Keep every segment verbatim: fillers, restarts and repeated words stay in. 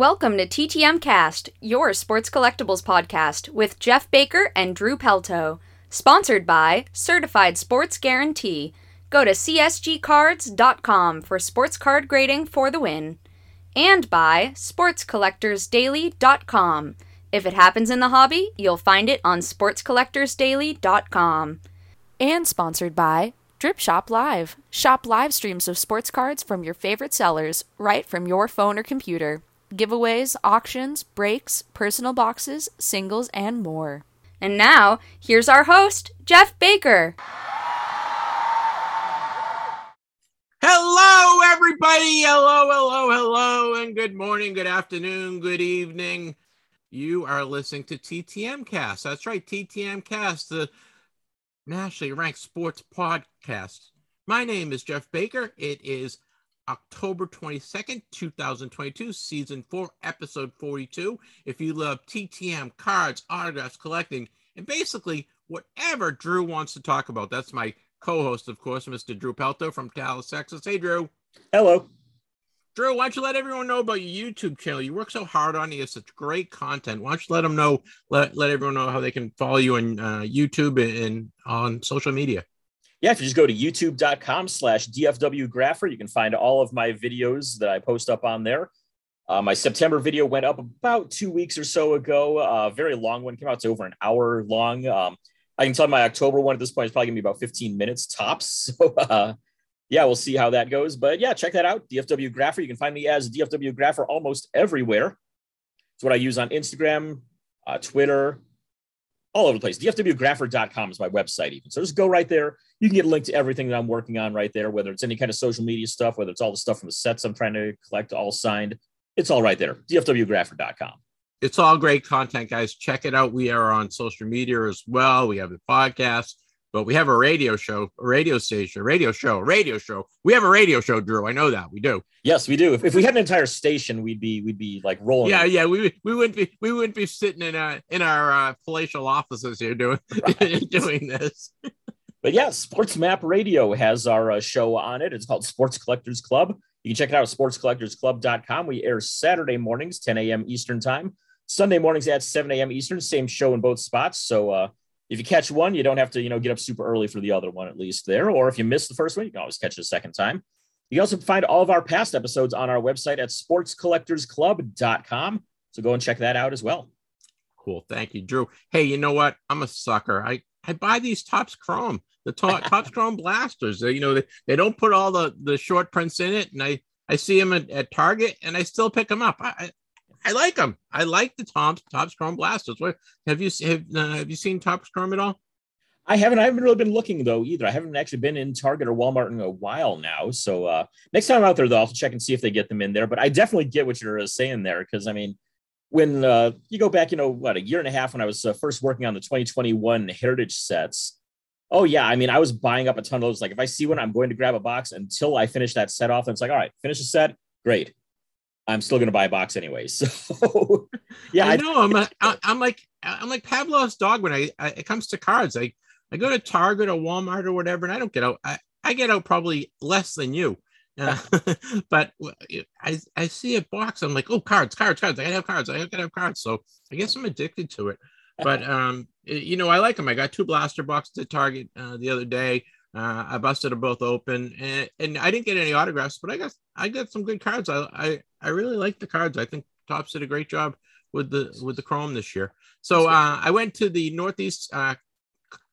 Welcome to T T M Cast, your sports collectibles podcast, with Jeff Baker and Drew Pelto. Sponsored by Certified Sports Guarantee. Go to c s g cards dot com for sports card grading for the win. And by sports collectors daily dot com. If it happens in the hobby, you'll find it on sports collectors daily dot com. And sponsored by Drip Shop Live. Shop live streams of sports cards from your favorite sellers, right from your phone or computer. Giveaways, auctions, breaks, personal boxes, singles, and more. And now, here's our host, Jeff Baker. Hello, everybody. Hello, hello, hello, and good morning, good afternoon, good evening. You are listening to T T M Cast. That's right, T T M Cast, the nationally ranked sports podcast. My name is Jeff Baker. It is October twenty-second, twenty twenty-two, season four, episode forty-two. If you love T T M, cards, autographs, collecting, and basically whatever Drew wants to talk about. That's my co-host, of course, Mister Drew Pelto from Dallas, Texas. Hey, Drew. Hello. Drew, why don't you let everyone know about your YouTube channel? You work so hard on it. You have such great content. Why don't you let them know, let, let everyone know how they can follow you on uh, YouTube and, and on social media? Yeah, if you just go to youtube dot com slash D F W Grapher, you can find all of my videos that I post up on there. Uh, my September video went up about two weeks or so ago. A uh, very long one came out. It's over an hour long. Um, I can tell my October one at this point is probably going to be about fifteen minutes tops. So, uh, yeah, we'll see how that goes. But, yeah, check that out, D F W Grapher. You can find me as D F W Grapher almost everywhere. It's what I use on Instagram, uh, Twitter, all over the place. D F W Grafford dot com is my website even. So just go right there. You can get a link to everything that I'm working on right there, whether it's any kind of social media stuff, whether it's all the stuff from the sets I'm trying to collect, all signed. It's all right there. D F W Grafford dot com. It's all great content, guys. Check it out. We are on social media as well. We have a podcast, but we have a radio show, a radio station, a radio show, a radio show. We have a radio show, Drew. I know that we do. Yes, we do. If, if we had an entire station, we'd be we'd be like rolling. Yeah, yeah. We we wouldn't be we wouldn't be sitting in our in our uh, palatial offices here doing right. doing this. But yeah, Sports Map Radio has our uh, show on it. It's called Sports Collectors Club. You can check it out at sports collectors club dot com. We air Saturday mornings, ten a.m. Eastern time. Sunday mornings at seven a.m. Eastern. Same show in both spots. So. Uh, If you catch one, you don't have to, you know, get up super early for the other one, at least there. Or if you miss the first one, you can always catch it a second time. You can also find all of our past episodes on our website at sports collectors club dot com. So go and check that out as well. Cool. Thank you, Drew. Hey, you know what? I'm a sucker. I, I buy these Topps Chrome, the to- Topps Chrome blasters. They, you know, they, they don't put all the, the short prints in it. And I, I see them at, at Target and I still pick them up. I, I I like them. I like the Topps Topps Chrome blasters. What have you have, uh, have you seen Topps Chrome at all? I haven't. I haven't really been looking though either. I haven't actually been in Target or Walmart in a while now. So uh, next time I'm out there, though, I'll check and see if they get them in there. But I definitely get what you're saying there because I mean, when uh, you go back, you know, what a year and a half when I was uh, first working on the twenty twenty-one Heritage sets. Oh yeah, I mean, I was buying up a ton of those. Like if I see one, I'm going to grab a box until I finish that set off. And it's like, all right, finish the set, great. I'm still going to buy a box anyway. So yeah, I know. I'm, a, I'm like, I'm like Pavlov's dog. When I, I, it comes to cards, I, I go to Target or Walmart or whatever, and I don't get out. I, I get out probably less than you, uh, but I, I see a box. I'm like, oh, cards, cards, cards. I gotta have cards. I gotta have cards. So I guess I'm addicted to it, but um, you know, I like them. I got two blaster boxes at Target uh, the other day. Uh, I busted them both open and, and I didn't get any autographs, but I got, I got some good cards. I, I, I really like the cards. I think Topps did a great job with the, with the Chrome this year. So uh, I went to the Northeast uh,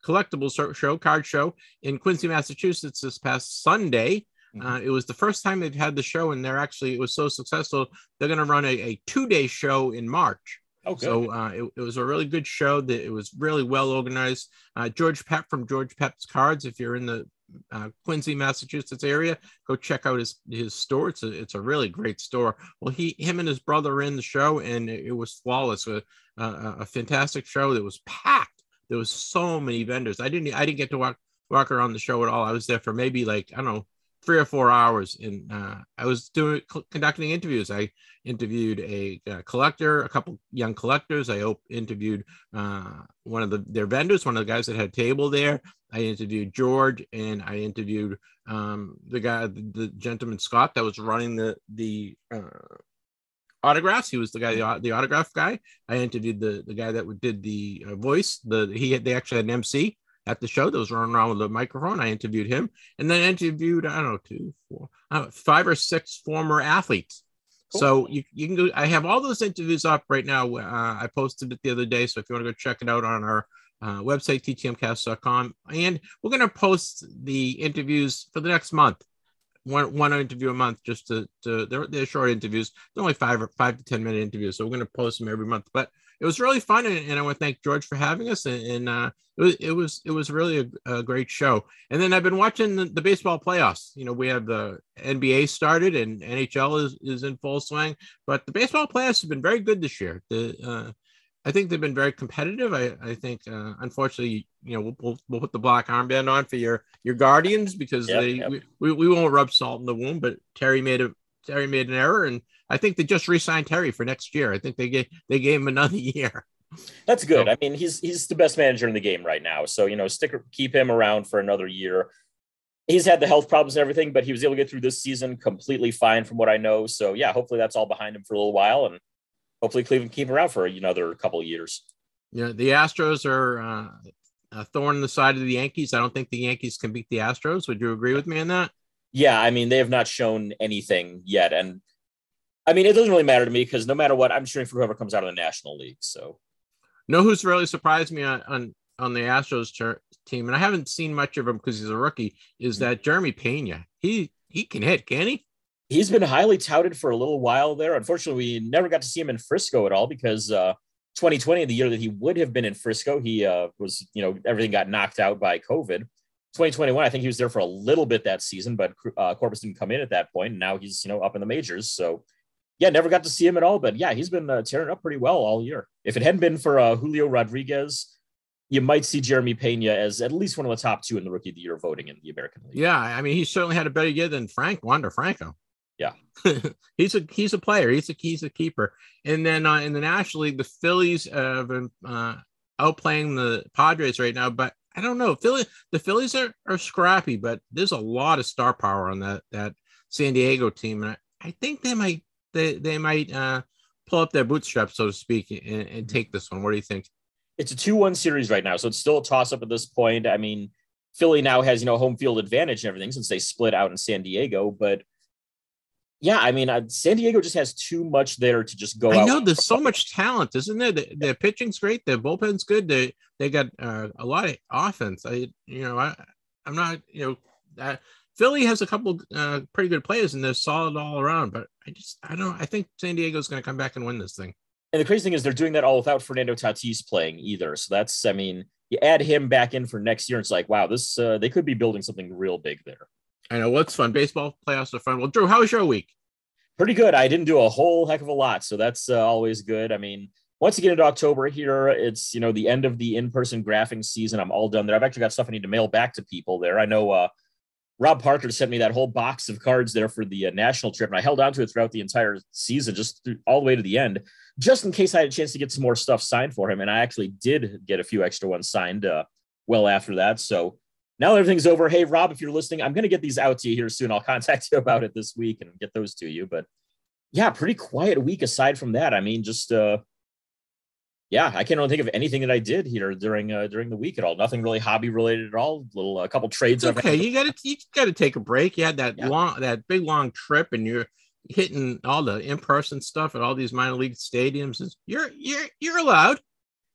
Collectibles Show, card show in Quincy, Massachusetts this past Sunday. Uh, it was the first time they've had the show and they're actually, it was so successful. They're going to run a, a two day show in March. Okay. So uh, it, it was a really good show. That it was really well organized. Uh, George Pep from George Pep's Cards. If you're in the uh, Quincy, Massachusetts area, go check out his his store. It's a, it's a really great store. Well, he him and his brother were in the show, and it, it was flawless. A, a, a fantastic show that was packed. There was so many vendors. I didn't I didn't get to walk walk around the show at all. I was there for maybe like I don't know. three or four hours and uh, I was doing conducting interviews. I interviewed a, a collector, a couple young collectors. I op- interviewed uh, one of the, their vendors, one of the guys that had a table there. I interviewed George and I interviewed um, the guy, the, the gentleman Scott that was running the the uh, autographs. He was the guy, the, the autograph guy. I interviewed the, the guy that did the uh, voice. The he had, they actually had an M C at the show that was running around with a microphone. I interviewed him, and then interviewed, I don't know, two, four, I don't know, five or six former athletes. Cool. So you, you can go, I have all those interviews up right now. Uh, I posted it the other day. So if you want to go check it out on our uh, website, T T M cast dot com, and we're going to post the interviews for the next month. One, one interview a month, just to, to they're, they're short interviews. They're only five or five to ten minute interviews, so we're going to post them every month. But it was really fun, and, and I want to thank George for having us. And, and uh, it was it was it was really a, a great show. And then I've been watching the, the baseball playoffs. You know, we have the N B A started, and N H L is is in full swing. But the baseball playoffs have been very good this year. The uh, I think they've been very competitive. I, I think, uh, unfortunately, you know, we'll, we'll, we'll put the black armband on for your, your Guardians because yep, they yep. We, we won't rub salt in the wound. But Terry made a Terry made an error, and I think they just re-signed Terry for next year. I think they gave they gave him another year. That's good. So, I mean, he's he's the best manager in the game right now. So you know, stick keep him around for another year. He's had the health problems and everything, but he was able to get through this season completely fine, from what I know. So yeah, hopefully that's all behind him for a little while, and hopefully Cleveland keep around for another couple of years. Yeah, the Astros are uh, a thorn in the side of the Yankees. I don't think the Yankees can beat the Astros. Would you agree with me on that? Yeah, I mean, they have not shown anything yet. And, I mean, it doesn't really matter to me because no matter what, I'm cheering for whoever comes out of the National League. So, know who's really surprised me on, on, on the Astros ter- team, and I haven't seen much of him because he's a rookie, is mm-hmm. that Jeremy Pena. He, he can hit, can he? He's been highly touted for a little while there. Unfortunately, we never got to see him in Frisco at all because uh, twenty twenty, the year that he would have been in Frisco, he uh, was, you know, everything got knocked out by COVID. twenty twenty-one, I think he was there for a little bit that season, but uh, Corbis didn't come in at that point. And now he's, you know, up in the majors. So, yeah, never got to see him at all. But, yeah, he's been uh, tearing up pretty well all year. If it hadn't been for uh, Julio Rodriguez, you might see Jeremy Pena as at least one of the top two in the Rookie of the Year voting in the American League. Yeah, I mean, he certainly had a better year than Frank Wander Franco. Yeah, he's a he's a player. He's a he's a keeper. And then uh, in the National League, the Phillies have been uh, outplaying the Padres right now. But I don't know, Philly. The Phillies are, are scrappy, but there's a lot of star power on that that San Diego team, and I, I think they might they they might uh, pull up their bootstraps, so to speak, and, and take this one. What do you think? It's a two one series right now, so it's still a toss up at this point. I mean, Philly now has you know home field advantage and everything since they split out in San Diego, but. Yeah, I mean, uh, San Diego just has too much there to just go out. I know, out. There's so much talent, isn't there? The, their pitching's great. Their bullpen's good. They they got uh, a lot of offense. I you know I I'm not you know uh, Philly has a couple uh, pretty good players and they're solid all around. But I just I don't I think San Diego's going to come back and win this thing. And the crazy thing is they're doing that all without Fernando Tatis playing either. So that's I mean you add him back in for next year and it's like wow this uh, they could be building something real big there. I know what's fun. Baseball playoffs are fun. Well, Drew, how was your week? Pretty good. I didn't do a whole heck of a lot, so that's uh, always good. I mean, once you get into October here, it's, you know, the end of the in-person graphing season. I'm all done there. I've actually got stuff I need to mail back to people there. I know uh, Rob Parker sent me that whole box of cards there for the uh, national trip, and I held on to it throughout the entire season, just through, all the way to the end, just in case I had a chance to get some more stuff signed for him, and I actually did get a few extra ones signed uh, well after that, so... Now that everything's over, hey, Rob, if you're listening, I'm going to get these out to you here soon. I'll contact you about it this week and get those to you. But, yeah, pretty quiet week aside from that. I mean, just, uh, yeah, I can't really think of anything that I did here during uh, during the week at all. Nothing really hobby-related at all. Little a couple trades. Okay, you got to you got to take a break. You had that yeah. long, that big, long trip, and you're hitting all the in-person stuff at all these minor league stadiums. You're, you're, you're allowed.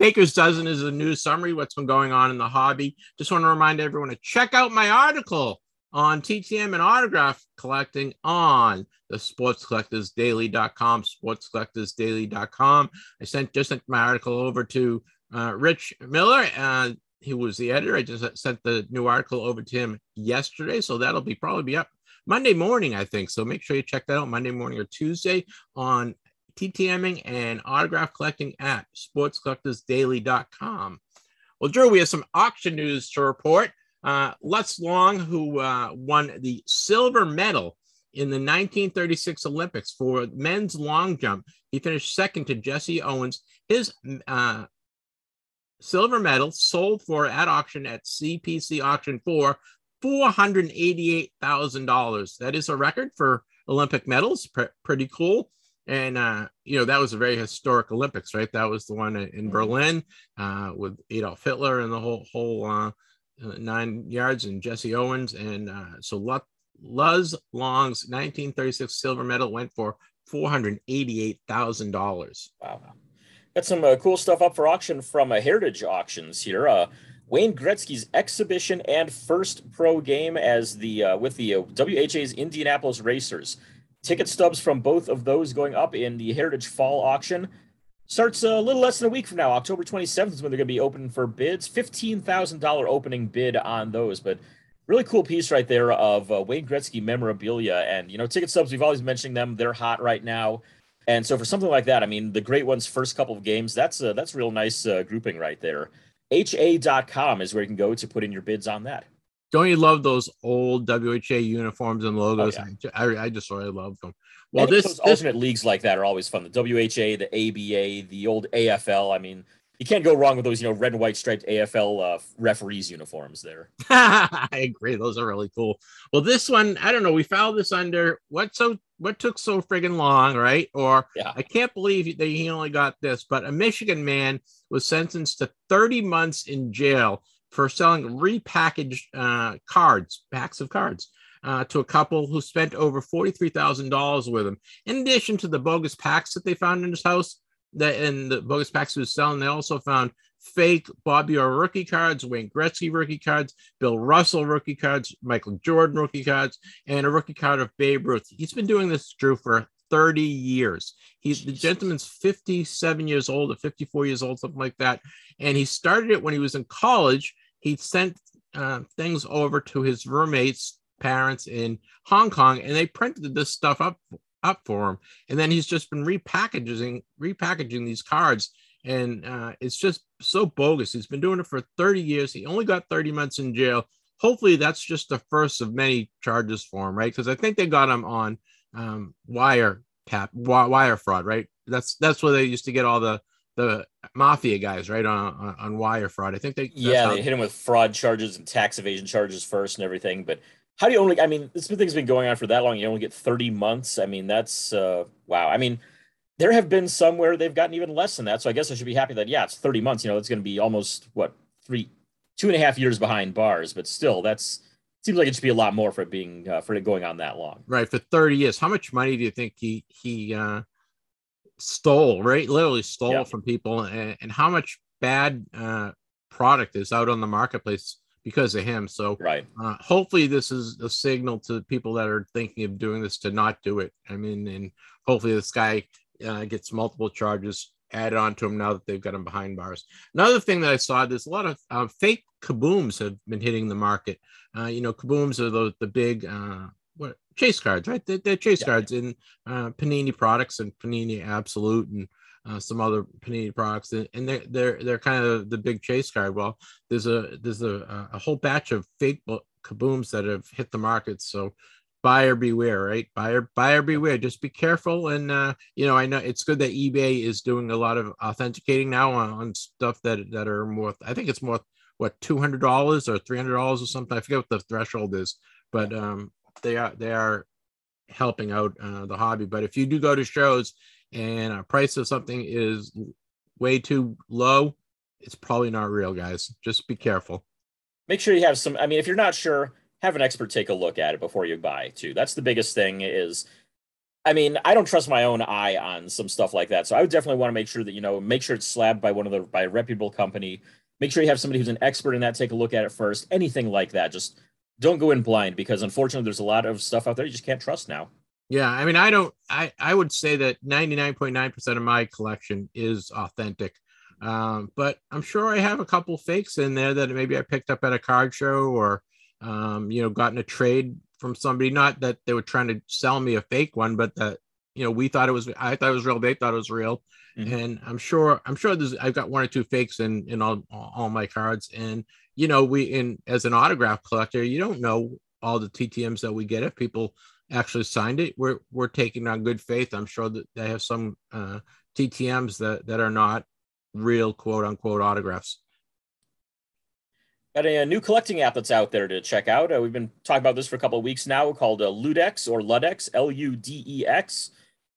Baker's Dozen is a news summary of what's been going on in the hobby. Just want to remind everyone to check out my article on T T M and autograph collecting on the sports collectors daily dot com, sports collectors daily dot com. I sent just sent my article over to uh, Rich Miller. Uh, he was the editor. I just sent the new article over to him yesterday, so that'll be probably be up Monday morning, I think. So make sure you check that out Monday morning or Tuesday on T T Ming and autograph collecting at sports collectors daily dot com. Well, Drew, we have some auction news to report. Uh, Les Long, who uh, won the silver medal in the nineteen thirty-six Olympics for men's long jump, he finished second to Jesse Owens. His uh, silver medal sold for at auction at C P C auction for four hundred eighty-eight thousand dollars. That is a record for Olympic medals. P pretty cool. And, uh, you know, that was a very historic Olympics, right? That was the one in Berlin uh, with Adolf Hitler and the whole whole uh, nine yards and Jesse Owens. And uh, so Les Long's nineteen thirty-six silver medal went for four hundred eighty-eight thousand dollars. Wow. Got some uh, cool stuff up for auction from uh, Heritage Auctions here. Uh, Wayne Gretzky's exhibition and first pro game as the uh, with the uh, W H A's Indianapolis Racers. Ticket stubs from both of those going up in the Heritage Fall auction. Starts a little less than a week from now. October twenty-seventh is when they're going to be open for bids. fifteen thousand dollars opening bid on those, but really cool piece right there of uh, Wayne Gretzky memorabilia. And, you know, ticket stubs, we've always mentioned them. They're hot right now. And so for something like that, I mean, the great ones first couple of games, that's a, that's a real nice uh, grouping right there. H A dot com is where you can go to put in your bids on that. Don't you love those old W H A uniforms and logos? Oh, yeah. I, I just really love them. Well, this, those this alternate leagues like that are always fun. The W H A, the A B A, the old A F L. I mean, you can't go wrong with those, you know, red and white striped A F L uh, referees uniforms there. I agree. Those are really cool. Well, this one, I don't know. We filed this under what so what took so friggin' long, right? Or yeah. I can't believe that he only got this, but a Michigan man was sentenced to thirty months in jail for selling repackaged uh, cards, packs of cards. Uh, to a couple who spent over forty-three thousand dollars with him. In addition to the bogus packs that they found in his house, that and the bogus packs he was selling, they also found fake Bobby Orr rookie cards, Wayne Gretzky rookie cards, Bill Russell rookie cards, Michael Jordan rookie cards, and a rookie card of Babe Ruth. He's been doing this, Drew, for thirty years. He's the gentleman's fifty-seven years old or fifty-four years old, something like that. And he started it when he was in college. He sent uh, things over to his roommates, parents in Hong Kong, and they printed this stuff up up for him, and then he's just been repackaging repackaging these cards, and uh it's just so bogus. He's been doing it for thirty years. He only got thirty months in jail. Hopefully that's just the first of many charges for him, right? Because I think they got him on um wire tap wire fraud, right? That's that's where they used to get all the the mafia guys, right, on, on, on wire fraud. I think they yeah they hit him with fraud charges and tax evasion charges first and everything. But how do you only, I mean, this thing's been going on for that long. You only get thirty months. I mean, that's, uh, wow. I mean, there have been some where they've gotten even less than that. So I guess I should be happy that, yeah, it's thirty months. You know, it's going to be almost, what, three, two and a half years behind bars. But still, that's, seems like it should be a lot more for it being, uh, for it going on that long. Right, for thirty years. How much money do you think he, he uh, stole, right? Literally stole yeah. from people. And, and how much bad uh, product is out on the marketplace because of him. So right. uh, hopefully this is a signal to people that are thinking of doing this to not do it. I mean, and hopefully this guy uh, gets multiple charges added on to him now that they've got him behind bars. Another thing that I saw, there's a lot of uh, fake kabooms have been hitting the market. Uh, you know, kabooms are the, the big uh, what chase cards, right? They're, they're chase yeah. cards in uh, Panini products and Panini Absolute and Uh, some other Panini products, and, and they're they're they're kind of the big chase card. Well, there's a there's a, a whole batch of fake kabooms that have hit the market. So, buyer beware, right? Buyer buyer beware. Just be careful. And uh, you know, I know it's good that eBay is doing a lot of authenticating now on, on stuff that that are more. I think it's more what two hundred dollars or three hundred dollars or something. I forget what the threshold is, but um, they are they are helping out uh, the hobby. But if you do go to shows and a price of something is way too low, it's probably not real, guys. Just be careful. Make sure you have some, I mean, if you're not sure, have an expert take a look at it before you buy too. That's the biggest thing is, I mean, I don't trust my own eye on some stuff like that. So I would definitely want to make sure that, you know, make sure it's slabbed by one of the, by a reputable company. Make sure you have somebody who's an expert in that. Take a look at it first. Anything like that. Just don't go in blind, because unfortunately there's a lot of stuff out there you just can't trust now. Yeah, I mean, I don't, I, I would say that ninety-nine point nine percent of my collection is authentic, um, but I'm sure I have a couple fakes in there that maybe I picked up at a card show or, um, you know, gotten a trade from somebody, not that they were trying to sell me a fake one, but that, you know, we thought it was, I thought it was real, they thought it was real. Mm-hmm. And I'm sure, I'm sure there's, I've got one or two fakes in, in all, all my cards. And, you know, we, in, as an autograph collector, you don't know all the T T Ms that we get if people actually signed it. We're we're taking on good faith. I'm sure that they have some uh, T T Ms that, that are not real quote unquote autographs. Got a, a new collecting app that's out there to check out. Uh, we've been talking about this for a couple of weeks now, called uh, Ludex or Ludex, L U D E X.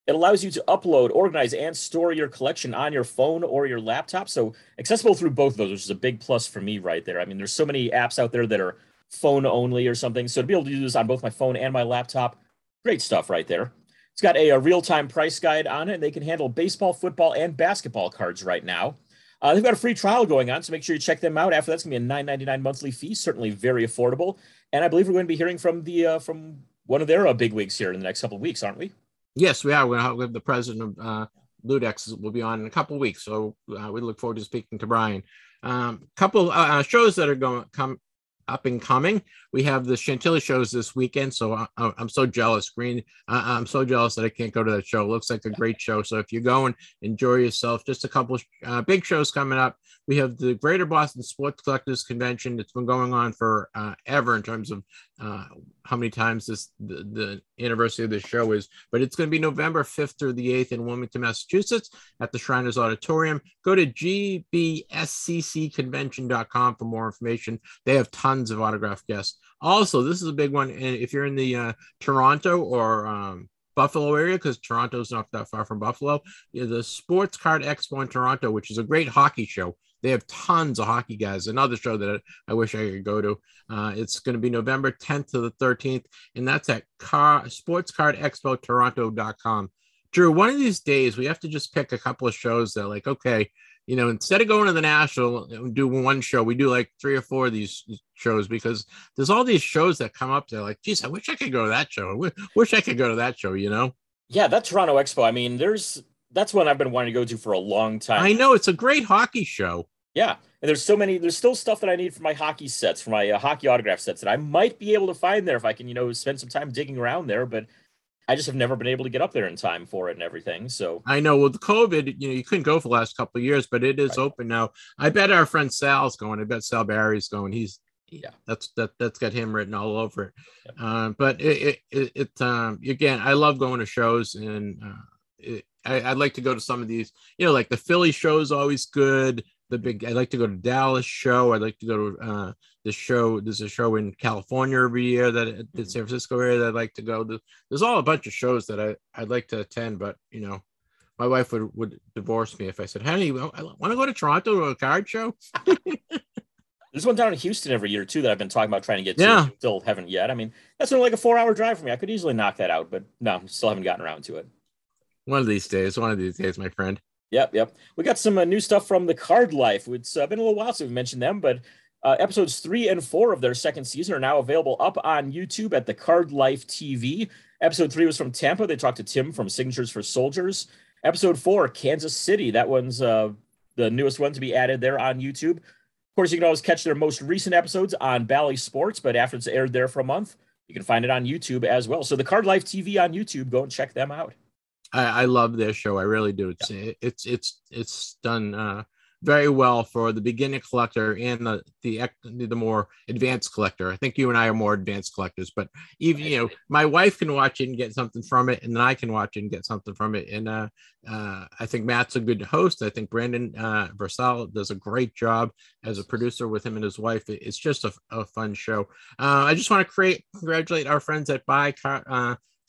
It allows you to upload, organize, and store your collection on your phone or your laptop. So accessible through both of those, which is a big plus for me right there. I mean, there's so many apps out there that are phone only or something. So to be able to do this on both my phone and my laptop, great stuff right there. It's got a, a real-time price guide on it, and they can handle baseball, football, and basketball cards right now. Uh, they've got a free trial going on, so make sure you check them out. After that's going to be a nine ninety-nine monthly fee, certainly very affordable. And I believe we're going to be hearing from the uh, from one of their uh, big wigs here in the next couple of weeks, aren't we? Yes, we are. We're going to have the president of uh, Ludex will be on in a couple of weeks, so uh, we look forward to speaking to Brian. A um, couple uh, shows that are going to come up and coming. We have the Chantilly shows this weekend, so I, I'm so jealous, Green. I, I'm so jealous that I can't go to that show. It looks like a great show. So if you go and enjoy yourself, just a couple of uh, big shows coming up. We have the Greater Boston Sports Collectors Convention that's been going on for uh, ever in terms of uh, how many times this the, the anniversary of this show is. But it's going to be November fifth through the eighth in Wilmington, Massachusetts at the Shriners Auditorium. Go to g b s c c convention dot com for more information. They have tons of autographed guests. Also, this is a big one. And if you're in the uh, Toronto or um, Buffalo area, because Toronto's not that far from Buffalo, the Sports Card Expo in Toronto, which is a great hockey show. They have tons of hockey guys. Another show that I wish I could go to. Uh, it's going to be November tenth to the thirteenth, and that's at Car- sports card expo toronto dot com. Drew, one of these days, we have to just pick a couple of shows that, like, okay, you know, instead of going to the National and do one show, we do like three or four of these shows, because there's all these shows that come up. They're like, geez, I wish I could go to that show. I w- wish I could go to that show, you know? Yeah, that Toronto Expo. I mean, there's... that's one I've been wanting to go to for a long time. I know. It's a great hockey show. Yeah. And there's so many, there's still stuff that I need for my hockey sets, for my uh, hockey autograph sets that I might be able to find there if I can, you know, spend some time digging around there. But I just have never been able to get up there in time for it and everything. So I know with COVID, you know, you couldn't go for the last couple of years, but it is right. Open now. I bet our friend Sal's going. I bet Sal Barry's going. He's, yeah, that's that that's got him written all over it. Yep. Uh, but it, it, it, um, again, I love going to shows, and uh, it, I, I'd like to go to some of these, you know, like the Philly show is always good. The big, I'd like to go to Dallas show. I'd like to go to uh, the show. There's a show in California every year, that the San Francisco area that I'd like to go to. There's all a bunch of shows that I, I'd like to attend, but, you know, my wife would, would divorce me if I said, honey, I want to go to Toronto to a card show. There's one down in Houston every year, too, that I've been talking about trying to get to. Yeah. Still haven't yet. I mean, that's only like a four hour drive for me. I could easily knock that out, but no, still haven't gotten around to it. One of these days, one of these days, my friend. Yep, yep. We got some uh, new stuff from The Card Life. It's uh, been a little while since we mentioned them, but uh, episodes three and four of their second season are now available up on YouTube at The Card Life T V. Episode three was from Tampa. They talked to Tim from Signatures for Soldiers. Episode four, Kansas City. That one's uh, the newest one to be added there on YouTube. Of course, you can always catch their most recent episodes on Bally Sports, but after it's aired there for a month, you can find it on YouTube as well. So The Card Life T V on YouTube, go and check them out. I, I love their show. I really do. It's yeah. it's it's it's done uh, very well for the beginning collector and the, the the more advanced collector. I think you and I are more advanced collectors, but even you know, my wife can watch it and get something from it, and then I can watch it and get something from it. And uh, uh, I think Matt's a good host. I think Brandon uh, Versal does a great job as a producer with him and his wife. It's just a, a fun show. Uh, I just want to create congratulate our friends at buy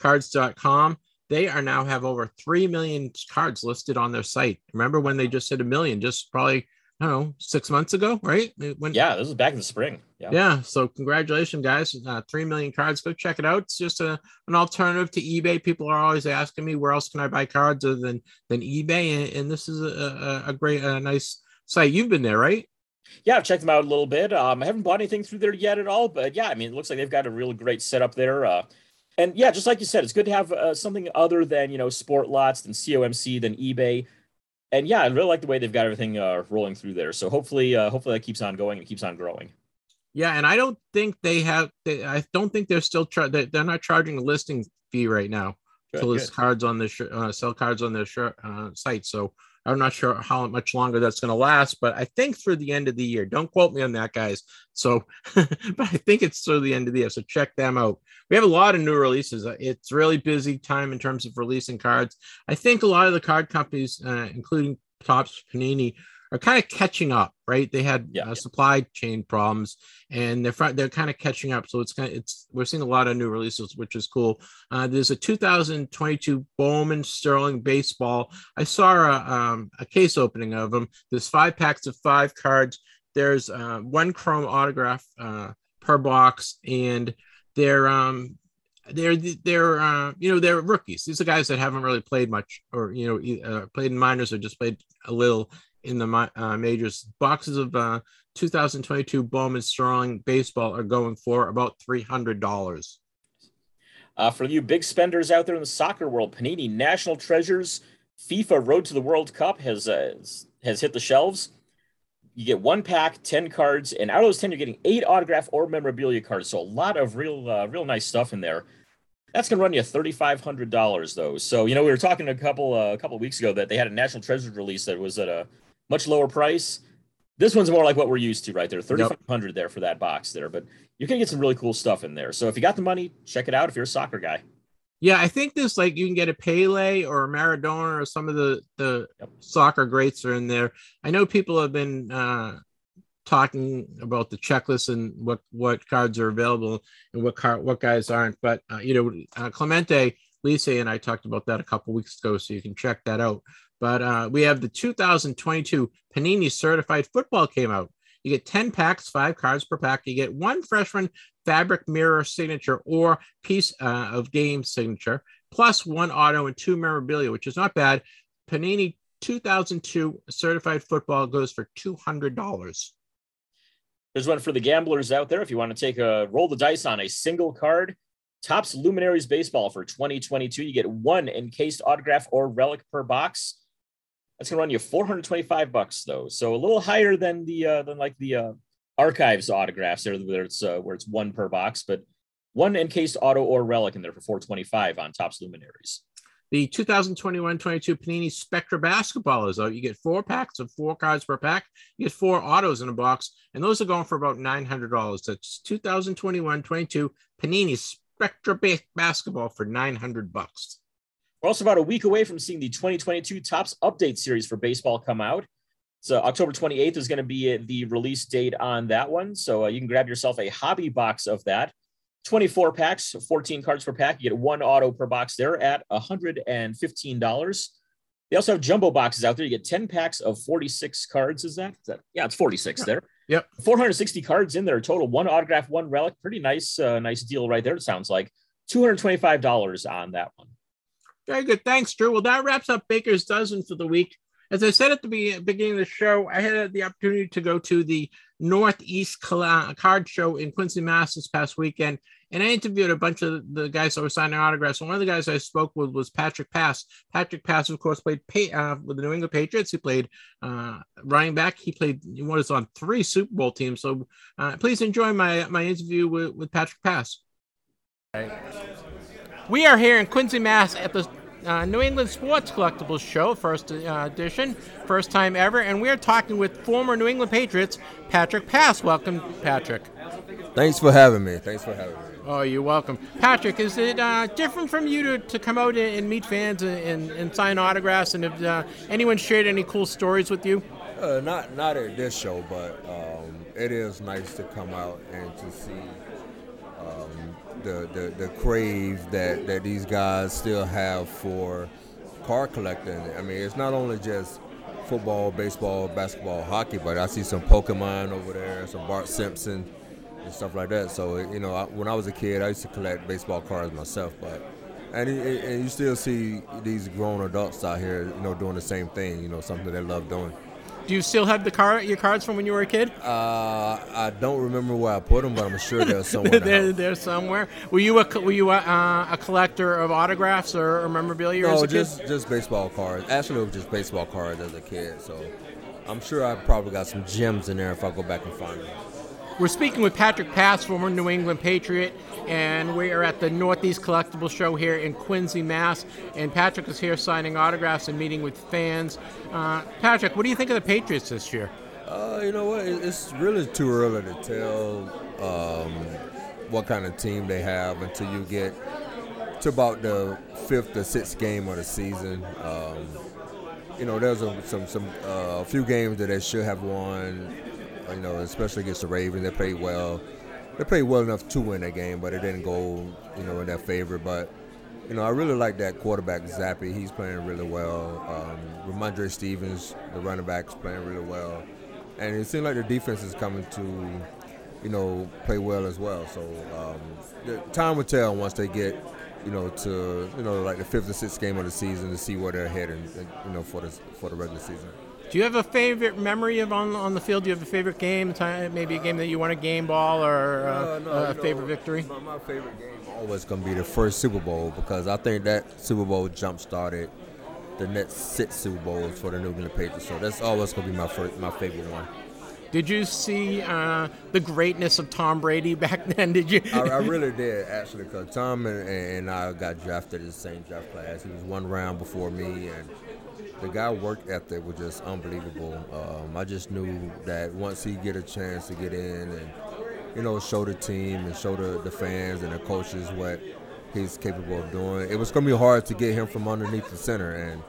cards dot com. They are now have over three million cards listed on their site. Remember when they just hit a million, just probably, I don't know, six months ago, right? When, yeah, this was back in the spring. Yeah. Yeah. So congratulations, guys. Uh, three million cards. Go check it out. It's just a, an alternative to eBay. People are always asking me, where else can I buy cards other than, than eBay? And, and this is a, a, a great, a nice site. You've been there, right? Yeah, I've checked them out a little bit. Um, I haven't bought anything through there yet at all, but yeah, I mean, it looks like they've got a really great setup there. Uh, And yeah, just like you said, it's good to have uh, something other than, you know, Sport Lots, than C O M C, than eBay. And yeah, I really like the way they've got everything uh, rolling through there. So hopefully, uh, hopefully that keeps on going and keeps on growing. Yeah. And I don't think they have, they, I don't think they're still, tra- they're not charging a listing fee right now to list cards on the, sh- uh, sell cards on their sh- uh, site. So I'm not sure how much longer that's going to last, but I think through the end of the year. Don't quote me on that, guys. So, but I think it's through the end of the year. So check them out. We have a lot of new releases. It's really busy time in terms of releasing cards. I think a lot of the card companies, uh, including Topps, Panini, are kind of catching up, right? They had yeah, uh, yeah. supply chain problems, and they're fr- they're kind of catching up. So it's kind of it's we're seeing a lot of new releases, which is cool. Uh, there's a two thousand twenty-two Bowman Sterling baseball. I saw a um, a case opening of them. There's five packs of five cards. There's uh, one chrome autograph uh, per box, and they're um they're they're uh, you know they're rookies. These are guys that haven't really played much, or you know uh, played in minors or just played a little in the uh, majors. Boxes of uh, two thousand twenty-two Bowman Sterling baseball are going for about three hundred dollars. Uh, for you big spenders out there in the soccer world, Panini National Treasures FIFA Road to the World Cup has uh, has hit the shelves. You get one pack, ten cards, and out of those ten, you're getting eight autograph or memorabilia cards. So a lot of real, uh, real nice stuff in there. That's going to run you three thousand five hundred dollars, though. So, you know, we were talking a couple uh, a couple of weeks ago that they had a National Treasures release that was at a much lower price. This one's more like what we're used to right there, three thousand five hundred dollars yep. there for that box there. But you're going to get some really cool stuff in there. So if you got the money, check it out if you're a soccer guy. Yeah, I think this, like, you can get a Pele or a Maradona or some of the, the yep. soccer greats are in there. I know people have been uh, talking about the checklist and what, what cards are available and what car, what guys aren't. But, uh, you know, uh, Clemente Lisi and I talked about that a couple weeks ago, so you can check that out. But uh, we have the two thousand twenty-two Panini Certified Football came out. You get ten packs, five cards per pack. You get one freshman fabric mirror signature or piece uh, of game signature, plus one auto and two memorabilia, which is not bad. Panini two thousand two Certified Football goes for two hundred dollars. There's one for the gamblers out there. If you want to take a roll the dice on a single card, Topps Luminaries Baseball for twenty twenty-two. You get one encased autograph or relic per box. That's gonna run you four hundred twenty-five bucks though, so a little higher than the uh, than like the uh, archives autographs there, where it's uh, where it's one per box, but one encased auto or relic in there for four hundred twenty-five on Topps Luminaries. The two thousand twenty-one twenty-two Panini Spectra Basketball is out. You get four packs of four cards per pack. You get four autos in a box, and those are going for about nine hundred dollars. That's two thousand twenty-one twenty-two Panini Spectra Basketball for nine hundred bucks. We're also about a week away from seeing the twenty twenty-two Topps Update Series for baseball come out. So October twenty-eighth is going to be the release date on that one. So uh, you can grab yourself a hobby box of that. twenty-four packs, fourteen cards per pack. You get one auto per box there at one hundred fifteen dollars. They also have jumbo boxes out there. You get ten packs of forty-six cards. Is that? Is that yeah, it's forty-six yeah. there. Yep. four hundred sixty cards in there total. One autograph, one relic. Pretty nice, uh, nice deal right there, it sounds like. two hundred twenty-five dollars on that one. Very good. Thanks, Drew. Well, that wraps up Baker's Dozen for the week. As I said at the be- beginning of the show, I had the opportunity to go to the Northeast Cl- Card Show in Quincy, Mass. This past weekend, and I interviewed a bunch of the guys that were signing autographs. And one of the guys I spoke with was Patrick Pass. Patrick Pass, of course, played pa- uh, with the New England Patriots. He played uh, running back. He played what is on three Super Bowl teams. So uh, please enjoy my, my interview with, with Patrick Pass. All right. We are here in Quincy, Mass. at the Uh, New England Sports Collectibles Show, first uh, edition, first time ever, and we're talking with former New England Patriots, Patrick Pass. Welcome, Patrick. Thanks for having me. Thanks for having me. Oh, you're welcome. Patrick, is it uh, different from you to, to come out and, and meet fans and, and, and sign autographs, and have uh, anyone shared any cool stories with you? Uh, not, not at this show, but um, it is nice to come out and to see Um, the, the the crave that, that these guys still have for card collecting. I mean, it's not only just football, baseball, basketball, hockey, but I see some Pokemon over there, some Bart Simpson and stuff like that. So, you know, I, when I was a kid, I used to collect baseball cards myself. But and, it, and you still see these grown adults out here, you know, doing the same thing, you know, something they love doing. Do you still have the car, your cards from when you were a kid? Uh, I don't remember where I put them, but I'm sure they're somewhere. they're, they're somewhere. Were you a were you a, uh, a collector of autographs or, or memorabilia no, as a just, kid? No, just baseball cards. Actually, it was just baseball cards as a kid. So I'm sure I probably got some gems in there if I go back and find them. We're speaking with Patrick Pass, former New England Patriot, and we are at the Northeast Collectible Show here in Quincy, Mass. And Patrick is here signing autographs and meeting with fans. Uh, Patrick, what do you think of the Patriots this year? Uh, you know what? It's really too early to tell um, what kind of team they have until you get to about the fifth or sixth game of the season. Um, you know, there's a, some some uh, a few games that they should have won. You know, especially against the Ravens, they played well. They played well enough to win that game, but it didn't go, you know, in their favor. But, you know, I really like that quarterback, Zappy. He's playing really well. Um, Ramondre Stevens, the running back, is playing really well. And it seems like the defense is coming to, you know, play well as well. So um, the time will tell once they get, you know, to, you know, like the fifth or sixth game of the season to see where they're heading, you know, for the, for the regular season. Do you have a favorite memory of on on the field? Do you have a favorite game, time, maybe a game that you won a game ball or uh, no, no, a favorite know, victory? My, my favorite game always going to be the first Super Bowl, because I think that Super Bowl jump-started the next six Super Bowls for the New England Patriots. So that's always going to be my first, my favorite one. Did you see uh, the greatness of Tom Brady back then? Did you? I, I really did, actually, because Tom and, and I got drafted in the same draft class. He was one round before me, and the guy work ethic was just unbelievable. Um, I just knew that once he get a chance to get in and, you know, show the team and show the, the fans and the coaches what he's capable of doing, it was going to be hard to get him from underneath the center. And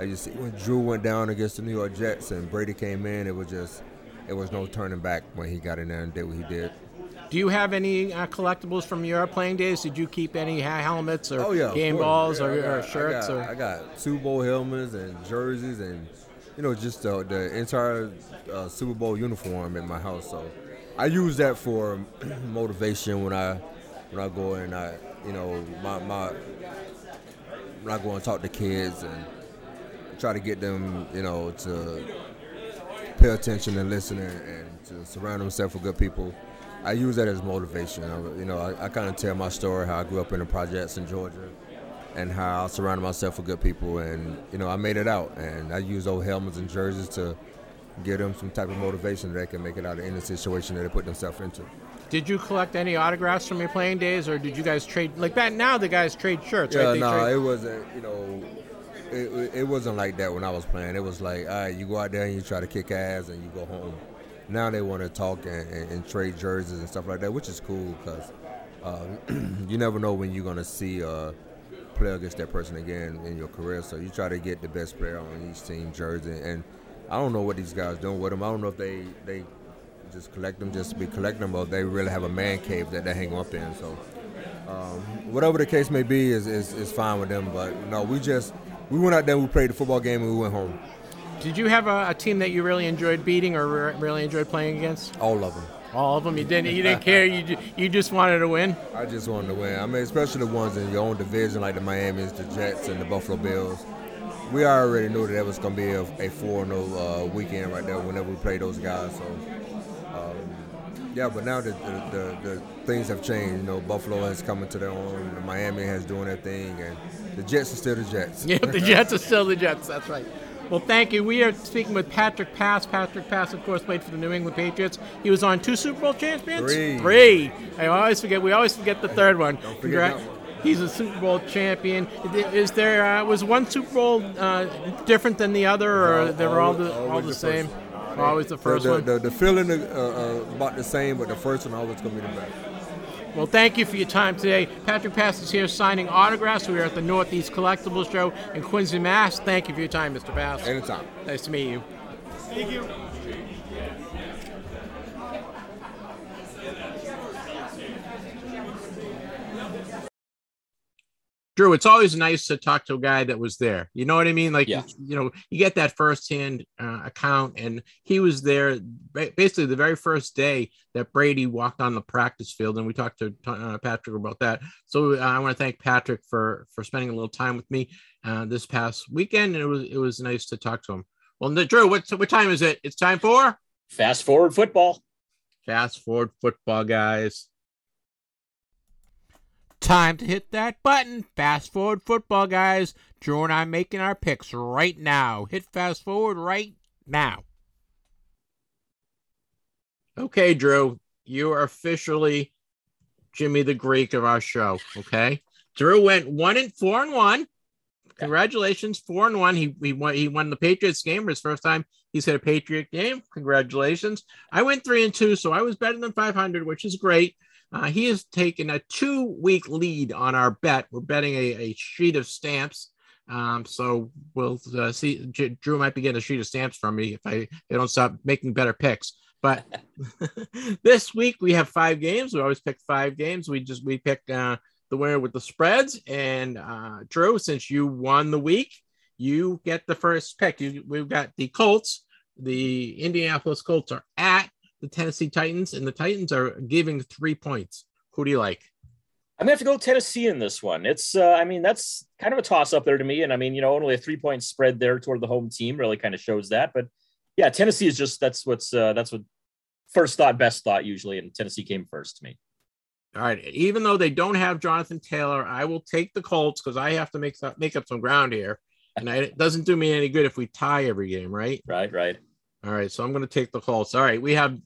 as you see, when Drew went down against the New York Jets and Brady came in, it was just... There was no turning back when he got in there and did what he did. Do you have any uh, collectibles from your playing days? Did you keep any helmets or oh, yeah, game balls yeah, or, got, or shirts? I got, or? I got Super Bowl helmets and jerseys and, you know, just uh, the entire uh, Super Bowl uniform in my house. So I use that for motivation when I when I go and I, you know, my, my when I go and talk to kids and try to get them, you know, to pay attention and listen and, and to surround himself with good people. I use that as motivation. I, you know, I, I kind of tell my story, how I grew up in the projects in Georgia and how I surrounded myself with good people. And, you know, I made it out. And I use old helmets and jerseys to give them some type of motivation that they can make it out of any situation that they put themselves into. Did you collect any autographs from your playing days, or did you guys trade? Like back now, the guys trade shirts, yeah, right? They no, trade- it wasn't, you know... It, it wasn't like that when I was playing. It was like, all right, you go out there and you try to kick ass and you go home. Now they want to talk and, and, and trade jerseys and stuff like that, which is cool, because uh, you never know when you're going to see a player against that person again in your career. So you try to get the best player on each team jersey. And I don't know what these guys doing with them. I don't know if they, they just collect them just to be collecting them, or they really have a man cave that they hang up in. So um, whatever the case may be is, is, is fine with them. But, no, we just... We went out there, we played the football game, and we went home. Did you have a, a team that you really enjoyed beating or re- really enjoyed playing against? All of them. All of them? You didn't, you didn't care? You ju- you just wanted to win? I just wanted to win. I mean, especially the ones in your own division, like the Miamis, the Jets, and the Buffalo Bills. We already knew that that was going to be a, a four and oh uh, weekend right there whenever we played those guys. So, um, yeah, but now the the, the the things have changed. You know, Buffalo has come into their own. The Miami has doing their thing, and the Jets are still the Jets. Yeah, the Jets are still the Jets. That's right. Well, thank you. We are speaking with Patrick Pass. Patrick Pass, of course, played for the New England Patriots. He was on two Super Bowl champions? Three. Three. I always forget. We always forget the third one. Don't forget Congrats. That one. He's a Super Bowl champion. Is there uh, was one Super Bowl uh, different than the other, or no, they were all the, all the, the same? First. Always the first the, the, one. The, the, the feeling uh, uh, about the same, but the first one always going to be the best. Well, thank you for your time today. Patrick Pass is here signing autographs. We are at the Northeast Collectibles Show in Quincy, Mass. Thank you for your time, Mister Pass. Anytime. Nice to meet you. Thank you. Drew, it's always nice to talk to a guy that was there. You know what I mean? Like, yeah. you, you know, you get that firsthand uh, account, and he was there basically the very first day that Brady walked on the practice field, and we talked to uh, Patrick about that. So uh, I want to thank Patrick for for spending a little time with me uh, this past weekend, and it was it was nice to talk to him. Well, Drew, what what time is it? It's time for Fast Forward Football. Fast Forward Football, guys. Time to hit that button. Fast forward football, guys. Drew and I making our picks right now. Hit fast forward right now. Okay, Drew, you are officially Jimmy the Greek of our show. Okay, Drew went one and four and one. Congratulations, four and one. He he won he won the Patriots game for his first time. He's hit a Patriot game. Congratulations. I went three and two, so I was better than five hundred, which is great. Uh, he has taken a two-week lead on our bet. We're betting a, a sheet of stamps. Um, so we'll uh, see. J- Drew might be getting a sheet of stamps from me if I, if I don't stop making better picks. But this week we have five games. We always pick five games. We just we pick uh, the winner with the spreads. And uh, Drew, since you won the week, you get the first pick. You, we've got the Colts. The Indianapolis Colts are at the Tennessee Titans, and the Titans are giving three points. Who do you like? I'm going to have to go Tennessee in this one. It's, uh, I mean, that's kind of a toss up there to me. And I mean, you know, only a three point spread there toward the home team really kind of shows that, but yeah, Tennessee is just, that's what's, uh, that's what first thought, best thought usually. And Tennessee came first to me. All right. Even though they don't have Jonathan Taylor, I will take the Colts because I have to make, make up some ground here. And I, it doesn't do me any good if we tie every game, right? Right, right. All right. So I'm going to take the Colts. All right. We have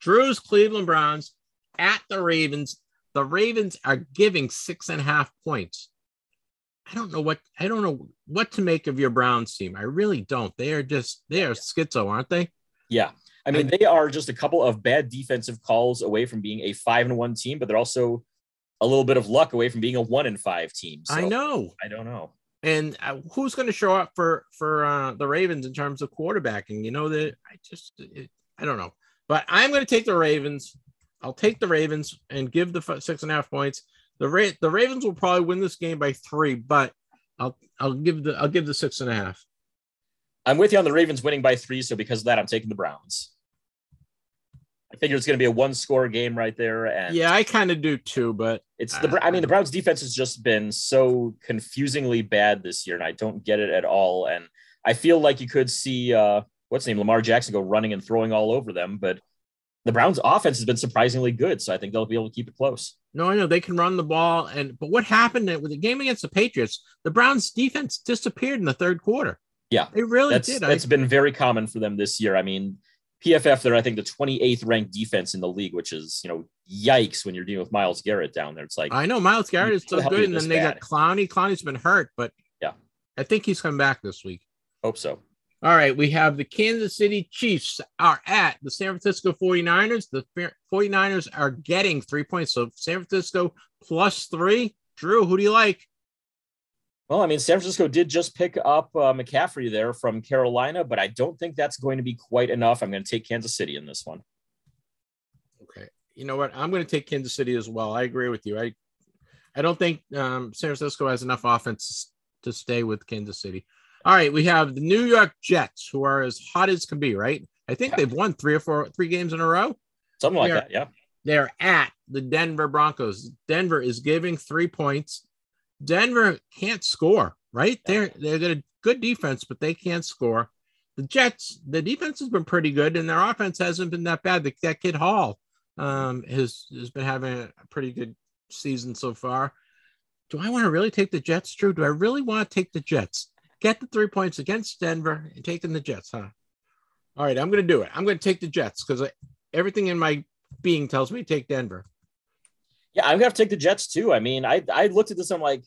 Drew's Cleveland Browns at the Ravens. The Ravens are giving six and a half points. I don't know what, I don't know what to make of your Browns team. I really don't. They are just, they are schizo, aren't they? Yeah. I mean, they are just a couple of bad defensive calls away from being a five and one team, but they're also a little bit of luck away from being a one and five team. So I know. I don't know. And uh, who's going to show up for, for uh, the Ravens in terms of quarterbacking? You know, that I just, it, I don't know, but I'm going to take the Ravens. I'll take the Ravens and give the f- six and a half points. The Ra- the Ravens will probably win this game by three, but I'll, I'll give the, I'll give the six and a half. I'm with you on the Ravens winning by three. So because of that, I'm taking the Browns. I figure it's going to be a one-score game right there. And yeah, I kind of do too, but it's the, I mean, the Browns defense has just been so confusingly bad this year, and I don't get it at all. And I feel like you could see, uh, what's his name, Lamar Jackson go running and throwing all over them, but the Browns offense has been surprisingly good. So I think they'll be able to keep it close. No, I know they can run the ball. And, but what happened with the game against the Patriots, the Browns defense disappeared in the third quarter. Yeah, they really that's, did. It's been very common for them this year. I mean, P F F, they're, I think, the twenty-eighth ranked defense in the league, which is, you know, yikes when you're dealing with Myles Garrett down there. It's like, I know Myles Garrett is so good, and then they got Clowney. Clowney's been hurt, but yeah, I think he's come back this week. Hope so. All right, we have the Kansas City Chiefs are at the San Francisco forty-niners. The forty-niners are getting three points, so San Francisco plus three. Drew, who do you like? Well, I mean, San Francisco did just pick up uh, McCaffrey there from Carolina, but I don't think that's going to be quite enough. I'm going to take Kansas City in this one. Okay. You know what? I'm going to take Kansas City as well. I agree with you. I I don't think um, San Francisco has enough offense to stay with Kansas City. All right. We have the New York Jets, who are as hot as can be, right? I think yeah. they've won three or four, three games in a row. Something like they're, that, yeah. They're at the Denver Broncos. Denver is giving three points. Denver can't score, right? They're they're got a good defense, but they can't score. The Jets, the defense has been pretty good, and their offense hasn't been that bad. The, that kid Hall um, has has been having a pretty good season so far. Do I want to really take the Jets, Drew? Do I really want to take the Jets? Get the three points against Denver and taking the Jets, huh? All right, I'm going to do it. I'm going to take the Jets because everything in my being tells me to take Denver. Yeah, I'm going to have to take the Jets, too. I mean, I I looked at this. I'm like,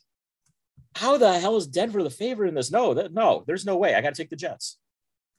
how the hell is Denver the favorite in this? No, that, no, there's no way. I got to take the Jets.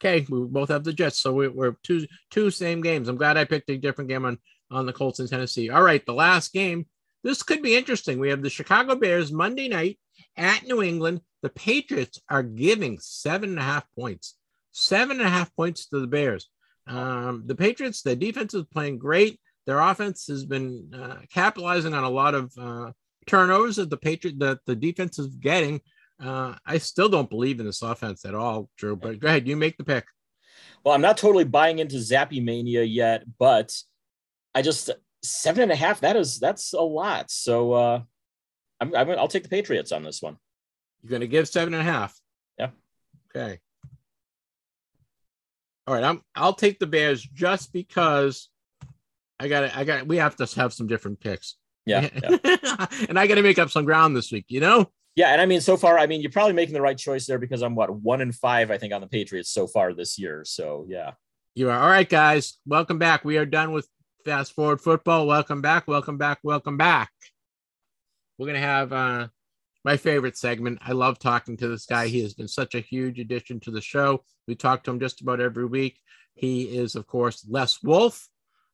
Okay, we both have the Jets. So we, we're two two same games. I'm glad I picked a different game on, on the Colts in Tennessee. All right, the last game. This could be interesting. We have the Chicago Bears Monday night at New England. The Patriots are giving seven and a half points. Seven and a half points to the Bears. Um, the Patriots, their defense is playing great. Their offense has been uh, capitalizing on a lot of uh, turnovers that the Patriot that the defense is getting. Uh, I still don't believe in this offense at all, Drew, but go ahead. You make the pick. Well, I'm not totally buying into Zappy Mania yet, but I just seven and a half. That is that's a lot. So uh, I'm, I'm I'll take the Patriots on this one. You're going to give seven and a half. Yeah. Okay. All right. I'm I'll take the Bears just because. I got it. I got it. We have to have some different picks. Yeah. yeah. And I got to make up some ground this week, you know? Yeah. And I mean, so far, I mean, you're probably making the right choice there because I'm what one and five, I think, on the Patriots so far this year. So yeah. You are. All right, guys. Welcome back. We are done with Fast Forward Football. Welcome back. Welcome back. Welcome back. We're going to have uh, my favorite segment. I love talking to this guy. He has been such a huge addition to the show. We talk to him just about every week. He is, of course, Les Wolff.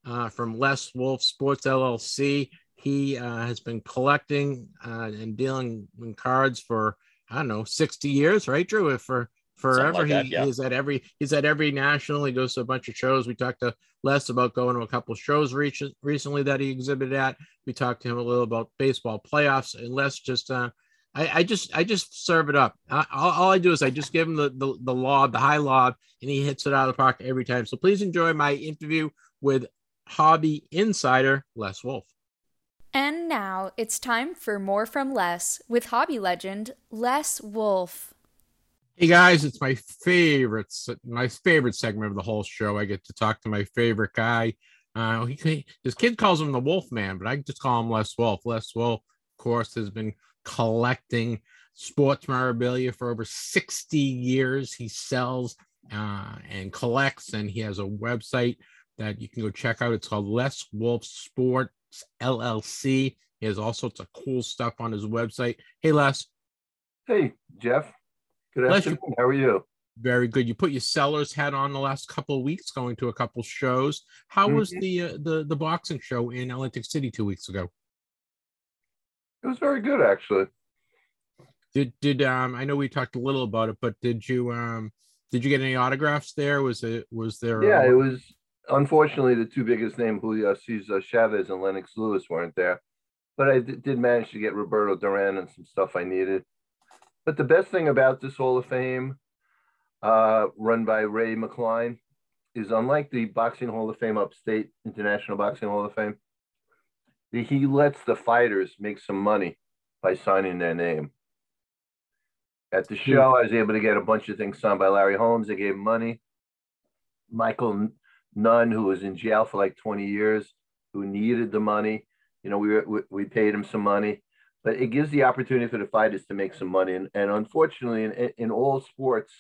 Uh, from Les Wolff Sports L L C. He uh, has been collecting uh, and dealing in cards for, I don't know, sixty years, right, Drew? For forever. Like that, he, yeah. he's, at every, he's at every national. He goes to a bunch of shows. We talked to Les about going to a couple of shows re- recently that he exhibited at. We talked to him a little about baseball playoffs. And Les just, uh, I, I just I just serve it up. I, all, all I do is I just give him the, the, the lob, the high lob, and he hits it out of the park every time. So please enjoy my interview with hobby insider Les Wolff. And now it's time for more from Les with hobby legend Les Wolff. Hey guys, it's my favorite, my favorite segment of the whole show. I get to talk to my favorite guy. Uh, he, his kid calls him the Wolf Man, but I just call him Les Wolff. Les Wolff, of course, has been collecting sports memorabilia for over sixty years. He sells uh, and collects, and he has a website that you can go check out. It's called Les Wolff Sports L L C. He has all sorts of cool stuff on his website. Hey, Les. Hey, Jeff. Good afternoon. How are you? Very good. You put your seller's hat on the last couple of weeks, going to a couple shows. How mm-hmm. was the, uh, the the boxing show in Atlantic City two weeks ago? It was very good, actually. Did did um? I know we talked a little about it, but did you um? Did you get any autographs there? Was it was there? Yeah, a... it was. Unfortunately, the two biggest names, Julio Cesar Chavez and Lennox Lewis, weren't there, but I did manage to get Roberto Duran and some stuff I needed. But the best thing about this Hall of Fame, uh, run by Ray McCline, is unlike the Boxing Hall of Fame upstate, International Boxing Hall of Fame, the, he lets the fighters make some money by signing their name. At the show, I was able to get a bunch of things signed by Larry Holmes. They gave him money. Michael Nunn, who was in jail for like twenty years, who needed the money. You know, we we, we paid him some money. But it gives the opportunity for the fighters to make some money. And, and unfortunately, in, in all sports,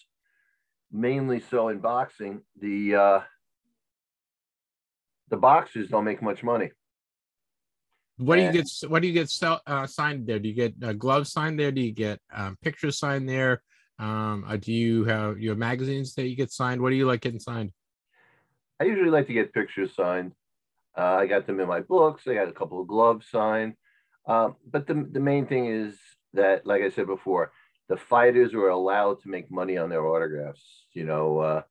mainly so in boxing, the uh, the boxers don't make much money. What do you get? What do you get sell, uh, signed there? Do you get uh, gloves signed there? Do you get um, pictures signed there? Um, uh, do you have you have magazines that you get signed? What do you like getting signed? I usually like to get pictures signed. Uh, I got them in my books. I got a couple of gloves signed. Uh, but the, the main thing is that, like I said before, the fighters were allowed to make money on their autographs. You know, uh,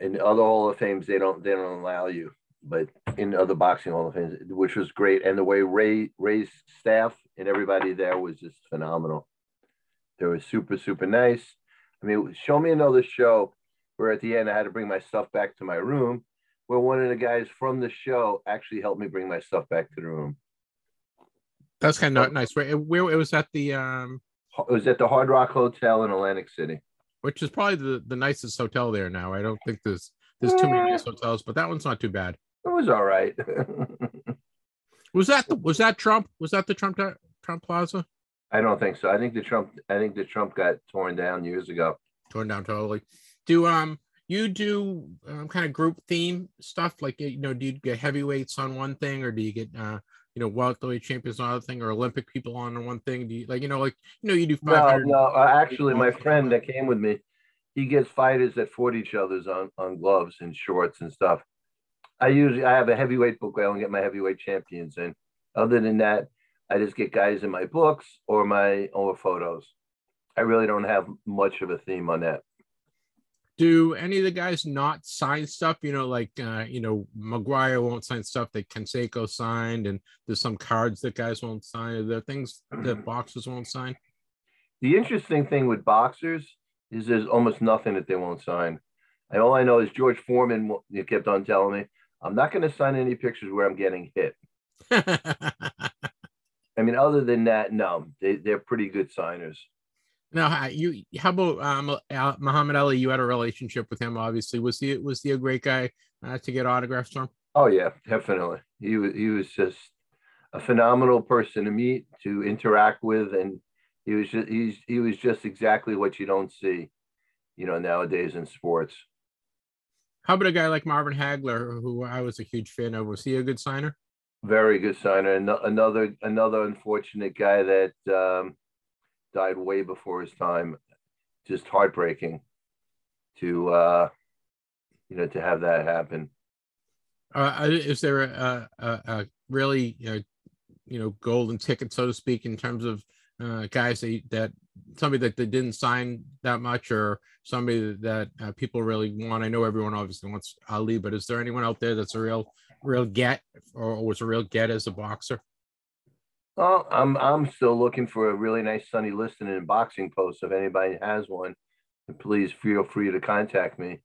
in other Hall of Fames, they don't they don't allow you. But in other boxing Hall of Fames, which was great. And the way Ray Ray's staff and everybody there was just phenomenal. They were super, super nice. I mean, show me another show where at the end I had to bring my stuff back to my room, where one of the guys from the show actually helped me bring my stuff back to the room. That's kind of nice. Where, where it was at the um, it was at the Hard Rock Hotel in Atlantic City, which is probably the, the nicest hotel there now. I don't think there's there's too many nice hotels, but that one's not too bad. It was all right. was that the, was that Trump? Was that the Trump Trump Plaza? I don't think so. I think the Trump I think the Trump got torn down years ago. Torn down totally. Do um you do um, kind of group theme stuff like you know? Do you get heavyweights on one thing, or do you get uh? you know, welterweight champions on another thing, or Olympic people on one thing? Do you like, you know, like, you know, you do five hundred. No, no, actually, my friend that came with me, he gets fighters that fought each other's on, on gloves and shorts and stuff. I usually, I have a heavyweight book where I don't get my heavyweight champions in. Other than that, I just get guys in my books or my or photos. I really don't have much of a theme on that. Do any of the guys not sign stuff? You know, like, uh, you know, Maguire won't sign stuff that Canseco signed, and there's some cards that guys won't sign. Are there things that boxers won't sign? The interesting thing with boxers is there's almost nothing that they won't sign. And all I know is George Foreman kept on telling me, I'm not going to sign any pictures where I'm getting hit. I mean, other than that, no, they, they're pretty good signers. Now, you, how about um, Muhammad Ali? You had a relationship with him, obviously. Was he was he a great guy uh, to get autographs from? Oh yeah, definitely. He was he was just a phenomenal person to meet, to interact with, and he was just, he's he was just exactly what you don't see, you know, nowadays in sports. How about a guy like Marvin Hagler, who I was a huge fan of? Was he a good signer? Very good signer, and another another unfortunate guy that. Um, died way before his time. Just heartbreaking to uh you know to have that happen. Uh is there a a, a really uh, you know golden ticket, so to speak, in terms of uh guys that, that somebody that they didn't sign that much, or somebody that uh, people really want? I know everyone obviously wants Ali, but is there anyone out there that's a real real get, or was a real get as a boxer? Well, I'm I'm still looking for a really nice Sonny Liston in boxing post. If anybody has one, please feel free to contact me.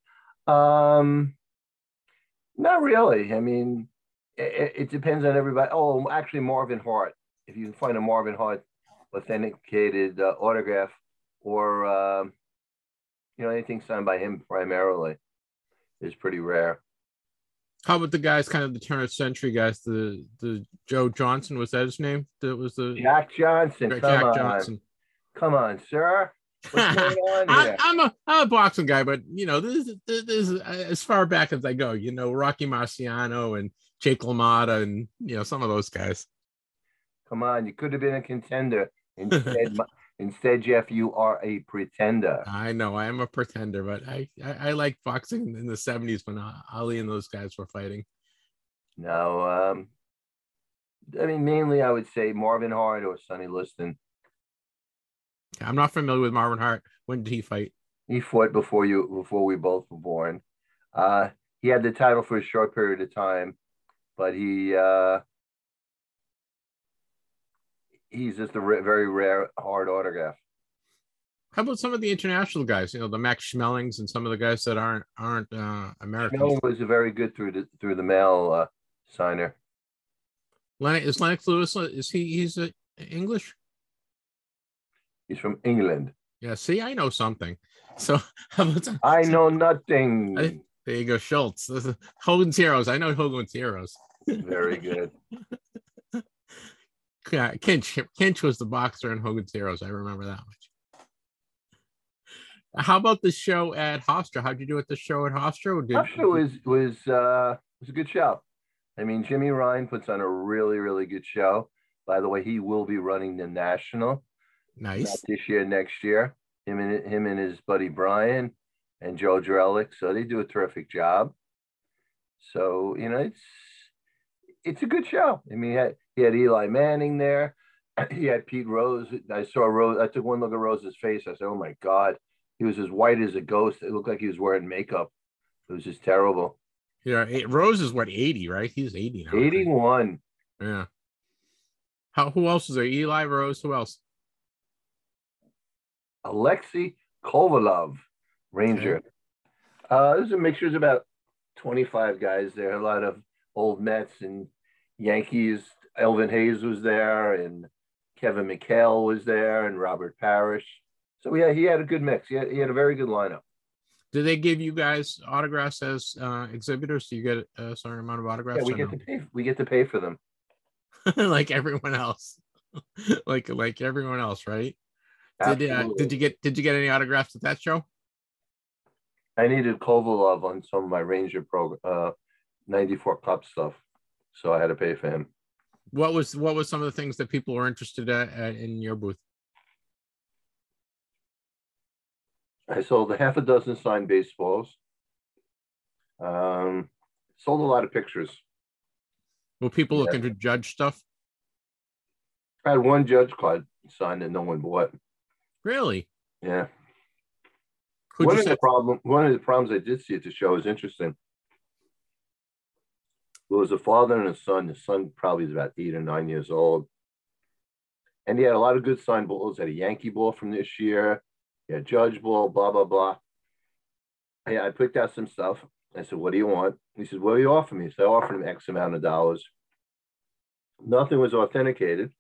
Um, not really. I mean, it, it depends on everybody. Oh, actually, Marvin Hart. If you can find a Marvin Hart authenticated uh, autograph, or uh, you know, anything signed by him primarily is pretty rare. How about the guys, kind of the turn of century guys, the the Joe Johnson, was that his name? That was the Jack Johnson. Jack, Jack Johnson. Come on, sir. What's going on here? I, I'm a I'm a boxing guy, but you know, this this, this is as far back as I go. You know, Rocky Marciano and Jake LaMotta, and you know, some of those guys. Come on, you could have been a contender. Instead, instead, Jeff, you are a pretender. I know, I am a pretender, but I, I, I like boxing in the seventies when Ali and those guys were fighting. Now, um, I mean, mainly I would say Marvin Hart or Sonny Liston. I'm not familiar with Marvin Hart. When did he fight? He fought before you, before we both were born. Uh, he had the title for a short period of time, but he... Uh, He's just a very rare, hard autograph. How about some of the international guys? You know, the Max Schmelings and some of the guys that aren't aren't uh, American. Schmeling was a very good through the through the mail uh, signer. Lennox, is Lennox Lewis? Is he? He's uh, English. He's from England. Yeah. See, I know something. So how about some, I know nothing. I, there you go, Schultz. This is Hogan's Heroes. I know Hogan's Heroes. Very good. Yeah, Kinch. Kinch was the boxer in Hogan's Heroes. I remember that much. How about the show at Hofstra? How'd you do at the show at Hofstra? Hofstra was was uh, was a good show. I mean, Jimmy Ryan puts on a really really good show. By the way, he will be running the national. Nice. Not this year, next year. Him and him and his buddy Brian and Joe Drellick. So they do a terrific job. So you know, it's it's a good show. I mean. I, He had Eli Manning there. He had Pete Rose. I saw Rose. I took one look at Rose's face. I said, oh, my God. He was as white as a ghost. It looked like he was wearing makeup. It was just terrible. Yeah. Rose is, what, eighty, right? He's eighty now. eighty-one. Yeah. How? Who else is there? Eli, Rose, who else? Alexei Kovalov, Ranger. Okay. Uh, there's a mixture. There's about twenty-five guys there. A lot of old Mets and Yankees. Elvin Hayes was there, and Kevin McHale was there, and Robert Parrish. So yeah, he had a good mix. He had, he had a very good lineup. Do they give you guys autographs as uh, exhibitors? Do you get a certain amount of autographs? Yeah, we get no? to pay. We get to pay for them, like everyone else. like like everyone else, right? Did, uh, did you get Did you get any autographs at that show? I needed Kovalov on some of my Ranger program, uh, ninety-four Cup stuff, so I had to pay for him. What was what was some of the things that people were interested at, at in your booth? I sold a half a dozen signed baseballs. Um, sold a lot of pictures. Were people yeah. looking to judge stuff? I had one judge card signed that no one bought. Really? Yeah. Could one of the problem one of the problems I did see at the show was interesting. There was a father and a son. The son probably is about eight or nine years old. And he had a lot of good signed balls. He had a Yankee ball from this year. He had a Judge ball, blah, blah, blah. I, I picked out some stuff. I said, what do you want? He said, what do you offer me? So I offered him X amount of dollars. Nothing was authenticated.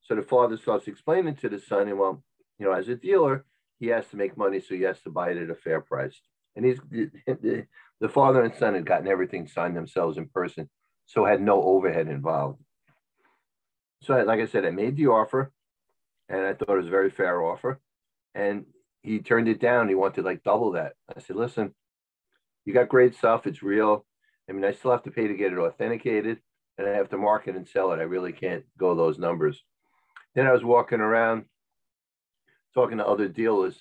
So the father starts explaining to the son, and well, you know, as a dealer, he has to make money, so he has to buy it at a fair price. And he's the, the father and son had gotten everything signed themselves in person, so had no overhead involved. So, I, like I said, I made the offer, and I thought it was a very fair offer. And he turned it down. He wanted like double that. I said, listen, you got great stuff. It's real. I mean, I still have to pay to get it authenticated, and I have to market and sell it. I really can't go those numbers. Then I was walking around talking to other dealers.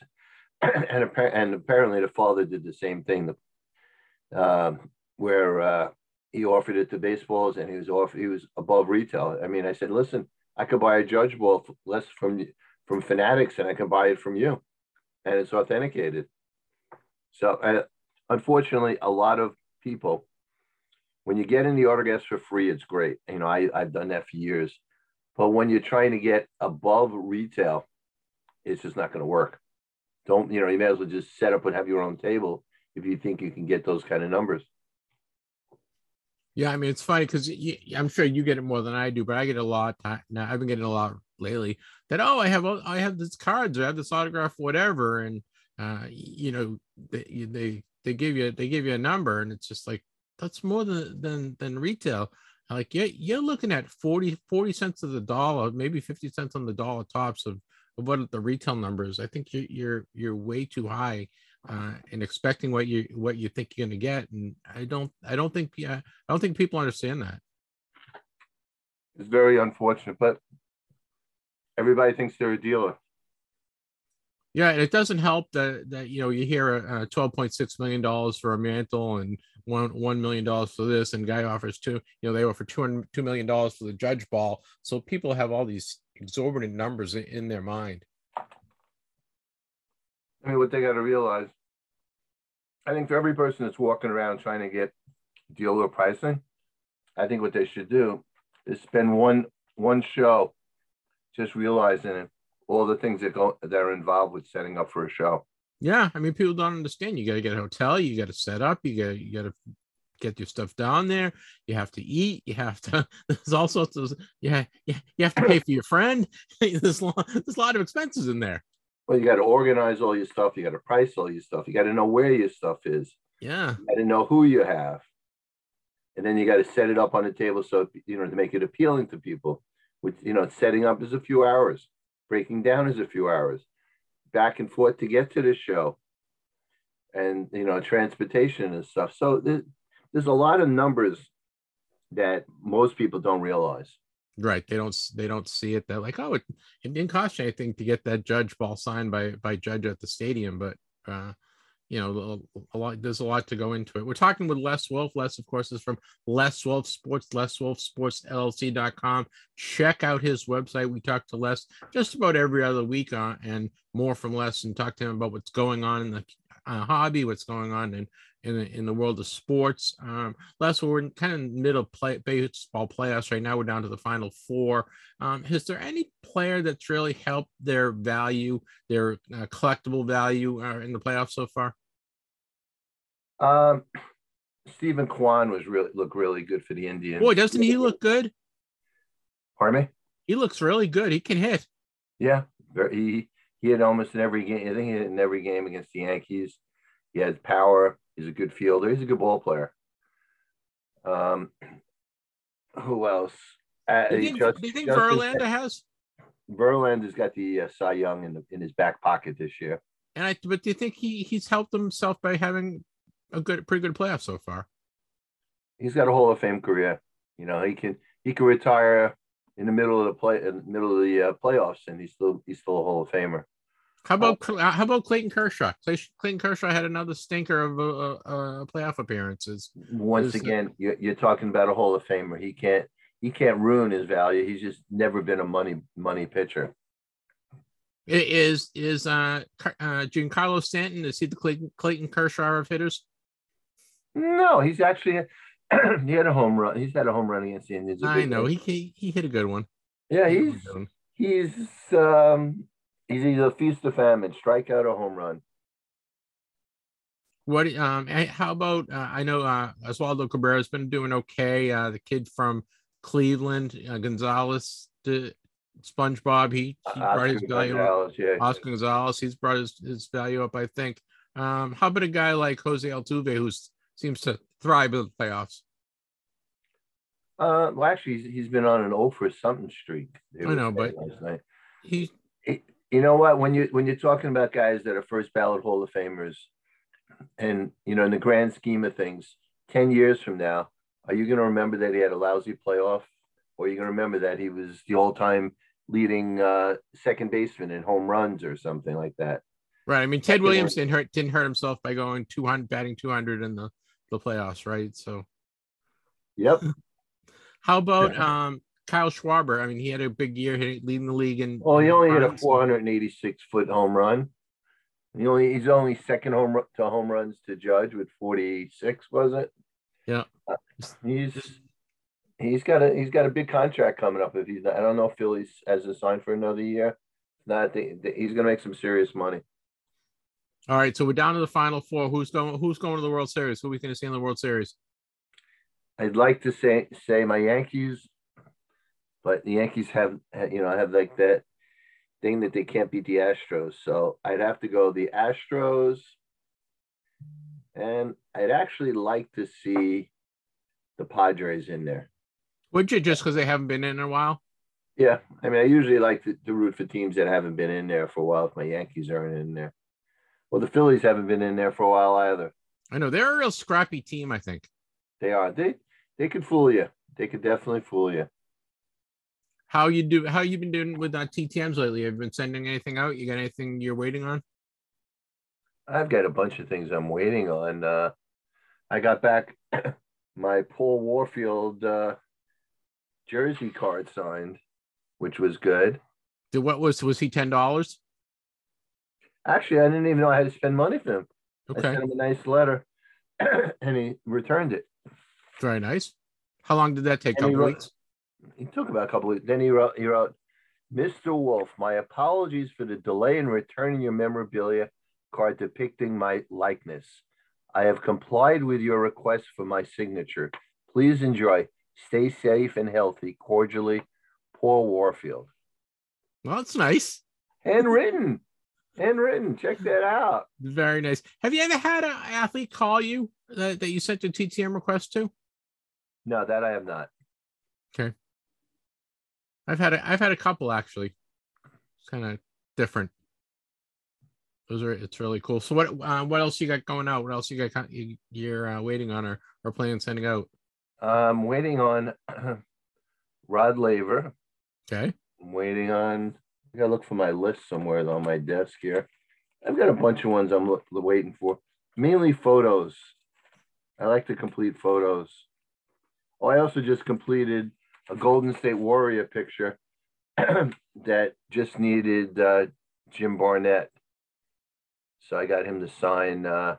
And, appa- and apparently the father did the same thing, uh, where uh, he offered it to baseballs, and he was off, he was above retail. I mean, I said, listen, I could buy a Judge ball less from from Fanatics, and I can buy it from you, and it's authenticated. So uh, unfortunately, a lot of people, when you get in the autographs for free, it's great. You know, I, I've done that for years. But when you're trying to get above retail, it's just not going to work. Don't, you know, you may as well just set up and have your own table if you think you can get those kind of numbers. Yeah, I mean, it's funny because I'm sure you get it more than I do, but I get a lot now. I've been getting a lot lately that, oh, I have I have these cards, or I have this autograph, whatever. And uh, you know, they, they they give you they give you a number, and it's just like, that's more than than than retail. Like, yeah, you're looking at forty cents of the dollar, maybe fifty cents on the dollar tops of, of what the retail number is. I think you're you're you're way too high uh, in expecting what you what you think you're going to get, and I don't I don't think I don't think people understand that. It's very unfortunate, but everybody thinks they're a dealer. Yeah, and it doesn't help that, that you know, you hear uh, twelve point six million dollars for a mantle and one one million dollars for this, and guy offers two. You know, they offer two hundred two million dollars for the judge ball. So people have all these exorbitant numbers in, in their mind. I mean, what they got to realize, I think, for every person that's walking around trying to get dealer pricing, I think what they should do is spend one one show just realizing it. All the things that go that are involved with setting up for a show. Yeah, I mean, people don't understand. You got to get a hotel, you got to set up, you got you got to get your stuff down there. You have to eat. You have to. There's all sorts of yeah. You, you have to pay for your friend. there's a lot, there's a lot of expenses in there. Well, you got to organize all your stuff. You got to price all your stuff. You got to know where your stuff is. Yeah. You got to know who you have, and then you got to set it up on the table so you know to make it appealing to people. Which you know, setting up is a few hours. Breaking down is a few hours, back and forth to get to the show, and you know transportation and stuff. So there's, there's a lot of numbers that most people don't realize. Right, they don't they don't see it. They're like, oh, it, it didn't cost you anything to get that judge ball signed by by judge at the stadium. But uh, you know, a, a lot there's a lot to go into it. We're talking with Les Wolff. Les, of course, is from Les Wolff Sports, les wolff sports l l c dot com. Check out his website. We talk to Les just about every other week uh, and more from Les, and talk to him about what's going on in the uh, hobby, what's going on in in the, in the world of sports. Um, Les, we're in kind of middle play, baseball playoffs right now. We're down to the final four. Um, is there any player that's really helped their value, their uh, collectible value uh, in the playoffs so far? Um, Stephen Kwan was really looked really good for the Indians. Boy, doesn't he look good? Pardon me? He looks really good. He can hit. Yeah, he he hit almost in every game. I think he hit in every game against the Yankees. He has power. He's a good fielder. He's a good ball player. Um, who else? Uh, do you think, just, do you think Verlander has, has? Verlander's got the uh, Cy Young in, the, in his back pocket this year. And I, but do you think he he's helped himself by having a good, pretty good playoff so far? He's got a Hall of Fame career. You know, he can he can retire in the middle of the play, in the middle of the uh, playoffs, and he's still he's still a Hall of Famer. How about how about Clayton Kershaw? Clayton Kershaw had another stinker of uh, uh, playoff appearances. Once There's, again, you're, you're talking about a Hall of Famer. He can't he can't ruin his value. He's just never been a money money pitcher. Is is uh, uh, Giancarlo Stanton? Is he the Clayton, Clayton Kershaw of hitters? No, he's actually he had a home run. He's had a home run against the Indians. I know he, he he hit a good one. Yeah, he's he's. he's um, He's either feast or famine, strikeout or home run. What? Um. How about? Uh, I know uh, Oswaldo Cabrera has been doing okay. Uh, the kid from Cleveland, uh, Gonzalez, to SpongeBob. He, he uh, brought his value Gonzalez, up. Yeah, Oscar yeah. Gonzalez. He's brought his, his value up, I think. Um. How about a guy like Jose Altuve, who seems to thrive in the playoffs? Uh. Well, actually, he's, he's been on an zero for something streak. I know, but last night. he. You know what? When you when you're talking about guys that are first ballot Hall of Famers, and you know, in the grand scheme of things, ten years from now, are you going to remember that he had a lousy playoff, or are you going to remember that he was the all-time leading uh, second baseman in home runs or something like that? Right. I mean, Ted Williams didn't hurt didn't hurt himself by going two hundred, batting two hundred in the the playoffs, right? So, yep. How about um? Kyle Schwarber, I mean, he had a big year hitting, leading the league in. Well, he only hit a four hundred eighty-six foot home run. He only he's only second home to home runs to Judge with forty-six, was it? Yeah, uh, he's he's got a he's got a big contract coming up. If he's not, I don't know if Philly's has a sign for another year. Not the, the, he's going to make some serious money. All right, so we're down to the final four. Who's going? Who's going to the World Series? Who are we going to see in the World Series? I'd like to say say my Yankees. But the Yankees have, you know, have like that. thing that they can't beat the Astros. So I'd have to go the Astros. And I'd actually like to see the Padres in there. Would you, just because they haven't been in a while? Yeah. I mean, I usually like to, to root for teams that haven't been in there for a while if my Yankees aren't in there. Well, the Phillies haven't been in there for a while either. I know. They're a real scrappy team, I think. They are. They they could fool you. They could definitely fool you. How you do? How you been doing with uh, T T Ms lately? Have you been sending anything out? You got anything you're waiting on? I've got a bunch of things I'm waiting on. Uh, I got back my Paul Warfield uh, jersey card signed, which was good. Did what was was he ten dollars? Actually, I didn't even know I had to spend money for him. Okay. I sent him a nice letter, and he returned it. Very nice. How long did that take? Couple weeks. He took about a couple of weeks. Then he wrote, he wrote, Mister Wolf, my apologies for the delay in returning your memorabilia card depicting my likeness. I have complied with your request for my signature. Please enjoy. Stay safe and healthy. Cordially, Paul Warfield. Well, that's nice. Handwritten. Handwritten. Check that out. Very nice. Have you ever had an athlete call you that, that you sent a T T M request to? No, that I have not. Okay. I've had a, I've had a couple actually. It's kind of different. Those are it's really cool. So what uh, what else you got going out? What else you got you, you're uh, waiting on or or planning on sending out? I'm waiting on Rod Laver. Okay. I'm waiting on. I gotta look for my list somewhere on my desk here. I've got a bunch of ones I'm look, waiting for. Mainly photos. I like to complete photos. Oh, I also just completed a Golden State Warrior picture that just needed uh, Jim Barnett. So I got him to sign uh,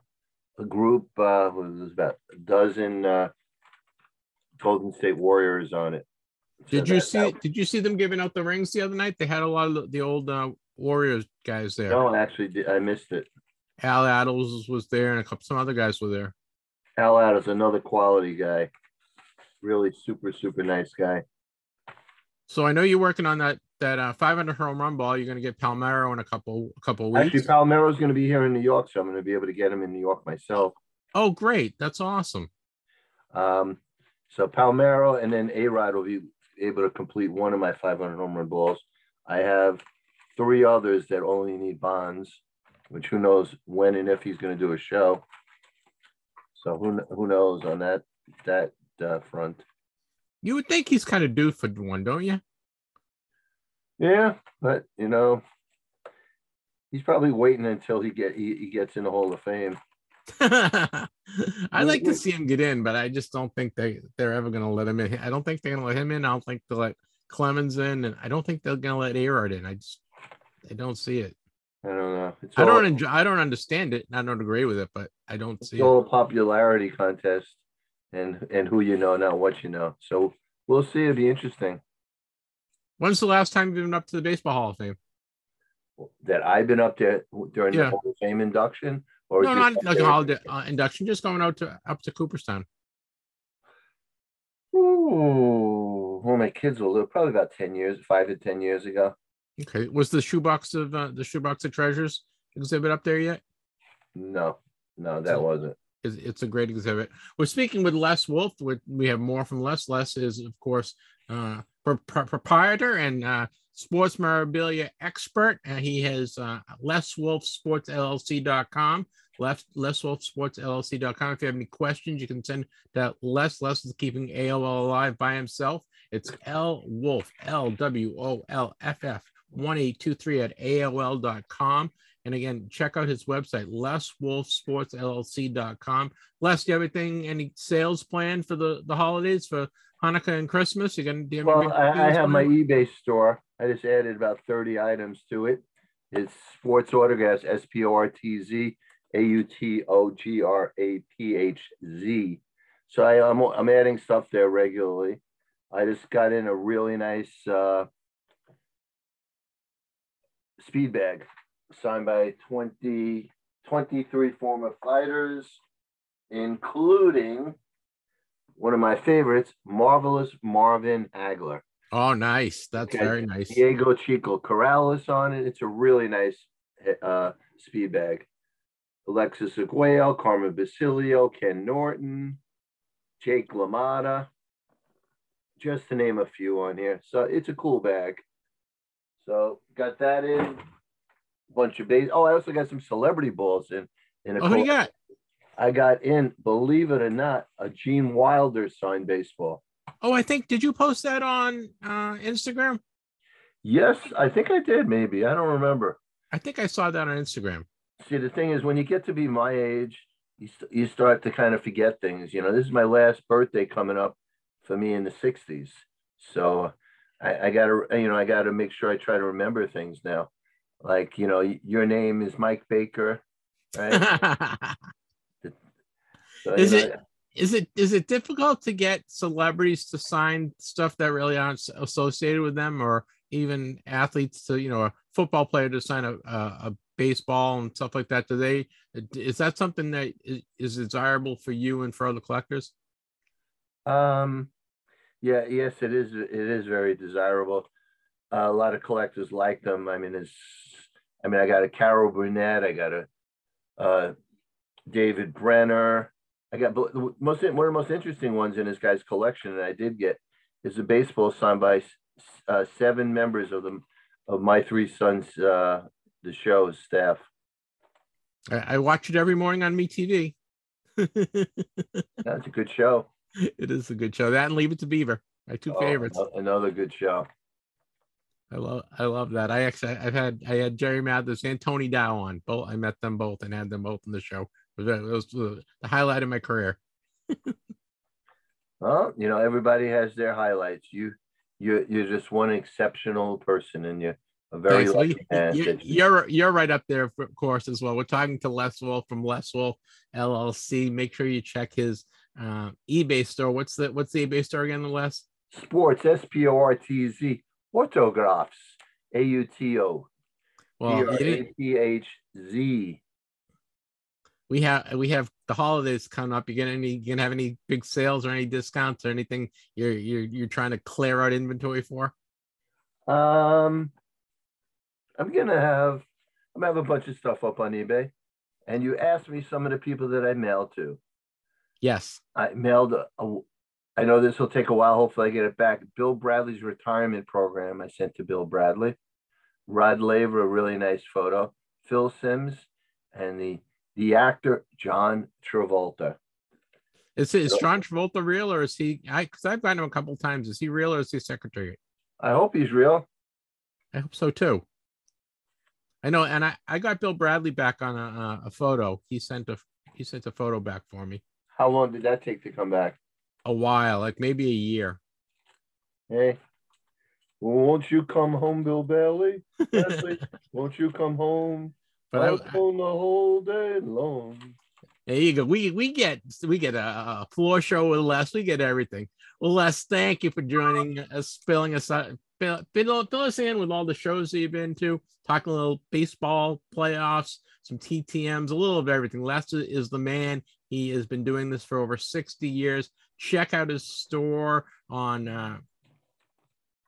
a group uh, with about a dozen uh, Golden State Warriors on it. So did you see? Out. Did you see them giving out the rings the other night? They had a lot of the old uh, Warriors guys there. No, actually, did. I missed it. Al Attles was there, and a couple some other guys were there. Al Attles, another quality guy. Really super, super nice guy. So I know you're working on that that uh, five hundred home run ball. You're going to get Palmeiro in a couple a couple weeks. Actually, Palmeiro's going to be here in New York, so I'm going to be able to get him in New York myself. Oh, great! That's awesome. Um, so Palmeiro and then A-Rod will be able to complete one of my five hundred home run balls. I have three others that only need Bonds, which who knows when and if he's going to do a show. So who who knows on that that. Uh, front. You would think he's kind of due for one, don't you? Yeah, but you know, he's probably waiting until he get he, he gets in the Hall of Fame. I'd like to see him get in, but I just don't think they they're ever going to let him in. I don't think they're going to let him in. I don't think they'll let Clemens in, and I don't think they're going to let A-Rod in. I just I don't see it. I don't know. It's I don't a, enjoy, I don't understand it. And I don't agree with it, but I don't see it. It's all a popularity contest. And and who you know, not what you know. So we'll see. It'll be interesting. When's the last time you've been up to the Baseball Hall of Fame? That I've been up there during yeah. the Hall of Fame induction, or no, not like holiday uh, induction. Just going out to up to Cooperstown. Ooh, well, my kids were little, probably about ten years, five to ten years ago. Okay, was the shoebox of uh, the shoebox of treasures exhibit up there yet? No, no, that so- wasn't. It's a great exhibit. We're speaking with Les Wolff. We have more from Les. Les is, of course, uh, pro- pro- proprietor and uh, sports memorabilia expert. And he has uh, Les Wolff Sports L L C dot com. Les, Les Wolff Sports L L C dot com. If you have any questions, you can send that Les. Les is keeping A O L alive by himself. It's L Wolff, L W O L F F one eight two three at A O L dot com. And again, check out his website, Les Wolff Sports L L C dot com. Les, do you have anything, any sales plan for the, the holidays, for Hanukkah and Christmas? You're going to do well, I, I have my eBay store. I just added about thirty items to it. It's Sports Autographs, S P O R T Z A U T O G R A P H Z. So I, I'm, I'm adding stuff there regularly. I just got in a really nice uh, speed bag. Signed by twenty, twenty-three former fighters, including one of my favorites, Marvelous Marvin Hagler. Oh, nice. That's okay. Very nice. Diego Chico Corrales on it. It's a really nice uh, speed bag. Alexis Aguayo, Carmen Basilio, Ken Norton, Jake LaMotta, just to name a few on here. So it's a cool bag. So got that in, a bunch of base. Oh, I also got some celebrity balls in. in a oh, who do you got? I got in, believe it or not, a Gene Wilder signed baseball. Oh, I think, did you post that on uh, Instagram? Yes, I think I did, maybe. I don't remember. I think I saw that on Instagram. See, the thing is, when you get to be my age, you, st- you start to kind of forget things. You know, this is my last birthday coming up for me in the sixties. So I, I got to, you know, I got to make sure I try to remember things now. Like, you know, your name is Mike Baker, right? So, is know, it I, is it is it difficult to get celebrities to sign stuff that really aren't associated with them, or even athletes to, you know, a football player to sign a, a, a baseball and stuff like that? Do they, is that something that is desirable for you and for other collectors? Um, yeah, yes, it is. It is very desirable. Uh, a lot of collectors like them. I mean, it's, I mean, I got a Carol Burnett. I got a uh, David Brenner. I got most, one of the most interesting ones in this guy's collection, and I did get, is a baseball signed by uh, seven members of the of my three sons, uh, the show's staff. I, I watch it every morning on MeTV. That's a good show. It is a good show. That and Leave It to Beaver, my two oh, favorites. Another good show. I love, I love that. I actually, I've had, I had Jerry Mathers and Tony Dow on. Both, I met them both and had them both on the show. It was the highlight of my career. Well, you know, everybody has their highlights. You, you, you're just one exceptional person, and you're a very Thanks, lucky man. You, you're, you're right up there, of course, as well. We're talking to Les Wolff from Les Wolff L L C. Make sure you check his uh, eBay store. What's the What's the eBay store again, Les? Sports S P O R T Z Autographs A U T O A P H Z. We have we have the holidays coming up. You gonna any you gonna have any big sales or any discounts or anything you're you're you're trying to clear out inventory for? Um, I'm gonna have I'm gonna have a bunch of stuff up on eBay, and you asked me some of the people that I mailed to. Yes, I mailed. A, a, I know this will take a while. Hopefully, I get it back. Bill Bradley's retirement program. I sent to Bill Bradley, Rod Laver, a really nice photo. Phil Sims, and the. The actor John Travolta. Is, is John Travolta real, or is he? I because I've gotten him a couple of times. Is he real, or is he secretary? I hope he's real. I hope so too. I know, and I, I got Bill Bradley back on a, a photo. He sent a he sent a photo back for me. How long did that take to come back? A while, like maybe a year. Hey, won't you come home, Bill Bradley? Bradley won't you come home? But I was on the whole day long. There you go. We we get we get a, a floor show with Les. We get everything. Well, Les, thank you for joining us, filling us out, fill, fill, fill us in with all the shows that you've been to, talking a little baseball playoffs, some T T Ms, a little of everything. Les is the man. He has been doing this for over sixty years. Check out his store on uh,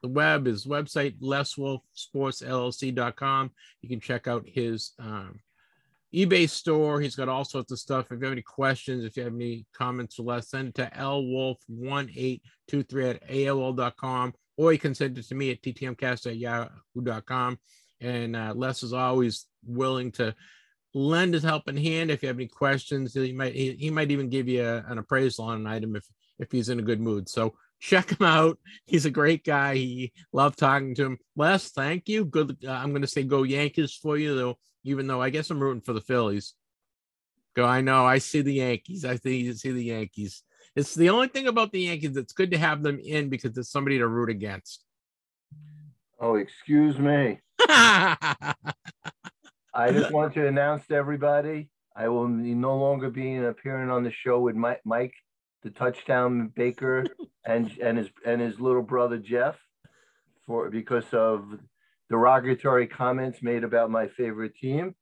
the web, his website, Les Wolff Sports L L C dot com. You can check out his um, eBay store. He's got all sorts of stuff. If you have any questions, if you have any comments for Les, send it to l wolff one eight two three at A O L dot com, or you can send it to me at T T M Cast at yahoo dot com. And uh, Les is always willing to lend his helping hand. If you have any questions, he might he, he might even give you a, an appraisal on an item if if he's in a good mood. So check him out. He's a great guy. He loved talking to him. Les, thank you. Good. Uh, I'm going to say go Yankees for you, though, even though I guess I'm rooting for the Phillies. Go. I know. I see the Yankees. I see, see the Yankees. It's the only thing about the Yankees that's good to have them in, because there's somebody to root against. Oh, excuse me. I just want to announce to everybody, I will no longer be appearing on the show with my, Mike. The touchdown Baker and and his and his little brother Jeff, for because of derogatory comments made about my favorite team.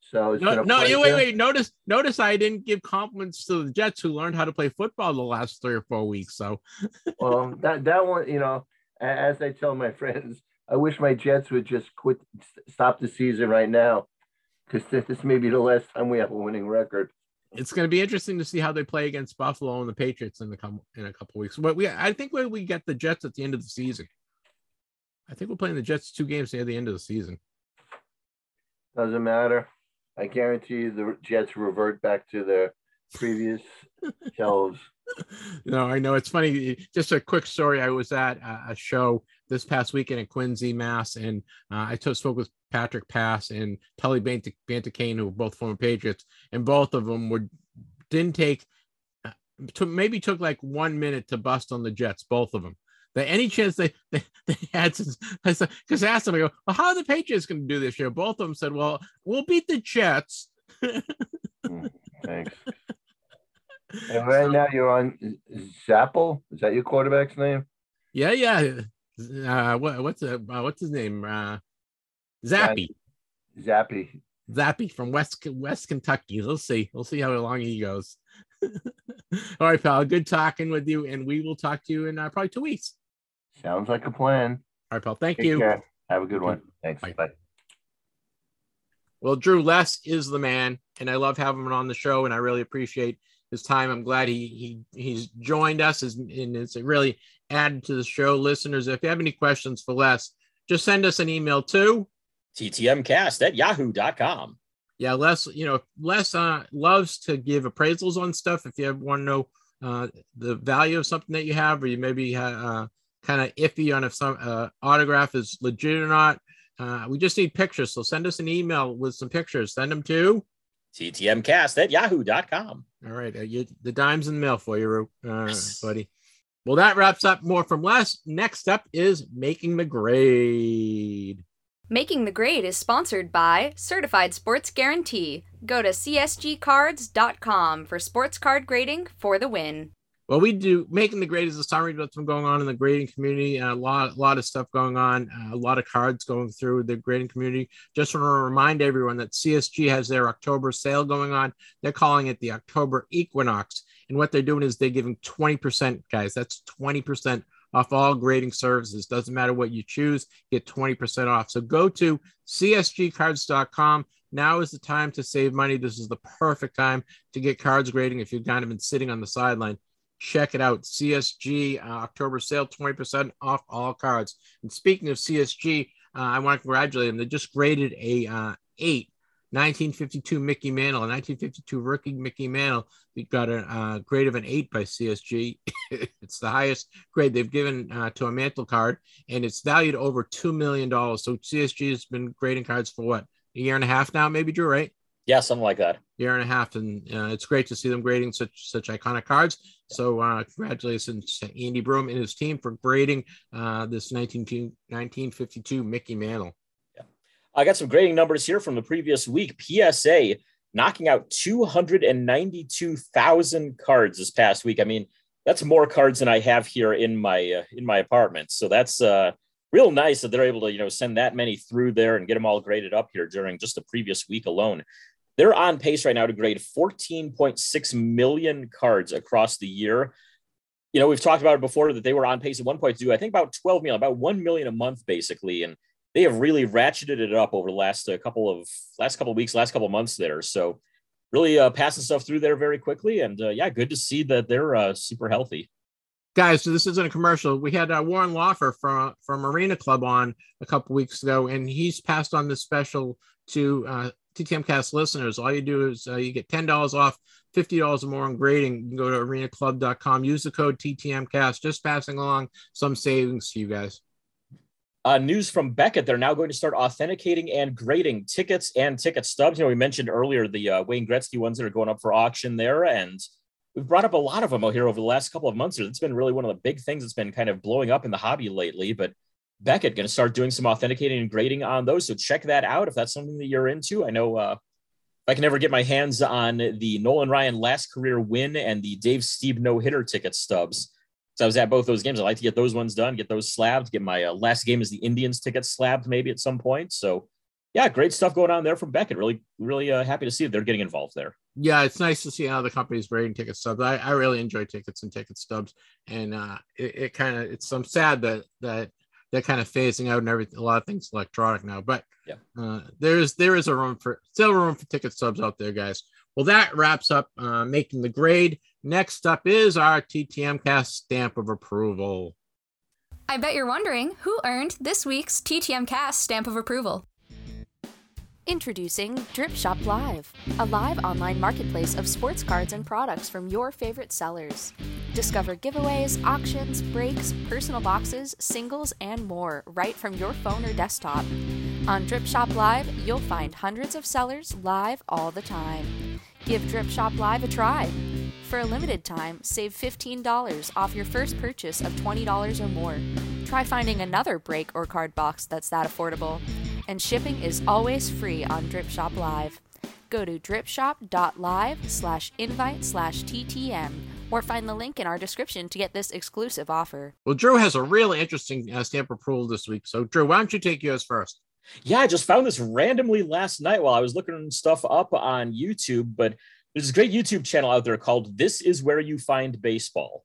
So it's no, no, you, wait, wait. Notice, notice, I didn't give compliments to the Jets, who learned how to play football the last three or four weeks. So, well, that that one, you know, as I tell my friends, I wish my Jets would just quit, stop the season right now, because this may be the last time we have a winning record. It's going to be interesting to see how they play against Buffalo and the Patriots in the come in a couple of weeks. But we, I think when we get the Jets at the end of the season, I think we're playing the Jets two games near the end of the season. Doesn't matter. I guarantee you the Jets revert back to their previous selves. No, I know. It's funny. Just a quick story. I was at a show this past weekend at Quincy, Mass, and uh, I t- spoke with Patrick Pass and Tully Bant- Bantacane, who were both former Patriots, and both of them were didn't take, uh, took, maybe took like one minute to bust on the Jets, both of them. That any chance they, they, they had, because I asked them, I go, well, how are the Patriots going to do this year? Both of them said, well, we'll beat the Jets. mm, thanks. And right so, now you're on Zappel. Is that your quarterback's name? Yeah, yeah. Uh, what, what's uh, what's his name? Uh, Zappy. Zappy. Zappy from West West Kentucky. Let's see. We'll see how long he goes. All right, pal. Good talking with you, and we will talk to you in uh, probably two weeks. Sounds like a plan. All right, pal. Thank Take you. Care. Have a good one. Thanks. Bye. Bye. Well, Drew, Les is the man, and I love having him on the show, and I really appreciate his time. I'm glad he he he's joined us, and it's really added to the show. Listeners, if you have any questions for Les, just send us an email to T T M Cast at yahoo dot com. Yeah, Les, you know, Les uh, loves to give appraisals on stuff. If you ever want to know uh, the value of something that you have, or you maybe uh, kind of iffy on if some uh, autograph is legit or not, uh, we just need pictures. So send us an email with some pictures. Send them to T T M Cast at yahoo dot com. All right. Uh, you, the dime's in the mail for you, uh, yes. buddy. Well, that wraps up more from Les. Next up is Making the Grade. Making the Grade is sponsored by Certified Sports Guarantee. Go to C S G cards dot com for sports card grading for the win. Well, we do. Making the Grade is a summary of what's been going on in the grading community. A lot, a lot of stuff going on, a lot of cards going through the grading community. Just want to remind everyone that C S G has their October sale going on. They're calling it the October Equinox. And what they're doing is they're giving twenty percent, guys. That's twenty percent off all grading services. Doesn't matter what you choose, get twenty percent off. So go to C S G cards dot com. Now is the time to save money. This is the perfect time to get cards grading if you've kind of been sitting on the sideline. Check it out. C S G uh, October sale, twenty percent off all cards. And speaking of C S G, uh, I want to congratulate them. They just graded a uh, eight nineteen fifty-two Mickey Mantle, a nineteen fifty-two rookie Mickey Mantle. We got a uh, grade of an eight by C S G. It's the highest grade they've given uh, to a Mantle card, and it's valued over two million dollars. So C S G has been grading cards for what, a year and a half now, maybe, Drew, right? Yeah, something like that. Year and a half, and uh, it's great to see them grading such such iconic cards. So uh, congratulations to Andy Broom and his team for grading uh, this nineteen fifty-two Mickey Mantle. Yeah. I got some grading numbers here from the previous week. P S A knocking out two hundred ninety-two thousand cards this past week. I mean, that's more cards than I have here in my uh, in my apartment. So that's uh, real nice that they're able to, you know, send that many through there and get them all graded up here during just the previous week alone. They're on pace right now to grade fourteen point six million cards across the year. You know, we've talked about it before that they were on pace at one point to do, I think, about twelve million, about one million a month, basically. And they have really ratcheted it up over the last uh, couple of last couple of weeks, last couple of months there. So really uh, passing stuff through there very quickly. And uh, yeah, good to see that they're uh, super healthy. Guys, so this isn't a commercial. We had uh, Warren Loffer from, from Arena Club on a couple weeks ago, and he's passed on this special to uh, T T M Cast listeners. All you do is uh, you get ten dollars off, fifty dollars or more on grading. You can go to arena club dot com. Use the code T T M Cast. Just passing along some savings to you guys. Uh, news from Beckett. They're now going to start authenticating and grading tickets and ticket stubs. You know, we mentioned earlier the uh, Wayne Gretzky ones that are going up for auction there, and we've brought up a lot of them here over the last couple of months. It's been really one of the big things that's been kind of blowing up in the hobby lately, but Beckett going to start doing some authenticating and grading on those. So check that out if that's something that you're into. I know uh, I can never get my hands on the Nolan Ryan last career win and the Dave Steeb no-hitter ticket stubs. So I was at both those games. I like to get those ones done, get those slabbed, get my uh, last game as the Indians ticket slabbed maybe at some point. So yeah, great stuff going on there from Beckett. Really, really uh, happy to see that they're getting involved there. Yeah, it's nice to see how the company's breaking ticket stubs. I, I really enjoy tickets and ticket stubs, and uh, it, it kind of it's I'm sad that that that kind of phasing out and everything. A lot of things electronic now, but yeah, uh, there is there is a room for still room for ticket stubs out there, guys. Well, that wraps up uh, making the grade. Next up is our T T M Cast stamp of approval. I bet you're wondering who earned this week's T T M Cast stamp of approval. Introducing Drip Shop Live, a live online marketplace of sports cards and products from your favorite sellers. Discover giveaways, auctions, breaks, personal boxes, singles, and more right from your phone or desktop. On Drip Shop Live, you'll find hundreds of sellers live all the time. Give Drip Shop Live a try. For a limited time, save fifteen dollars off your first purchase of twenty dollars or more. Try finding another break or card box that's that affordable. And shipping is always free on Drip Shop Live. Go to dripshop.live slash invite slash TTM or find the link in our description to get this exclusive offer. Well, Drew has a really interesting uh, stamp approval this week. So, Drew, why don't you take yours first? Yeah, I just found this randomly last night while I was looking stuff up on YouTube, but there's this great YouTube channel out there called This Is Where You Find Baseball.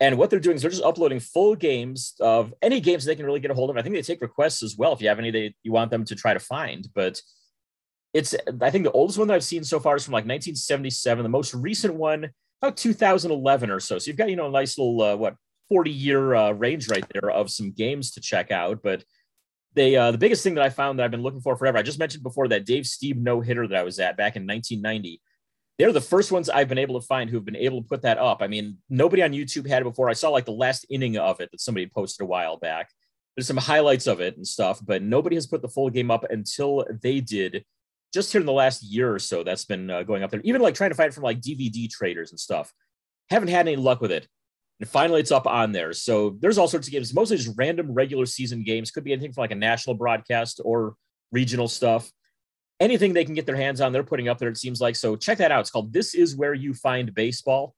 And what they're doing is they're just uploading full games of any games they can really get a hold of. I think they take requests as well if you have any that you want them to try to find. But it's, I think the oldest one that I've seen so far is from like nineteen seventy-seven. The most recent one, about two thousand eleven or so. So you've got, you know, a nice little, uh, what, forty-year uh, range right there of some games to check out. But they, uh, the biggest thing that I found that I've been looking for forever, I just mentioned before that Dave Steve no-hitter that I was at back in nineteen ninety. They're the first ones I've been able to find who've been able to put that up. I mean, nobody on YouTube had it before. I saw like the last inning of it that somebody posted a while back. There's some highlights of it and stuff, but nobody has put the full game up until they did just here in the last year or so. That's been uh, going up there, even like trying to find it from like D V D traders and stuff. Haven't had any luck with it. And finally it's up on there. So there's all sorts of games, mostly just random regular season games. Could be anything from like a national broadcast or regional stuff. Anything they can get their hands on, they're putting up there, it seems like. So check that out. It's called This Is Where You Find Baseball.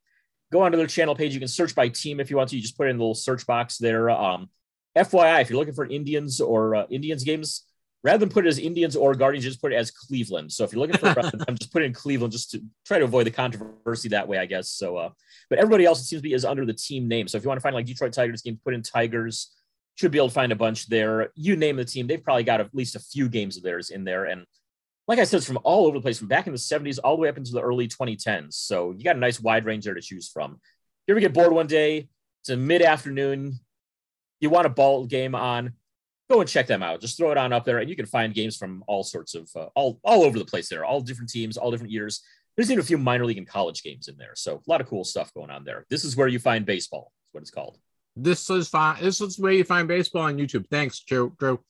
Go onto their channel page. You can search by team if you want to. You just put it in the little search box there. Um, F Y I, if you're looking for Indians or uh, Indians games, rather than put it as Indians or Guardians, just put it as Cleveland. So if you're looking for them, just put it in Cleveland just to try to avoid the controversy that way, I guess. So, uh, but everybody else, it seems to be, is under the team name. So if you want to find like Detroit Tigers games, put in Tigers. Should be able to find a bunch there. You name the team. They've probably got at least a few games of theirs in there. And like I said, it's from all over the place, from back in the seventies all the way up into the early twenty tens. So you got a nice wide range there to choose from. You ever get bored one day, it's a mid-afternoon, you want a ball game on, go and check them out. Just throw it on up there, and you can find games from all sorts of, uh, all, all over the place there, all different teams, all different years. There's even a few minor league and college games in there. So a lot of cool stuff going on there. This is where you find baseball, is what it's called. This is, fi- this is where you find baseball on YouTube. Thanks, Drew. Drew.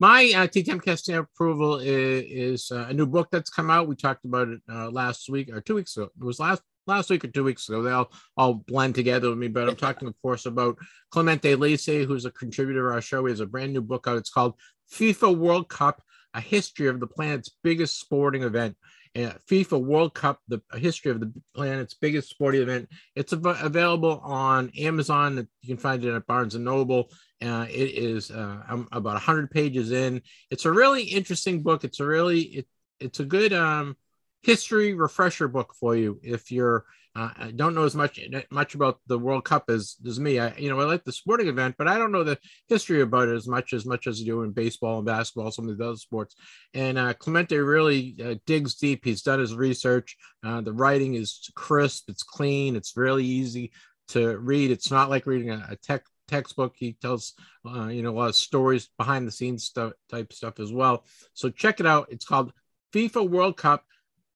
My uh, T T M Cast stamp approval is, is uh, a new book that's come out. We talked about it uh, last week or two weeks ago. It was last last week or two weeks ago. They all, all blend together with me, but I'm talking, of course, about Clemente Lisi, who's a contributor to our show. He has a brand new book out. It's called FIFA World Cup: A History of the Planet's Biggest Sporting Event. Uh, FIFA World Cup: The a History of the Planet's Biggest Sporting Event. It's av- available on Amazon. You can find it at Barnes and Noble. Uh, it is uh, I'm about one hundred pages in. It's a really interesting book. It's a really it, it's a good um, history refresher book for you if you're uh, don't know as much much about the World Cup as, as me. I you know I like the sporting event, but I don't know the history about it as much as much as you do in baseball and basketball, some of the other sports. And uh, Clemente really uh, digs deep. He's done his research. Uh, the writing is crisp. It's clean. It's really easy to read. It's not like reading a, a tech. textbook. He tells uh, you know a lot of stories, behind the scenes stuff, type stuff as well. So check it out. It's called FIFA World Cup: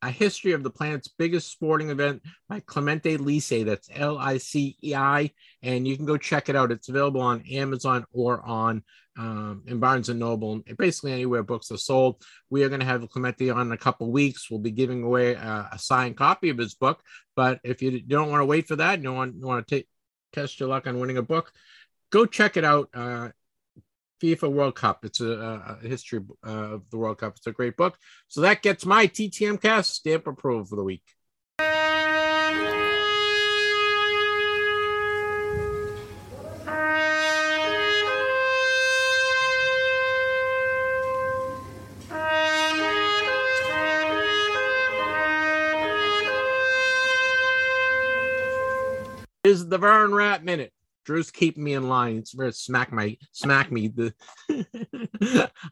A History of the Planet's Biggest Sporting Event by Clemente Lisi. That's L I C E I, and you can go check it out. It's available on Amazon or on um, in Barnes and Noble, basically anywhere books are sold. We are going to have Clemente on in a couple weeks. We'll be giving away a, a signed copy of his book. But if you don't want to wait for that, you don't want, you want to take test your luck on winning a book, go check it out. Uh, FIFA World Cup. It's a, a history of the World Cup. It's a great book. So that gets my T T M Cast stamp approval for the week. is the Vern Rat Minute. Drew's keeping me in line. It's gonna smack my smack me. The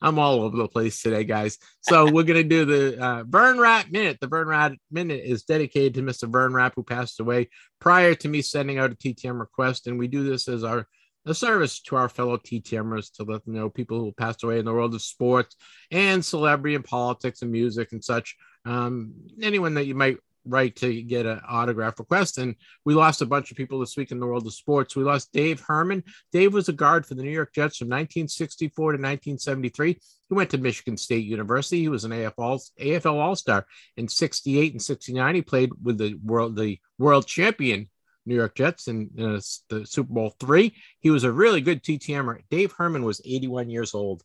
I'm all over the place today, guys. So we're gonna do the uh, Vern Rat Minute. The Vern Rat Minute is dedicated to Mister Vern Rapp, who passed away prior to me sending out a T T M request, and we do this as our a service to our fellow T T Mers to let them know people who passed away in the world of sports and celebrity and politics and music and such. Um, anyone that you might write to get an autograph request. And we lost a bunch of people this week in the world of sports. We lost Dave Herman. Dave was a guard for the New York Jets from nineteen sixty-four to nineteen seventy-three. He went to Michigan State University. He was an A F L All-Star in sixty-eight and sixty-nine. He played with the world, the world champion New York Jets in uh, the Super Bowl three. He was a really good T T Mer. Dave Herman was eighty-one years old.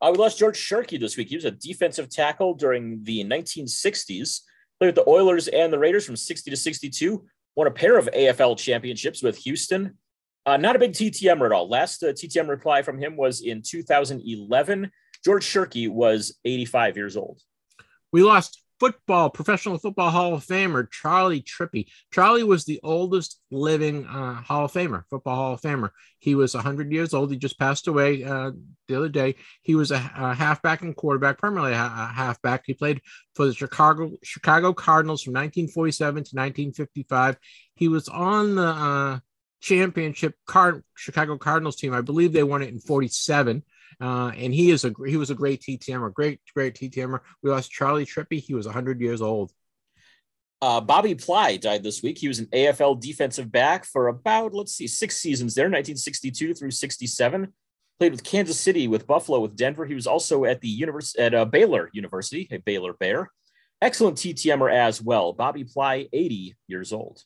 Uh, we lost George Sherkey this week. He was a defensive tackle during the nineteen sixties. Played with the Oilers and the Raiders from sixty to sixty-two. Won a pair of A F L championships with Houston. Uh, not a big T T Mer at all. Last uh, T T M reply from him was in two thousand eleven. George Sherkey was eighty-five years old. We lost football, professional football Hall of Famer, Charlie Trippi. Charlie was the oldest living uh, Hall of Famer, football Hall of Famer. He was one hundred years old. He just passed away uh, the other day. He was a, a halfback and quarterback, primarily a halfback. He played for the Chicago Chicago Cardinals from nineteen forty-seven to nineteen fifty-five. He was on the uh, championship Card- Chicago Cardinals team. I believe they won it in forty-seven. Uh, and he is a he was a great T T Mer, great great T T Mer. We lost Charlie Trippi. He was one hundred years old. Uh, Bobby Ply died this week. He was an A F L defensive back for about let's see six seasons there, nineteen sixty-two through sixty-seven. Played with Kansas City, with Buffalo, with Denver. He was also at the univers- at uh, Baylor University, a Baylor Bear. Excellent T T Mer as well. Bobby Ply, eighty years old.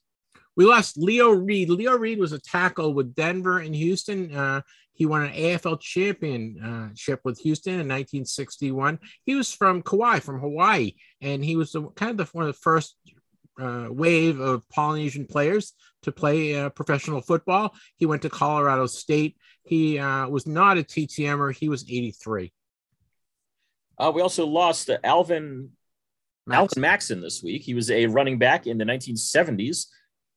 We lost Leo Reed. Leo Reed was a tackle with Denver and Houston. Uh, he won an A F L championship with Houston in nineteen sixty-one. He was from Kauai, from Hawaii, and he was the, kind of the, one of the first uh, wave of Polynesian players to play uh, professional football. He went to Colorado State. He uh, was not a T T Mer. He was eighty-three. Uh, we also lost uh, Alvin, Alvin Maxson this week. He was a running back in the nineteen seventies.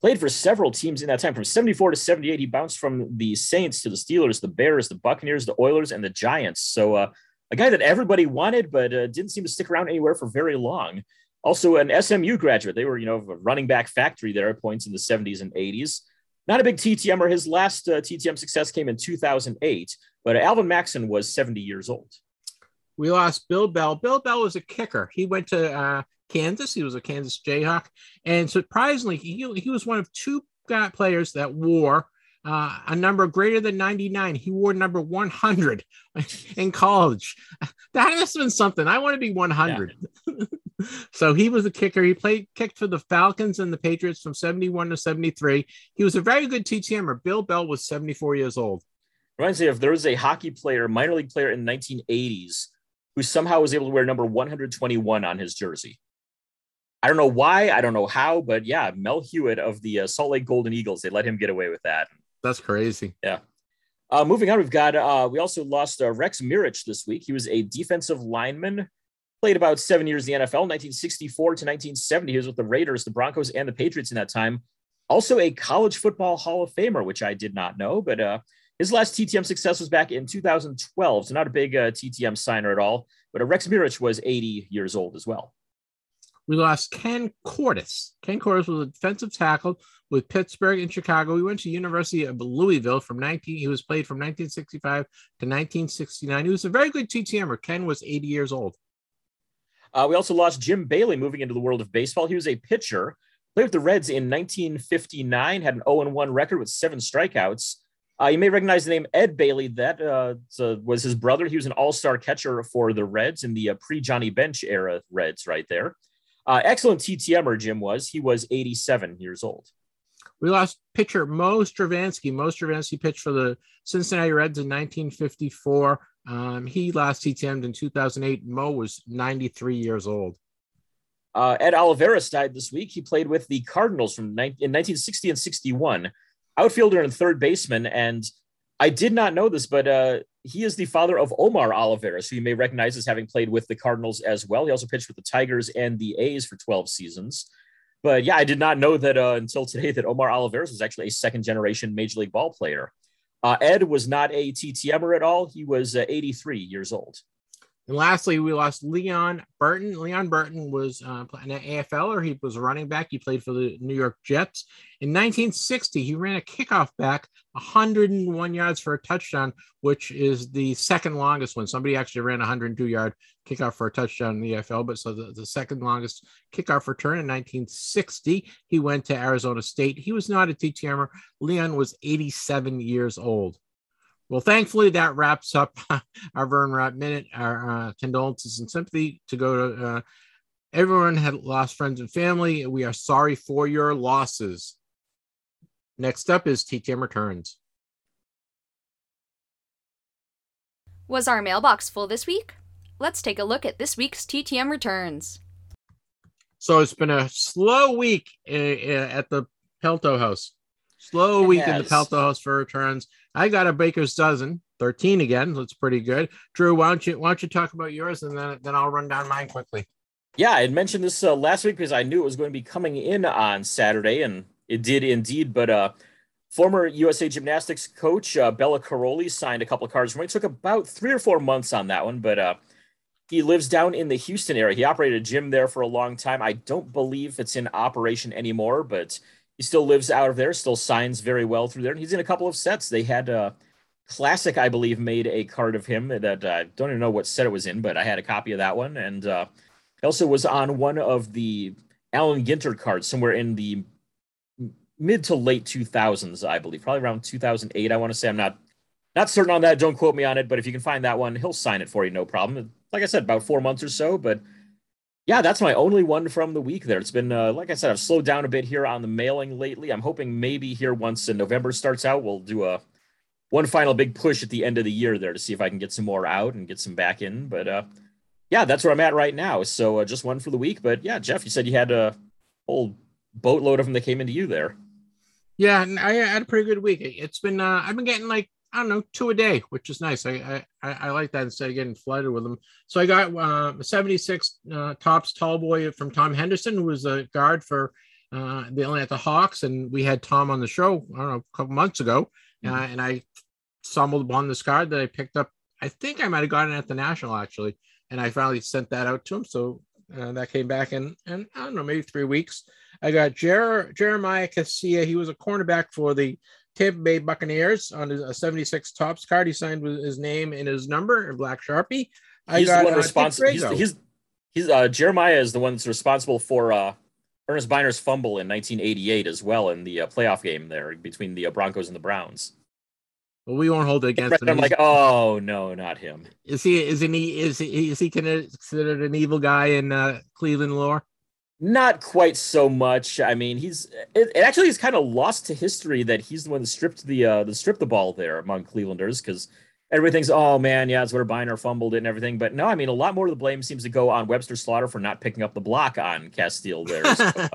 Played for several teams in that time. From seventy-four to seventy-eight, he bounced from the Saints to the Steelers, the Bears, the Buccaneers, the Oilers, and the Giants. So uh, a guy that everybody wanted, but uh, didn't seem to stick around anywhere for very long. Also an S M U graduate. They were, you know, a running back factory there at points in the seventies and eighties. Not a big T T Mer. His last uh, T T M success came in two thousand eight, but Alvin Maxson was seventy years old. We lost Bill Bell. Bill Bell was a kicker. He went to uh, Kansas. He was a Kansas Jayhawk. And surprisingly, he, he was one of two players that wore uh, a number greater than ninety-nine. He wore number one hundred in college. That has been something. I want to be one hundred. Yeah. So he was a kicker. He played kicked for the Falcons and the Patriots from seventy-one to seventy-three. He was a very good T T Mer. Bill Bell was seventy-four years old. Reminds me of there was a hockey player, minor league player in the nineteen eighties, who somehow was able to wear number one hundred twenty-one on his jersey. I don't know why, I don't know how, but yeah, Mel Hewitt of the uh, Salt Lake Golden Eagles, they let him get away with that. That's crazy. Yeah. Uh, moving on, we've got, uh, we also lost uh, Rex Mirich this week. He was a defensive lineman, played about seven years in the N F L, nineteen sixty-four to nineteen seventy. He was with the Raiders, the Broncos, and the Patriots in that time. Also a college football Hall of Famer, which I did not know, but uh, his last T T M success was back in two thousand twelve. So not a big uh, T T M signer at all, but uh, Rex Mirich was eighty years old as well. We lost Ken Cortis. Ken Cortis was a defensive tackle with Pittsburgh and Chicago. He went to University of Louisville from nineteen. He was played from nineteen sixty-five to nineteen sixty-nine. He was a very good T T Mer. Ken was eighty years old. Uh, we also lost Jim Bailey moving into the world of baseball. He was a pitcher, played with the Reds in nineteen fifty-nine, had an oh and one record with seven strikeouts. Uh, you may recognize the name Ed Bailey. That uh, was his brother. He was an all-star catcher for the Reds in the uh, pre-Johnny Bench era Reds right there. Uh, excellent T T Mer Jim was. He was eighty-seven years old. We lost pitcher Mo Stravinsky. Mo Stravinsky pitched for the Cincinnati Reds in nineteen fifty-four. Um, he last T T M'd in two thousand eight. Mo was ninety-three years old. Uh, Ed Olivares died this week. He played with the Cardinals from ni- in nineteen sixty and sixty-one. Outfielder and third baseman. And I did not know this, but uh, he is the father of Omar Olivares, who you may recognize as having played with the Cardinals as well. He also pitched with the Tigers and the A's for twelve seasons. But yeah, I did not know that uh, until today that Omar Oliveros was actually a second generation Major League ball player. Uh, Ed was not a T T M'er at all. He was uh, eighty-three years old. And lastly, we lost Leon Burton. Leon Burton was uh, playing at A F L, or he was a running back. He played for the New York Jets. In nineteen sixty, he ran a kickoff back one hundred one yards for a touchdown, which is the second longest one. Somebody actually ran one hundred two yard kickoff for a touchdown in the A F L, but so the, the second longest kickoff return in nineteen sixty. He went to Arizona State. He was not a T T M'er. Leon was eighty-seven years old. Well, thankfully, that wraps up our Vern Rapp Minute. Our uh, condolences and sympathy to go to uh, everyone had lost friends and family. We are sorry for your losses. Next up is T T M Returns. Was our mailbox full this week? Let's take a look at this week's T T M Returns. So it's been a slow week at the Pelto house. Slow yes. week in the Pelto house for returns. I got a Baker's dozen, thirteen again. That's pretty good. Drew, why don't you why don't you talk about yours, and then then I'll run down mine quickly. Yeah, I had mentioned this uh, last week because I knew it was going to be coming in on Saturday, and it did indeed. But uh, former U S A Gymnastics coach uh, Bella Caroli signed a couple of cards for me. It took about three or four months on that one, but uh, he lives down in the Houston area. He operated a gym there for a long time. I don't believe it's in operation anymore, but he still lives out of there, still signs very well through there. And he's in a couple of sets. They had a uh, Classic, I believe, made a card of him that I uh, don't even know what set it was in, but I had a copy of that one. And uh, he also was on one of the Alan Ginter cards somewhere in the mid to late two thousands, I believe, probably around two thousand eight. I want to say I'm not, not certain on that. Don't quote me on it, but if you can find that one, he'll sign it for you. No problem. Like I said, about four months or so, but yeah, that's my only one from the week there. It's been, uh, like I said, I've slowed down a bit here on the mailing lately. I'm hoping maybe here once in November starts out, we'll do a one final big push at the end of the year there to see if I can get some more out and get some back in. But uh, yeah, that's where I'm at right now. So uh, just one for the week. But yeah, Jeff, you said you had a whole boatload of them that came into you there. Yeah, I had a pretty good week. It's been, uh, I've been getting like, I don't know, two a day, which is nice. I I, I like that instead of getting flooded with them. So I got uh, a seventy-six uh, Topps tall boy from Tom Henderson, who was a guard for uh, the Atlanta Hawks. And we had Tom on the show, I don't know, a couple months ago. Mm-hmm. Uh, and I stumbled upon this card that I picked up. I think I might have gotten it at the National, actually. And I finally sent that out to him. So uh, that came back in, in, I don't know, maybe three weeks. I got Jer- Jeremiah Casilla. He was a cornerback for the Tampa Bay Buccaneers on a seventy-six Topps card. He signed with his name and his number in black Sharpie. I he's got, the one uh, responsible. He's, he's, he's uh, Jeremiah is the one that's responsible for uh, Ernest Byner's fumble in nineteen eighty-eight as well in the uh, playoff game there between the uh, Broncos and the Browns. Well, we won't hold it against him. I'm like, oh no, not him. Is he? Is he? Is he? Is he considered an evil guy in uh, Cleveland lore? Not quite so much. I mean, he's it, it actually is kind of lost to history that he's the one that stripped the uh, the stripped the ball there among Clevelanders because everything's oh man, yeah, it's where Byner fumbled it and everything. But no, I mean, a lot more of the blame seems to go on Webster Slaughter for not picking up the block on Castile there. So, uh,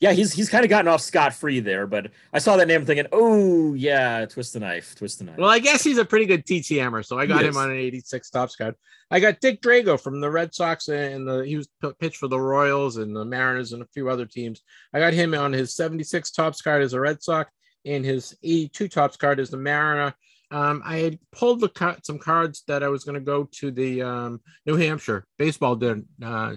yeah, he's he's kind of gotten off scot free there. But I saw that name thinking, oh yeah, twist the knife, twist the knife. Well, I guess he's a pretty good T T M'er, so I got him on an eighty-six Topps card. I got Dick Drago from the Red Sox, and the, he was pitched for the Royals and the Mariners and a few other teams. I got him on his seventy-six Topps card as a Red Sox and his eighty-two Topps card as the Mariner. Um, I had pulled the, some cards that I was going to go to the um, New Hampshire baseball din- uh,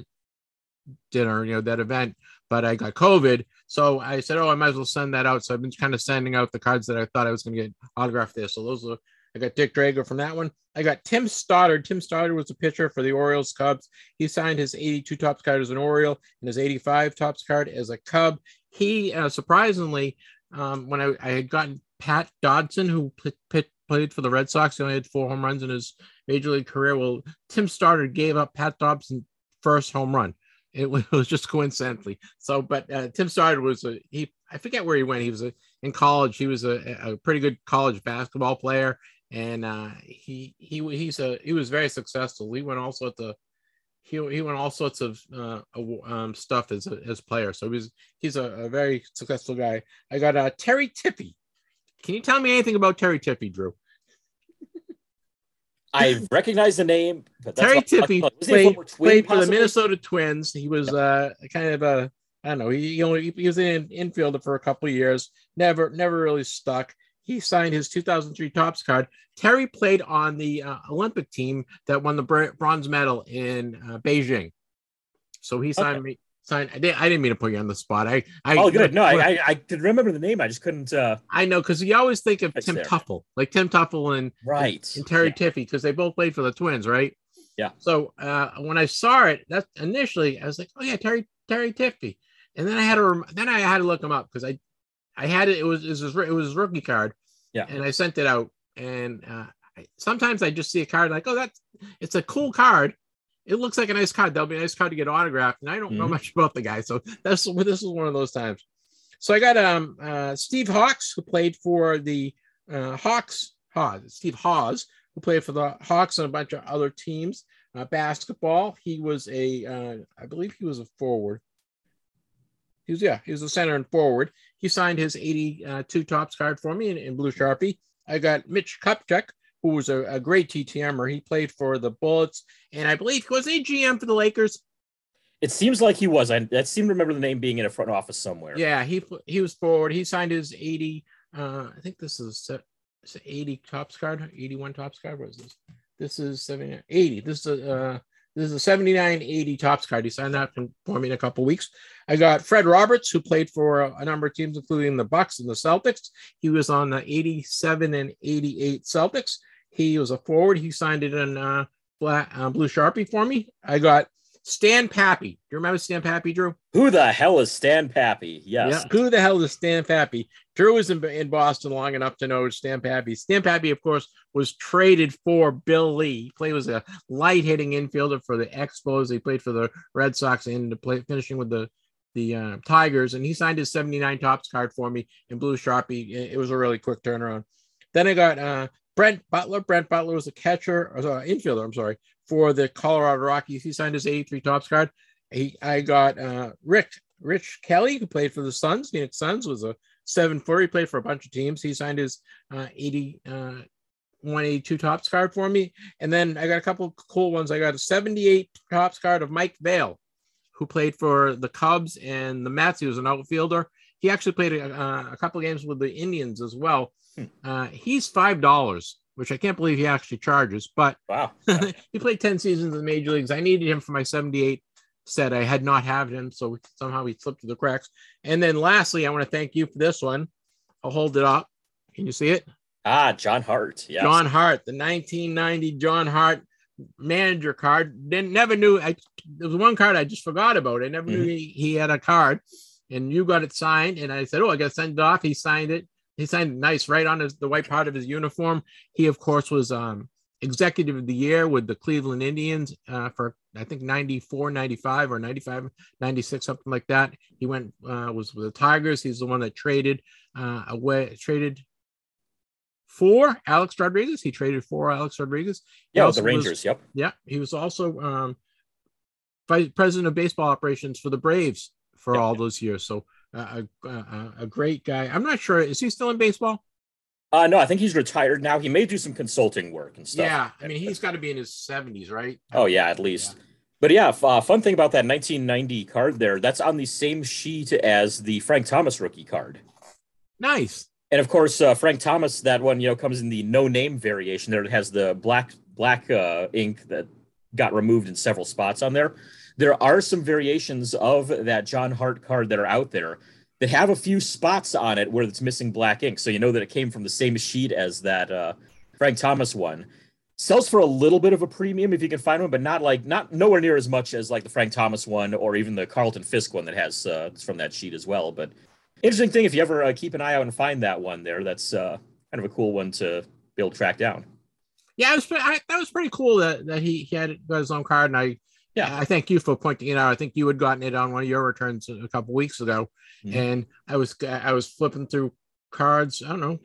dinner, you know, that event, but I got COVID. So I said, oh, I might as well send that out. So I've been kind of sending out the cards that I thought I was going to get autographed there. So those are I got Dick Drago from that one. I got Tim Stoddard. Tim Stoddard was a pitcher for the Orioles Cubs. He signed his eighty-two Topps card as an Oriole and his eighty-five Topps card as a Cub. He, uh, surprisingly, um, when I, I had gotten Pat Dodson, who pit, pit, played for the Red Sox, he only had four home runs in his Major League career. Well, Tim Stoddard gave up Pat Dodson's first home run. It was just coincidentally. So, but uh, Tim Stoddard was a, he, I forget where he went. He was a, in college. He was a, a pretty good college basketball player. And uh, he he he's a he was very successful. He won all sorts of he he won all sorts of uh, um, stuff as a as player. So he's he's a, a very successful guy. I got uh, Terry Tippy. Can you tell me anything about Terry Tippy, Drew? I recognize the name. But that's Terry Tippy played, played for the Minnesota Twins. He was yep. uh, kind of a I don't know. He, he only he was an infielder for a couple of years. Never, never really stuck. He signed his two thousand three Topps card. Terry played on the uh, Olympic team that won the br- bronze medal in uh, Beijing. So he signed okay. me. Signed. I didn't, I didn't mean to put you on the spot. I. I oh, good. No, I, I. I did remember the name. I just couldn't. Uh, I know, because you always think of Tim there. Tuffle, like Tim Tuffle and right and, and Terry yeah. Tiffey, because they both played for the Twins, right? Yeah. So uh, when I saw it, that initially I was like, oh yeah, Terry Terry Tiffey. And then I had to then I had to look him up because I, I had it. It was it was it was his rookie card. Yeah. And I sent it out. And uh, I, sometimes I just see a card like, oh, that's it's a cool card. It looks like a nice card. That'll be a nice card to get autographed. And I don't mm-hmm. know much about the guy, so that's this is one of those times. So I got um uh, Steve Hawks, who played for the uh, Hawks. Haws Steve Hawes, who played for the Hawks and a bunch of other teams. Uh, basketball. He was a uh, I believe he was a forward. He was, yeah, he was a center and forward. He signed his eighty-two Topps card for me in, in blue Sharpie. I got Mitch Kupchak, who was a, a great T T M'er. He played for the Bullets, and I believe was he G M for the Lakers? It seems like he was. I, I seem to remember the name being in a front office somewhere. Yeah, he he was forward. He signed his eighty. Uh, I think this is eighty Topps card, eighty-one Topps card. What is this? This is seventy, eighty. This is uh. This is a seventy-nine eighty Topps card. He signed that for me in a couple of weeks. I got Fred Roberts, who played for a, a number of teams, including the Bucks and the Celtics. He was on the eighty-seven and eighty-eight Celtics. He was a forward. He signed it in uh, black, uh, blue Sharpie for me. I got Stan Pappy. Do you remember Stan Pappy, Drew? Who the hell is Stan Pappy? Yes. Yeah, who the hell is Stan Pappy? Drew was in, in Boston long enough to know Stan Pappy. Stan Pappy, of course, was traded for Bill Lee. He played was a light-hitting infielder for the Expos. He played for the Red Sox and ended up finishing with the, the uh, Tigers. And he signed his seventy-nine Topps card for me in blue Sharpie. It was a really quick turnaround. Then I got uh, Brent Butler. Brent Butler was a catcher, or sorry, infielder, I'm sorry, for the Colorado Rockies. He signed his eighty-three Topps card. He, I got uh, Rick Rich Kelly, who played for the Suns. Phoenix Suns was a seven-footer. He played for a bunch of teams. He signed his uh, eighty, uh, one eighty-two Topps card for me. And then I got a couple of cool ones. I got a seventy-eight Topps card of Mike Vail, who played for the Cubs and the Mets. He was an outfielder. He actually played a, uh, a couple of games with the Indians as well. Hmm. Uh, he's five dollars, which I can't believe he actually charges. But wow. He played ten seasons in the major leagues. I needed him for my seventy-eight set. I had not had him, so somehow he slipped through the cracks. And then lastly, I want to thank you for this one. I'll hold it up. Can you see it? Ah, John Hart. Yes. John Hart, the nineteen ninety John Hart manager card. Didn't, never knew. I, there was one card I just forgot about. I never mm-hmm. knew he, he had a card. And you got it signed. And I said, oh, I got to send it off. He signed it. He signed nice right on his, the white part of his uniform. He, of course, was um, executive of the year with the Cleveland Indians uh, for, I think, ninety-four, ninety-five or ninety-five, ninety-six, something like that. He went uh, was with the Tigers. He's the one that traded uh, away, traded for Alex Rodriguez. He traded for Alex Rodriguez. He yeah, with the Rangers. Was, yep. Yeah. He was also um, vice president of baseball operations for the Braves for yep. all those years. So. Uh, a, a, a great guy. I'm not sure. Is he still in baseball? Uh, no, I think he's retired now. He may do some consulting work and stuff. Yeah, I mean, he's got to be in his seventies, right? Oh, yeah, at least. Yeah. But yeah, uh, fun thing about that nineteen ninety card there, that's on the same sheet as the Frank Thomas rookie card. Nice. And of course, uh, Frank Thomas, that one, you know, comes in the no-name variation there. It has the black, black uh, ink that got removed in several spots on there. There are some variations of that John Hart card that are out there that have a few spots on it where it's missing black ink. So you know that it came from the same sheet as that uh, Frank Thomas one. Sells for a little bit of a premium if you can find one, but not like not nowhere near as much as like the Frank Thomas one or even the Carlton Fisk one that has uh, it's from that sheet as well. But interesting thing, if you ever uh, keep an eye out and find that one there, that's uh, kind of a cool one to be able to track down. Yeah, it was, I, that was pretty cool that, that he, he had got his own card, and I Yeah, I thank you for pointing it out. I think you had gotten it on one of your returns a couple weeks ago, mm-hmm. and I was I was flipping through cards. I don't know,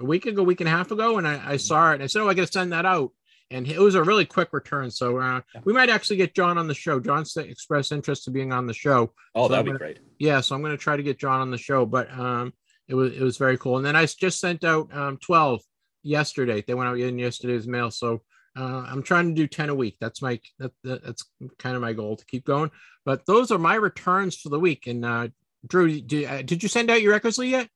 a week ago, week and a half ago, and I, I saw it. And I said, "Oh, I got to send that out." And it was a really quick return, so uh, yeah. we might actually get John on the show. John expressed interest in being on the show. Oh, so that'd gonna, be great. Yeah, so I'm going to try to get John on the show, but um, it was it was very cool. And then I just sent out um, twelve yesterday. They went out in yesterday's mail, so. Uh, I'm trying to do ten a week. That's my that, that, that's kind of my goal to keep going. But those are my returns for the week. And uh, Drew, did, uh, did you send out your Eckersley yet?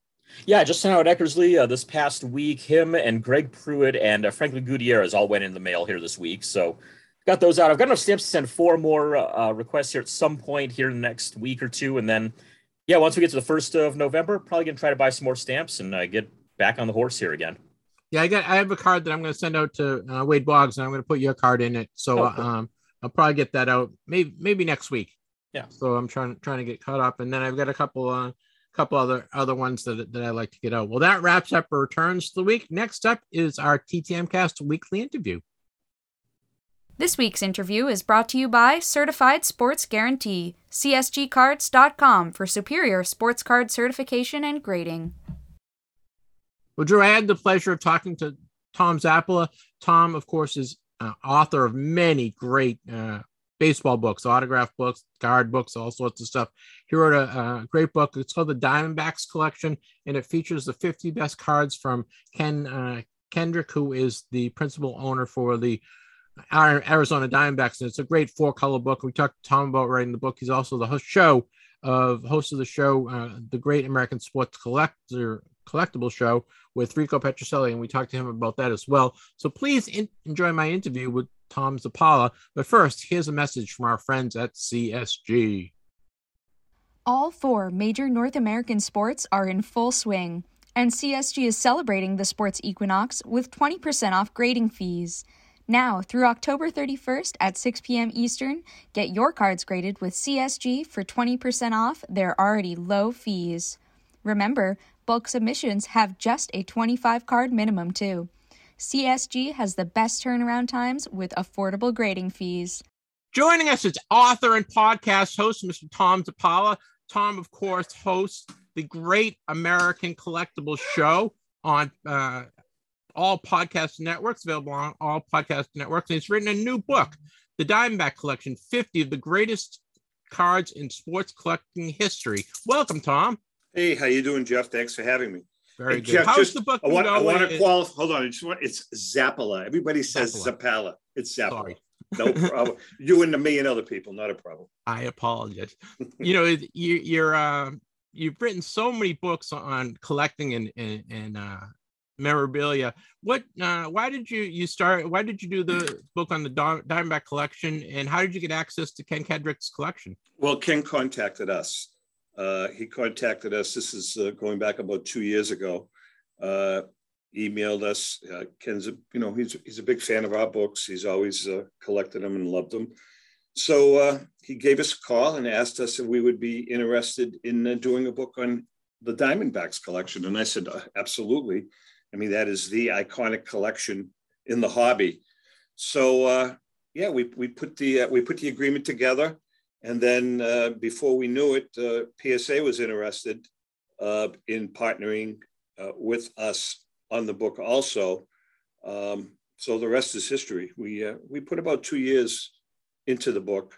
Yeah, I just sent out Eckersley uh, this past week. Him and Greg Pruitt and uh, Franklin Gutierrez all went in the mail here this week. So got those out. I've got enough stamps to send four more uh, requests here at some point here in the next week or two. And then, yeah, once we get to the first of November, probably going to try to buy some more stamps and uh, get back on the horse here again. Yeah, I got. I have a card that I'm going to send out to uh, Wade Boggs, and I'm going to put your card in it. So oh, cool. um, I'll probably get that out maybe maybe next week. Yeah. So I'm trying trying to get caught up, and then I've got a couple uh, couple other other ones that that I like to get out. Well, that wraps up our returns for the week. Next up is our T T M Cast weekly interview. This week's interview is brought to you by Certified Sports Guarantee, C S G cards dot com for superior sports card certification and grading. Well, Drew, I had the pleasure of talking to Tom Zappala. Tom, of course, is uh, author of many great uh, baseball books, autograph books, card books, all sorts of stuff. He wrote a, a great book. It's called The Diamondbacks Collection, and it features the fifty best cards from Ken uh, Kendrick, who is the principal owner for the Arizona Diamondbacks. And it's a great four-color book. We talked to Tom about writing the book. He's also the host, show of, host of the show, uh, The Great American Sports Collector, Collectible Show with Rico Petrocelli, and we talked to him about that as well. So please in- enjoy my interview with Tom Zappala. But first, here's a message from our friends at C S G. All four major North American sports are in full swing, and C S G is celebrating the sports equinox with twenty percent off grading fees. Now, through October thirty-first at six p.m. Eastern, get your cards graded with C S G for twenty percent off their already low fees. Remember, bulk submissions have just a twenty-five card minimum, too. C S G has the best turnaround times with affordable grading fees. Joining us is author and podcast host, Mister Tom Zappala. Tom, of course, hosts the Great American Collectibles Show on uh, all podcast networks, available on all podcast networks. And he's written a new book, The Diamondback Collection, fifty of the Greatest Cards in Sports Collecting History. Welcome, Tom. Hey, how you doing, Jeff? Thanks for having me. Very hey, good. Jeff, How's just, the book? I want, I want to qualify. Hold on. I just want, it's Zappala. Everybody says Zappala. Zappala. It's Zappala. Sorry. No problem. You and me and other people, not a problem. I apologize. You know, you, you're uh, you've written so many books on collecting and and, and uh, memorabilia. What? Uh, why did you you start? Why did you do the book on the Diamondback Collection? And how did you get access to Ken Kendrick's collection? Well, Ken contacted us. Uh, he contacted us. This is uh, going back about two years ago. Uh, emailed us. Uh, Ken's, a, you know, he's he's a big fan of our books. He's always uh, collected them and loved them. So uh, he gave us a call and asked us if we would be interested in uh, doing a book on the Diamondbacks collection. And I said, uh, absolutely. I mean, that is the iconic collection in the hobby. So uh, yeah, we we put the uh, we put the agreement together. And then uh, before we knew it, uh, P S A was interested uh, in partnering uh, with us on the book also. Um, so the rest is history. We uh, we put about two years into the book,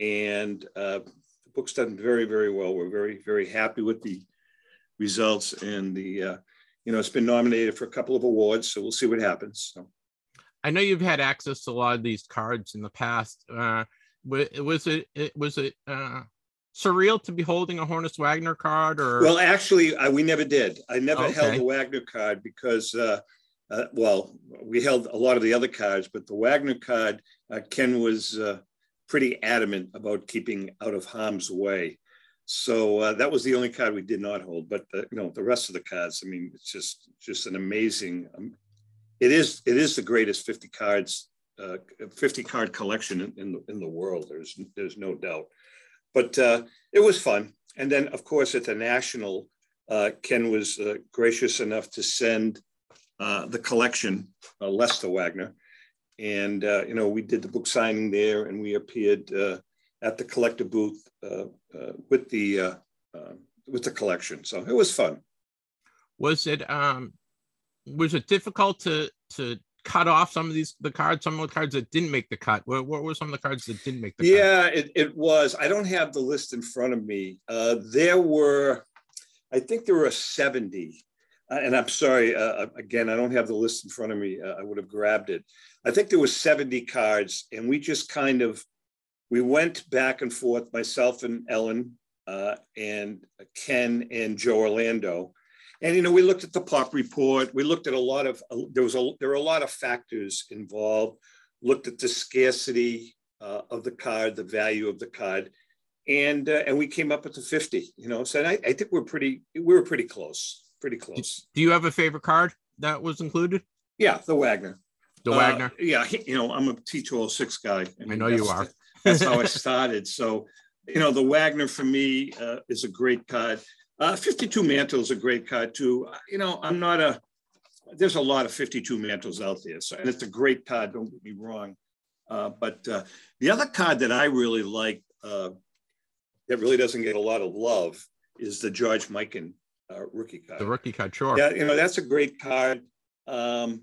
and uh, the book's done very, very well. We're very, very happy with the results, and the uh, you know, it's been nominated for a couple of awards. So we'll see what happens. So. I know you've had access to a lot of these cards in the past. Uh... Was it, it was it uh, surreal to be holding a Hornets Wagner card? Or well, actually, I, we never did. I never okay. held the Wagner card because, uh, uh, well, we held a lot of the other cards, but the Wagner card, uh, Ken was uh, pretty adamant about keeping out of harm's way. So uh, that was the only card we did not hold. But the, you know, the rest of the cards, I mean, it's just just an amazing. Um, it is it is the greatest fifty cards. Uh, fifty card collection in, in, the, in the world. There's there's no doubt, but uh, it was fun. And then, of course, at the National, uh, Ken was uh, gracious enough to send uh, the collection, uh, Lester Wagner, and uh, you know, we did the book signing there, and we appeared uh, at the collector booth uh, uh, with the uh, uh, with the collection. So it was fun. Was it um, was it difficult to to cut off some of these the cards some of the cards that didn't make the cut? What, what were some of the cards that didn't make the yeah, cut? Yeah, it, it was. I don't have the list in front of me. Uh, there were, I think there were seventy. and I'm sorry, uh, again, I don't have the list in front of me. Uh, I would have grabbed it. I think there was seventy cards, and we just kind of, we went back and forth, myself and Ellen uh, and Ken and Joe Orlando. And, you know, we looked at the pop report. We looked at a lot of, uh, there was a, there were a lot of factors involved, looked at the scarcity uh, of the card, the value of the card. And, uh, and we came up with the fifty, you know, so I, I think we're pretty, we were pretty close, pretty close. Do you have a favorite card that was included? Yeah. The Wagner. The uh, Wagner. Yeah. He, you know, I'm a T two oh six guy. I, mean, I know you are. That's how I started. So, you know, the Wagner for me uh, is a great card. Uh, fifty-two Mantle is a great card too. You know, I'm not a, there's a lot of fifty-two Mantles out there. So, and it's a great card, don't get me wrong. Uh, but uh, the other card that I really like uh, that really doesn't get a lot of love is the George Mikan uh, rookie card. The rookie card, sure. Yeah, you know, that's a great card. Um,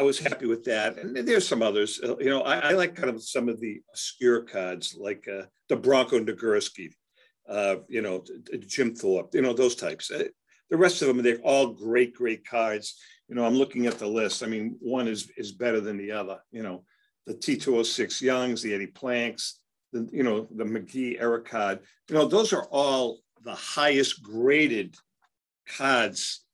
I was happy with that. And there's some others. Uh, you know, I, I like kind of some of the obscure cards like uh, the Bronco Nagurski. Uh, you know, Jim Thorpe, you know, those types. The rest of them, they're all great, great cards. You know, I'm looking at the list. I mean, one is is better than the other. You know, the T two oh six Youngs, the Eddie Planks, the, you know, the McGee era card. You know, those are all the highest graded cards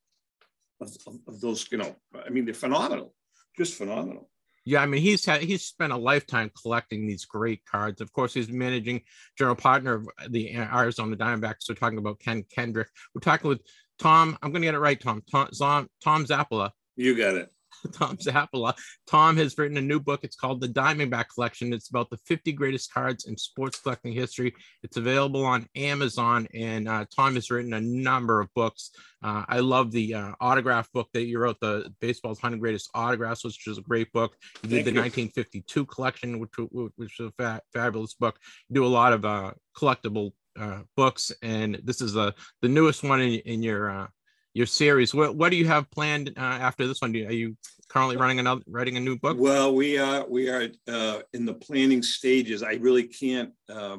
of, of, of those, you know, I mean, they're phenomenal, just phenomenal. Yeah, I mean, he's had, he's spent a lifetime collecting these great cards. Of course, he's managing general partner of the Arizona Diamondbacks. We're talking about Ken Kendrick. We're talking with Tom. I'm going to get it right, Tom. Tom, Tom, Tom Zappala. You got it. Tom Zappala. Tom has written a new book. It's called The Diamondback Collection. It's about the fifty greatest cards in sports collecting history. It's available on Amazon, and uh, Tom has written a number of books. Uh, I love the uh, autograph book that you wrote, the Baseball's one hundred Greatest Autographs, which is a great book. You did Thank the you. nineteen fifty-two collection, which, which is a fa fabulous book. You do a lot of uh, collectible uh, books, and this is uh, the newest one in, in your uh, your series. What, what do you have planned uh, after this one? Do you, are you currently running another, writing a new book? Well, we are we are uh, in the planning stages. I really can't uh,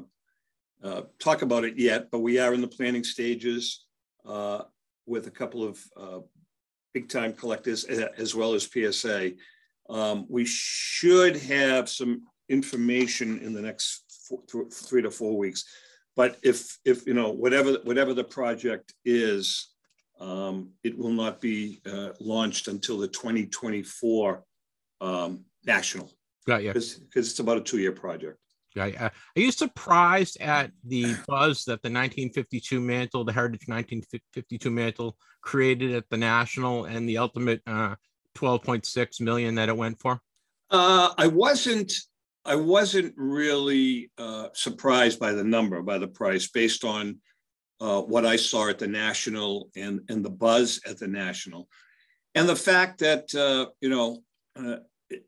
uh, talk about it yet, but we are in the planning stages. Uh, with a couple of uh, big time collectors as well as P S A. Um, we should have some information in the next four, th three to four weeks. But if, if you know, whatever, whatever the project is, um, it will not be uh, launched until the twenty twenty-four um, national. Got you. Because it's about a two year project. I, are you surprised at the buzz that the nineteen fifty-two Mantle, the Heritage nineteen fifty-two Mantle created at the National and the ultimate uh, twelve point six million that it went for? Uh, I wasn't, I wasn't really uh, surprised by the number, by the price based on uh, what I saw at the National and, and the buzz at the National. And the fact that, uh, you know, uh,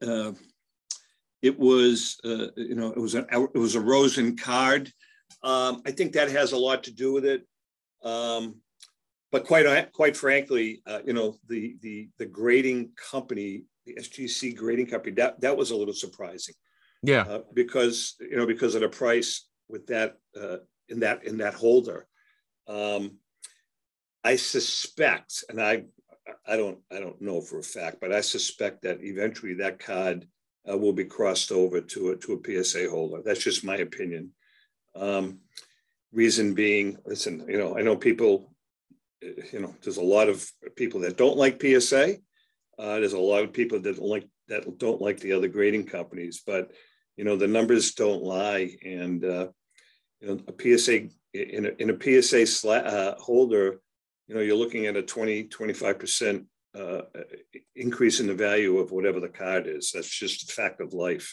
uh, It was, uh, you know, it was an, it was a Rosen card. Um, I think that has a lot to do with it. Um, but quite, quite frankly, uh, you know, the the the grading company, the S G C grading company, that that was a little surprising. Yeah, uh, because you know because of the price with that uh, in that in that holder. Um, I suspect, and I I don't I don't know for a fact, but I suspect that eventually that card Uh, will be crossed over to a, to a P S A holder. That's just my opinion. Um, reason being, listen, you know, I know people, you know, there's a lot of people that don't like P S A. Uh, there's a lot of people that don't like, that don't like the other grading companies, but, you know, the numbers don't lie. And, uh, you know, a P S A, in a, in a P S A sla uh, holder, you know, you're looking at a twenty, twenty-five percent Uh, increase in the value of whatever the card is. That's just a fact of life.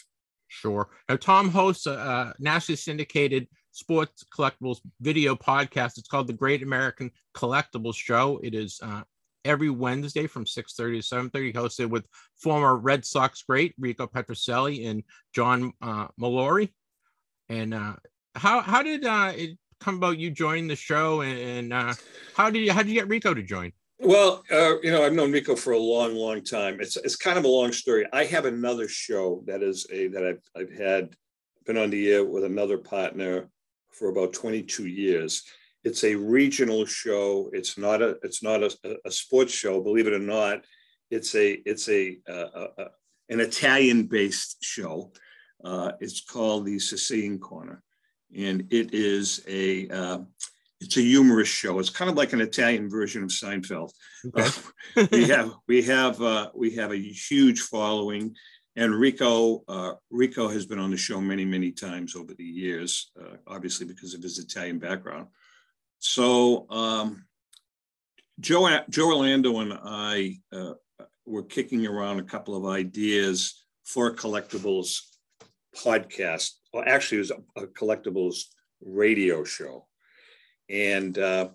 Sure. Now, Tom hosts a, a nationally syndicated sports collectibles video podcast. It's called The Great American Collectibles Show. It is uh, every Wednesday from six thirty to seven thirty, hosted with former Red Sox great Rico Petrocelli and John uh, Mallory. And uh, how, how did uh, it come about you joining the show? And, and uh, how did you, how did you get Rico to join? Well, uh, you know, I've known Rico for a long, long time. It's it's kind of a long story. I have another show that is a that I've I've had been on the air with another partner for about twenty-two years, It's a regional show. It's not a it's not a, a sports show, believe it or not. It's a it's a, uh, a an Italian-based show. Uh, it's called the Sicilian Corner, and it is a uh, it's a humorous show. It's kind of like an Italian version of Seinfeld. Okay. Uh, we have we have uh, we have a huge following, and Rico uh, Rico has been on the show many many times over the years, uh, obviously because of his Italian background. So um, Joe, Joe Orlando and I uh, were kicking around a couple of ideas for a collectibles podcast, or actually it was a, a collectibles radio show. And, uh,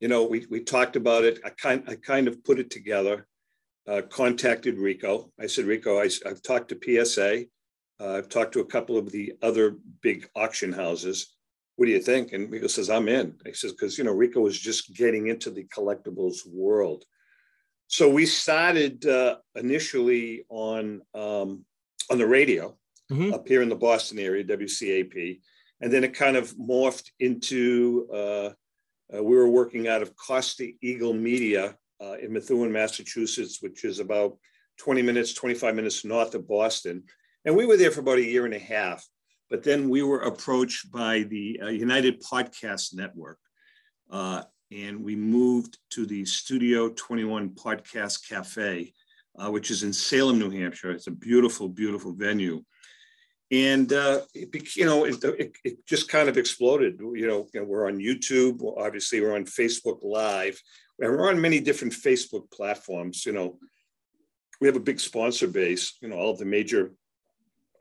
you know, we, we talked about it. I kind, I kind of put it together, uh, contacted Rico. I said, Rico, I, I've talked to P S A. Uh, I've talked to a couple of the other big auction houses. What do you think? And Rico says, I'm in. He says, because, you know, Rico was just getting into the collectibles world. So we started uh, initially on, um, on the radio mm-hmm. up here in the Boston area, W C A P. And then it kind of morphed into, uh, uh, we were working out of Costa Eagle Media uh, in Methuen, Massachusetts, which is about twenty minutes, twenty-five minutes north of Boston. And we were there for about a year and a half. But then we were approached by the uh, United Podcast Network, uh, and we moved to the Studio twenty-one Podcast Cafe, uh, which is in Salem, New Hampshire. It's a beautiful, beautiful venue. And, uh, it, you know, it, it, it just kind of exploded. You know, you know, we're on YouTube. Obviously, we're on Facebook Live. And we're on many different Facebook platforms. You know, we have a big sponsor base, you know, all of the major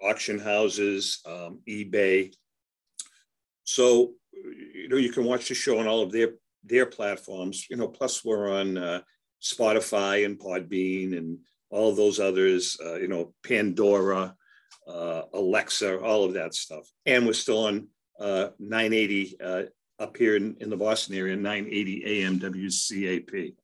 auction houses, um, eBay. So, you know, you can watch the show on all of their, their platforms, you know, plus we're on uh, Spotify and Podbean and all of those others, uh, you know, Pandora, uh, Alexa, all of that stuff. And we're still on uh, nine eighty uh, up here in, in the Boston area, nine eighty A M W C A P.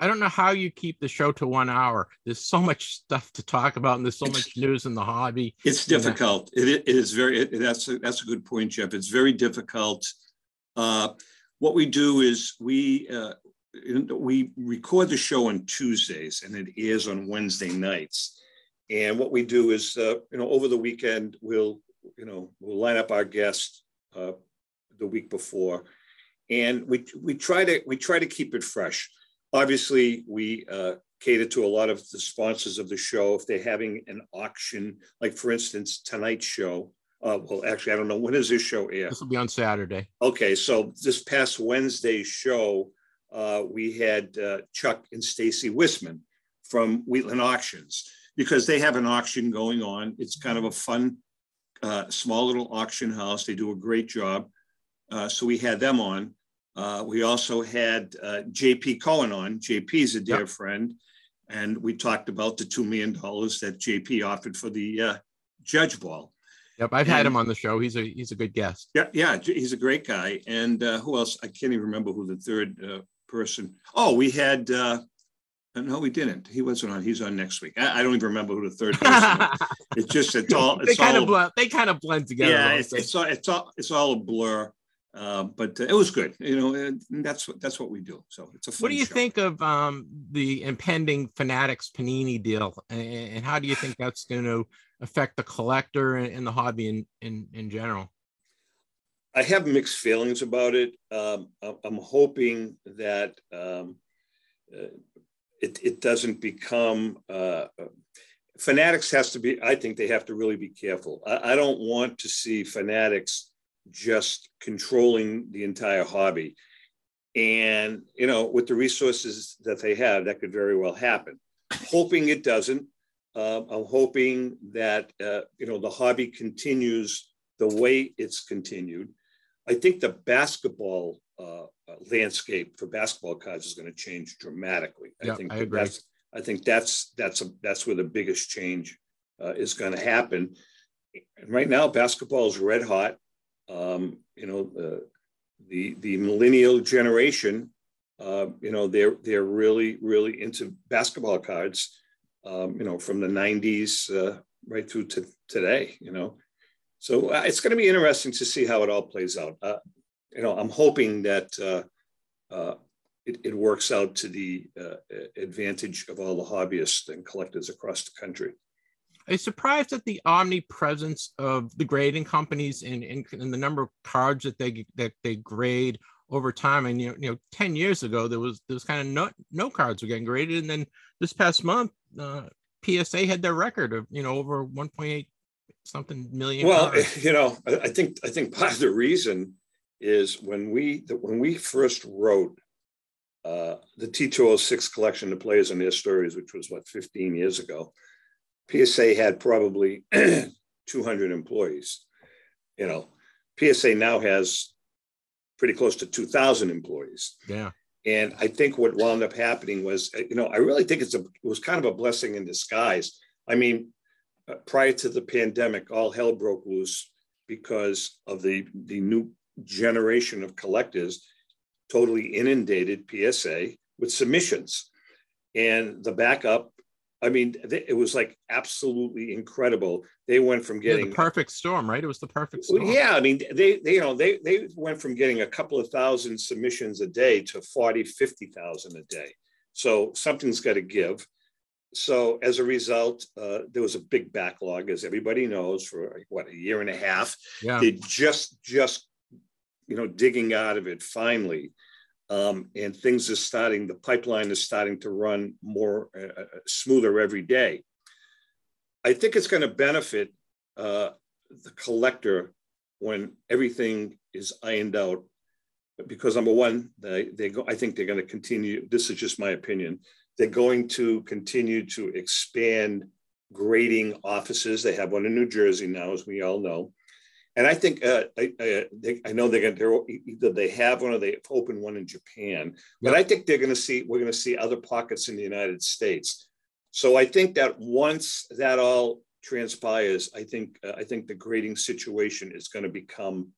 I don't know how you keep the show to one hour. There's so much stuff to talk about, and there's so much news in the hobby. It's difficult. It, it is very, it, that's, a, that's a good point, Jeff. It's very difficult. Uh, what we do is we, uh, we record the show on Tuesdays, and it airs on Wednesday nights. And what we do is, uh, you know, over the weekend, we'll, you know, we'll line up our guests uh, the week before. And we, we try to, we try to keep it fresh. Obviously, we uh, cater to a lot of the sponsors of the show. If they're having an auction, like, for instance, tonight's show. Uh, well, actually, I don't know. When is this show air? This will be on Saturday. Okay. So this past Wednesday's show, uh, we had uh, Chuck and Stacy Wisman from Wheatland Auctions, because they have an auction going on. It's kind of a fun, uh, small little auction house. They do a great job. Uh, so we had them on. Uh, we also had uh, J P Cohen on. J P's a dear yep. friend. And we talked about the two million dollars that J P offered for the uh, judge ball. Yep, I've and, had him on the show. He's a he's a good guest. Yeah, yeah, he's a great guy. And uh, who else? I can't even remember who the third uh, person. Oh, we had, uh, no, we didn't. He wasn't on. He's on next week. I, I don't even remember who the third person was. It's just, it's all. It's they, kind all of blend, they kind of blend together. Yeah, it's, it's, all, it's, all, it's all a blur. Uh, but uh, it was good, you know. Uh, that's what that's what we do. So it's a. Fun what do you show. think of um, the impending Fanatics Panini deal, and, and how do you think that's going to affect the collector and, and the hobby in, in in general? I have mixed feelings about it. Um, I'm hoping that um, uh, it it doesn't become. Uh, Fanatics has to be. I think they have to really be careful. I, I don't want to see Fanatics just controlling the entire hobby. And, you know, with the resources that they have, that could very well happen. Hoping it doesn't. Uh, I'm hoping that, uh, you know, the hobby continues the way it's continued. I think the basketball uh, landscape for basketball cards is going to change dramatically. I yeah, think I agree. That's, I think that's, that's, a, that's where the biggest change uh, is going to happen. And right now, basketball is red hot. Um, you know, uh, the the millennial generation, uh, you know, they're they're really really into basketball cards, um, you know, from the nineties uh, right through to today, you know. So uh, it's going to be interesting to see how it all plays out. Uh, you know, I'm hoping that uh, uh, it, it works out to the uh, advantage of all the hobbyists and collectors across the country. Are you surprised at the omnipresence of the grading companies and, and, and the number of cards that they that they grade over time? And you know, you know, ten years ago there was there was kind of no no cards were getting graded, and then this past month, uh, P S A had their record of you know over one point eight something million. Well, cards. You know, I think I think part of the reason is when we that when we first wrote uh, the T two oh six collection, The Players and Their Stories, which was what fifteen years ago. P S A had probably two hundred employees. You know, P S A now has pretty close to two thousand employees. Yeah. And I think what wound up happening was, you know, I really think it's a, it was kind of a blessing in disguise. I mean, uh, prior to the pandemic, all hell broke loose because of the, the new generation of collectors totally inundated P S A with submissions. And the backup, I mean, it was like absolutely incredible. They went from getting yeah, the perfect storm, right? It was the perfect storm. Yeah, I mean, they, they you know, they they went from getting a couple of thousand submissions a day to forty, fifty thousand a day. So something's got to give. So as a result, uh, there was a big backlog, as everybody knows, for what, a year and a half. Yeah. They just, just, you know, digging out of it finally. Um, and things are starting, the pipeline is starting to run more uh, smoother every day. I think it's going to benefit uh, the collector when everything is ironed out, because number one, they, they go, I think they're going to continue, this is just my opinion, they're going to continue to expand grading offices. They have one in New Jersey now, as we all know. And I think uh, I, I, they, I know they're going to either they have one or they've opened one in Japan. But yep. I think they're going to see we're going to see other pockets in the United States. So I think that once that all transpires, I think uh, I think the grading situation is going to become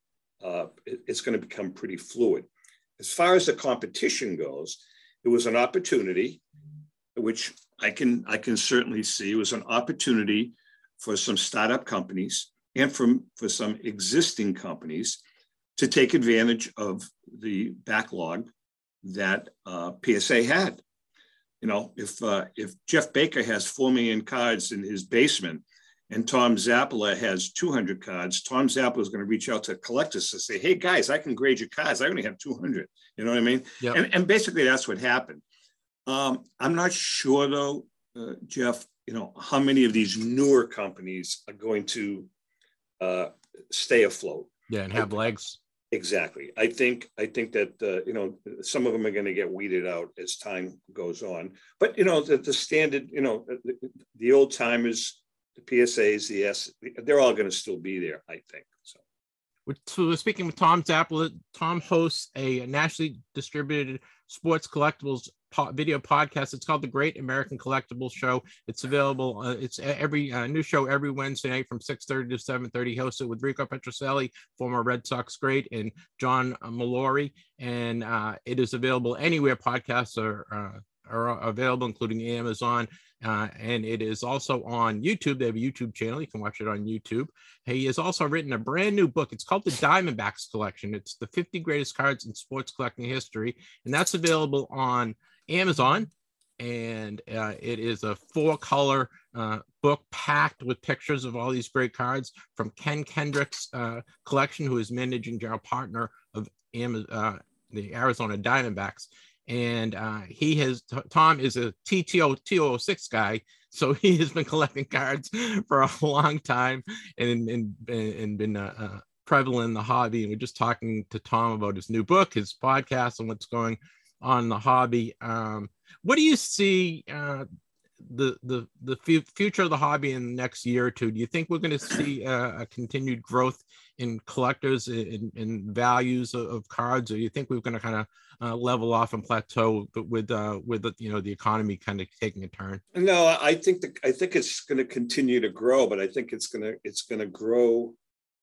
uh, it's going to become pretty fluid. As far as the competition goes, it was an opportunity, which I can I can certainly see. It was an opportunity for some startup companies and from for some existing companies to take advantage of the backlog that uh, P S A had. You know, if uh, if Jeff Baker has four million cards in his basement and Tom Zappala has two hundred cards, Tom Zappala is going to reach out to collectors to say, hey guys, I can grade your cards. I only have two hundred, you know what I mean? Yep. And, and basically that's what happened. Um, I'm not sure though, uh, Jeff, you know, how many of these newer companies are going to Uh, stay afloat. Yeah, and have I, legs. Exactly. I think I think that uh, you know some of them are going to get weeded out as time goes on. But you know the, the standard, you know the, the old timers, the P S As, the S, they're all going to still be there. I think so. So we're speaking with Tom Zappala. Tom hosts a nationally distributed sports collectibles po- video podcast. It's called The Great American Collectibles Show. It's available. Uh, it's every uh, new show every Wednesday night from six thirty to seven thirty. Hosted with Rico Petrocelli, former Red Sox great, and John Mallory. And uh, it is available anywhere podcasts are uh, are available, including Amazon. Uh, and it is also on YouTube. They have a YouTube channel. You can watch it on YouTube. He has also written a brand new book. It's called The Diamondbacks Collection. It's the fifty greatest cards in sports collecting history. And that's available on Amazon. And uh, it is a four color uh, book packed with pictures of all these great cards from Ken Kendrick's uh, collection, who is managing general partner of Am- uh, the Arizona Diamondbacks. And uh, he has, Tom is a T T O six guy, so he has been collecting cards for a long time and, and, and been uh, uh, prevalent in the hobby. And we're just talking to Tom about his new book, his podcast, and what's going on in the hobby. Um, what do you see uh, the, the, the f- future of the hobby in the next year or two? Do you think we're going to see uh, a continued growth in collectors and, and values of, of cards, or you think we're going to kind of uh, level off and plateau with uh, with you know the economy kind of taking a turn? No, I think the, I think it's going to continue to grow, but I think it's going to it's going to grow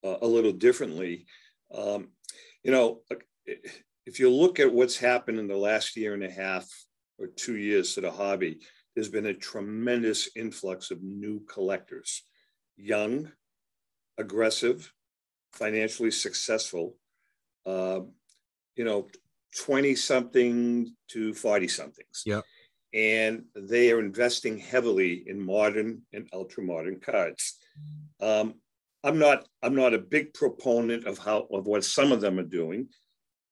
uh, a little differently. Um, you know, if you look at what's happened in the last year and a half or two years to the hobby, there's been a tremendous influx of new collectors, young, aggressive, financially successful, uh, you know, twenty something to forty somethings. Yeah. And they are investing heavily in modern and ultra modern cards. Um, I'm not, I'm not a big proponent of how, of what some of them are doing.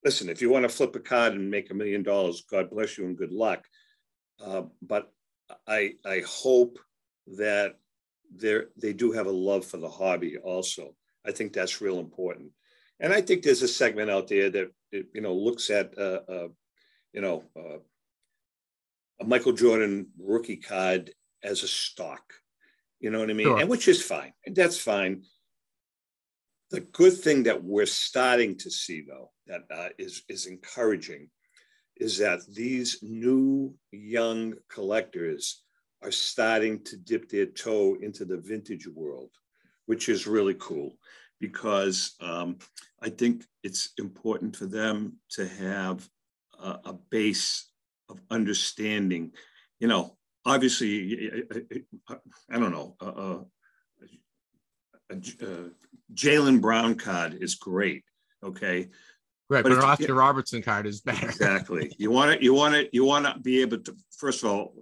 Listen, if you want to flip a card and make a million dollars, God bless you and good luck. Uh, but I, I hope that they're, they do have a love for the hobby also. I think that's real important. And I think there's a segment out there that, you know, looks at, uh, uh, you know, uh, a Michael Jordan rookie card as a stock, you know what I mean? Sure. And which is fine. And that's fine. The good thing that we're starting to see, though, that uh, is, is encouraging is that these new young collectors are starting to dip their toe into the vintage world, which is really cool because um, I think it's important for them to have a, a base of understanding. You know, obviously, I, I, I don't know, a, a, a, a Jaylen Brown card is great, okay? Right, but, but an Oscar Robertson card is better. Exactly. You want to, you want to, you want to be able to, first of all,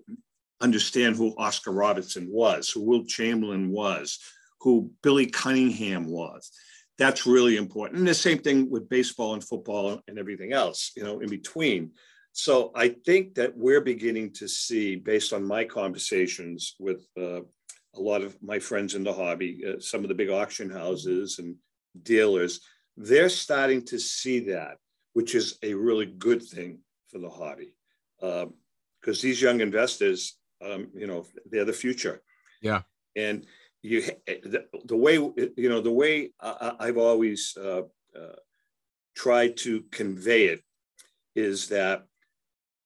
understand who Oscar Robertson was, who Will Chamberlain was, who Billy Cunningham was. That's really important. And the same thing with baseball and football and everything else, you know, in between. So I think that we're beginning to see, based on my conversations with uh, a lot of my friends in the hobby, uh, some of the big auction houses and dealers, they're starting to see that, which is a really good thing for the hobby. Um, because these young investors, um, you know, they're the future. Yeah. And you, the, the way, you know, the way I, I've always uh, uh, tried to convey it is that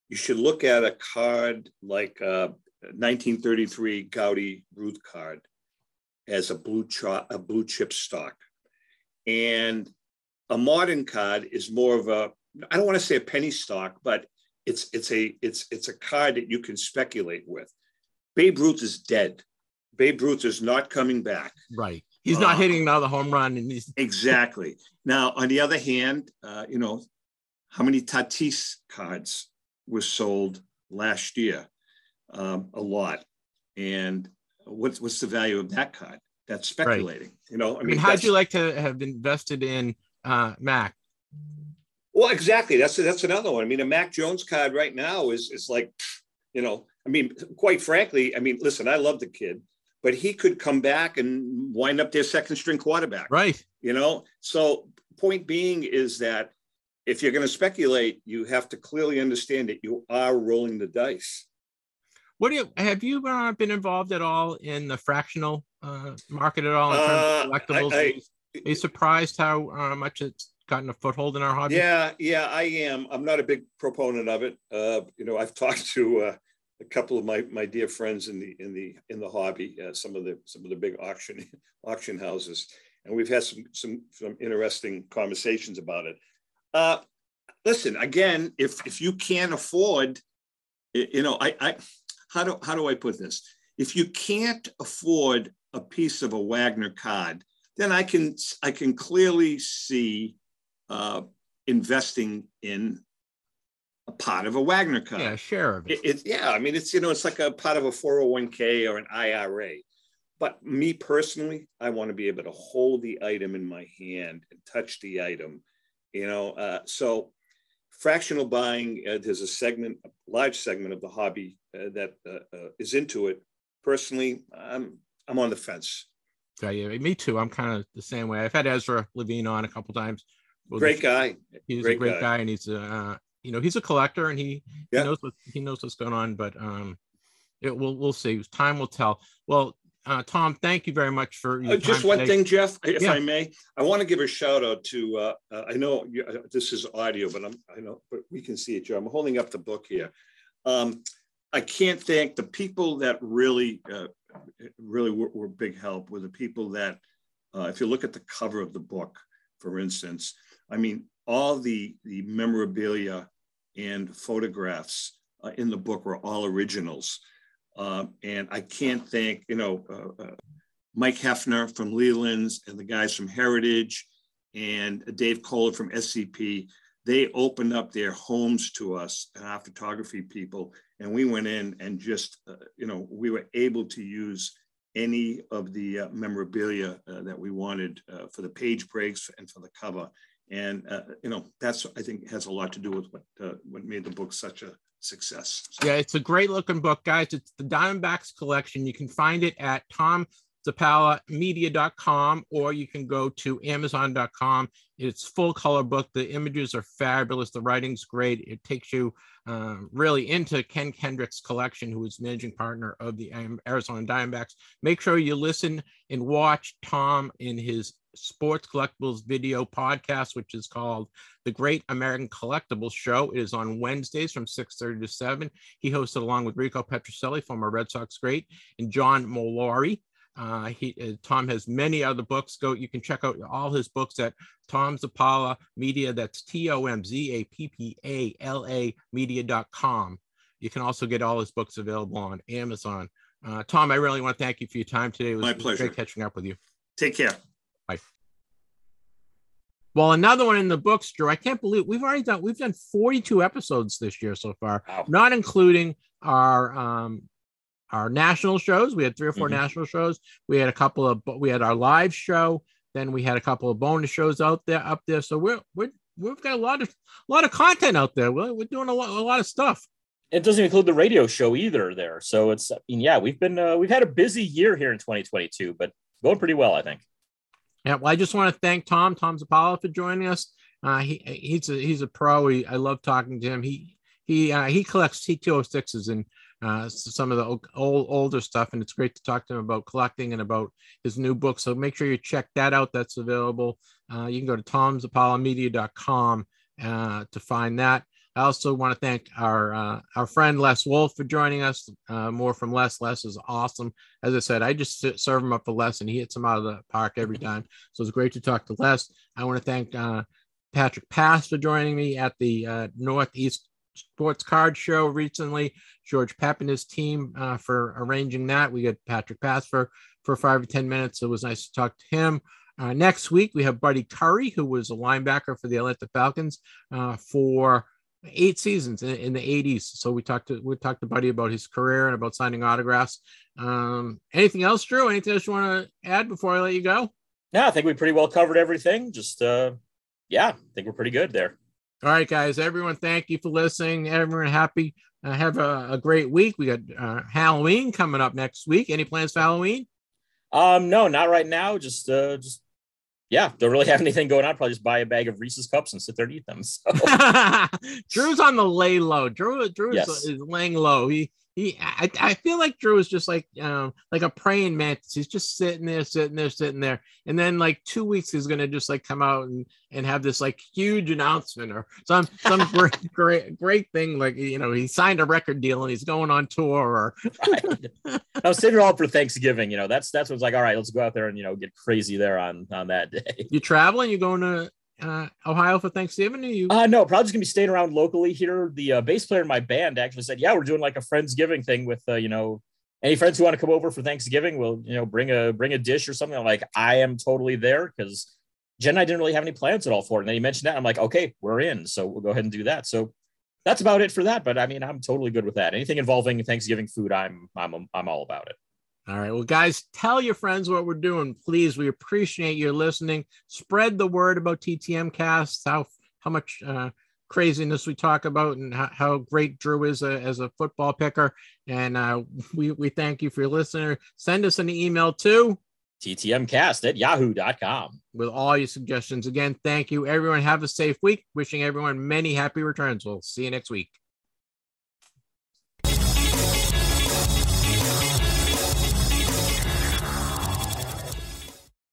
you should look at a card like a nineteen thirty-three Gaudi Ruth card as a blue, char, a blue chip stock. And a modern card is more of a, I don't want to say a penny stock, but It's it's a it's it's a card that you can speculate with. Babe Ruth is dead. Babe Ruth is not coming back. Right. He's uh, not hitting another home run. And he's exactly. Now, on the other hand, uh, you know, how many Tatis cards were sold last year? Um, a lot. And what's what's the value of that card? That's speculating. Right. You know, I mean, I mean how'd you like to have invested in uh, Mac? Well, exactly. That's that's another one. I mean, a Mac Jones card right now is is like, you know, I mean, quite frankly, I mean, listen, I love the kid, but he could come back and wind up their second string quarterback. Right. You know, so point being is that if you're going to speculate, you have to clearly understand that you are rolling the dice. What do you, have you uh, been involved at all in the fractional uh, market at all? In terms uh, of collectibles? I, I, Are you surprised how uh, much it's gotten a foothold in our hobby? Yeah, yeah, I am. I'm not a big proponent of it. Uh, you know, I've talked to uh, a couple of my my dear friends in the in the in the hobby, uh, some of the some of the big auction auction houses, and we've had some some some interesting conversations about it. Uh, listen, again, if if you can't afford, you know, I I how do how do I put this? If you can't afford a piece of a Wagner card, then I can I can clearly see uh, investing in a pot of a Wagner card. Yeah, share of it. It, it. Yeah, I mean, it's, you know, it's like a pot of a four oh one K or an I R A. But me personally, I want to be able to hold the item in my hand and touch the item, you know. Uh, so fractional buying, uh, there's a segment, a large segment of the hobby uh, that uh, uh, is into it. Personally, I'm I'm on the fence. Yeah, yeah, me too. I'm kind of the same way. I've had Ezra Levine on a couple times. Well, great guy. He's great a great guy. guy, and he's a uh, you know he's a collector, and he, yeah. he knows what he knows what's going on. But um, it will we'll see. Time will tell. Well, uh, Tom, thank you very much for your uh, just time one today. thing, Jeff, if yeah. I may. I want to give a shout out to. Uh, uh, I know you, uh, this is audio, but I'm I know but we can see it, Joe. I'm holding up the book here. Um, I can't thank the people that really. Uh, really were, were big help were the people that, uh, if you look at the cover of the book, for instance, I mean, all the, the memorabilia and photographs uh, in the book were all originals. Um, and I can't thank, you know, uh, uh, Mike Hefner from Leland's and the guys from Heritage and Dave Kohler from S C P. they opened up their homes to us and our photography people. And we went in and just, uh, you know, we were able to use any of the uh, memorabilia uh, that we wanted uh, for the page breaks and for the cover. And, uh, you know, that's, I think, has a lot to do with what, uh, what made the book such a success. So. Yeah, it's a great looking book, guys. It's the Diamondbacks Collection. You can find it at tom zappala media dot com, or you can go to amazon dot com. It's full color book. The images are fabulous. The writing's great. It takes you uh, really into Ken Kendrick's collection, who is managing partner of the Arizona Diamondbacks. Make sure you listen and watch Tom in his Sports Collectibles video podcast, which is called The Great American Collectibles Show. It is on Wednesdays from six thirty to seven. He hosted along with Rico Petrocelli, former Red Sox great, and John Molari. Uh, he, uh, Tom has many other books. Go, you can check out all his books at Tom Zappala Media. That's T O M Z A P P A L A media dot com. You can also get all his books available on Amazon. Uh, Tom, I really want to thank you for your time today. It was, My pleasure. It was great catching up with you. Take care. Bye. Well, another one in the books, Drew. I can't believe we've already done, we've done forty-two episodes this year so far, wow. Not including our, um, our national shows. We had three or four mm-hmm. national shows. We had a couple of, we had our live show. Then we had a couple of bonus shows out there, up there. So we're, we're, we've got a lot of, a lot of content out there. We're, we're doing a lot, a lot of stuff. It doesn't include the radio show either there. So it's, I mean, yeah, we've been, uh, we've had a busy year here in twenty twenty-two, but going pretty well, I think. Yeah. Well, I just want to thank Tom, Tom Zappala, for joining us. Uh, he, he's a, he's a pro. He, I love talking to him. He, he, uh, he collects T two oh sixes and, Uh, some of the old, older stuff, and it's great to talk to him about collecting and about his new book. So make sure you check that out. That's available. Uh, you can go to tom zappala media dot com uh, to find that. I also want to thank our uh, our friend Les Wolff for joining us. Uh, more from Les. Les is awesome. As I said, I just serve him up for Les, and he hits him out of the park every time. So it's great to talk to Les. I want to thank uh, Patrick Pass for joining me at the uh, Northeast Sports Card Show recently. George Pep and his team uh, for arranging that. We got Patrick Pass for, for five or ten minutes. So it was nice to talk to him. Uh, next week, we have Buddy Curry, who was a linebacker for the Atlanta Falcons uh, for eight seasons in, in the eighties. So we talked to we talked to Buddy about his career and about signing autographs. Um, anything else, Drew? Anything else you want to add before I let you go? No, I think we pretty well covered everything. Just, uh, yeah, I think we're pretty good there. All right, guys, everyone, thank you for listening. Everyone, happy, uh, have a, a great week. We got uh, Halloween coming up next week. Any plans for Halloween? Um, no, not right now. Just, uh, just, yeah, don't really have anything going on. Probably just buy a bag of Reese's cups and sit there and eat them. So. Drew's on the lay low. Drew, Drew yes. is, is laying low. He, he, I, I feel like Drew is just like, um, like a praying mantis. He's just sitting there, sitting there, sitting there. And then like two weeks, he's going to just like come out and, and have this like huge announcement or some, some great, great, great thing. Like, you know, he signed a record deal and he's going on tour. Or right. I'll save it all for Thanksgiving. You know, that's, that's what's like, all right, let's go out there and, you know, get crazy there on, on that day. You traveling, you going to uh Ohio for Thanksgiving? Are you uh no, probably just gonna be staying around locally here. The uh, bass player in my band actually said, yeah, we're doing like a Friendsgiving thing with uh, you know, any friends who want to come over for Thanksgiving will, you know, bring a bring a dish or something. I'm like, I am totally there, because Jen and I didn't really have any plans at all for it. And then he mentioned that, I'm like, okay, we're in, so we'll go ahead and do that. So that's about it for that, but I mean, I'm totally good with that. Anything involving Thanksgiving food, I'm I'm I'm all about it. All right. Well, guys, tell your friends what we're doing, please. We appreciate your listening. Spread the word about T T M Cast, how, how much uh, craziness we talk about, and how, how great Drew is a, as a football picker. And uh, we, we thank you for your listener. Send us an email to T T M Cast at yahoo dot com with all your suggestions. Again, thank you, everyone. Have a safe week. Wishing everyone many happy returns. We'll see you next week.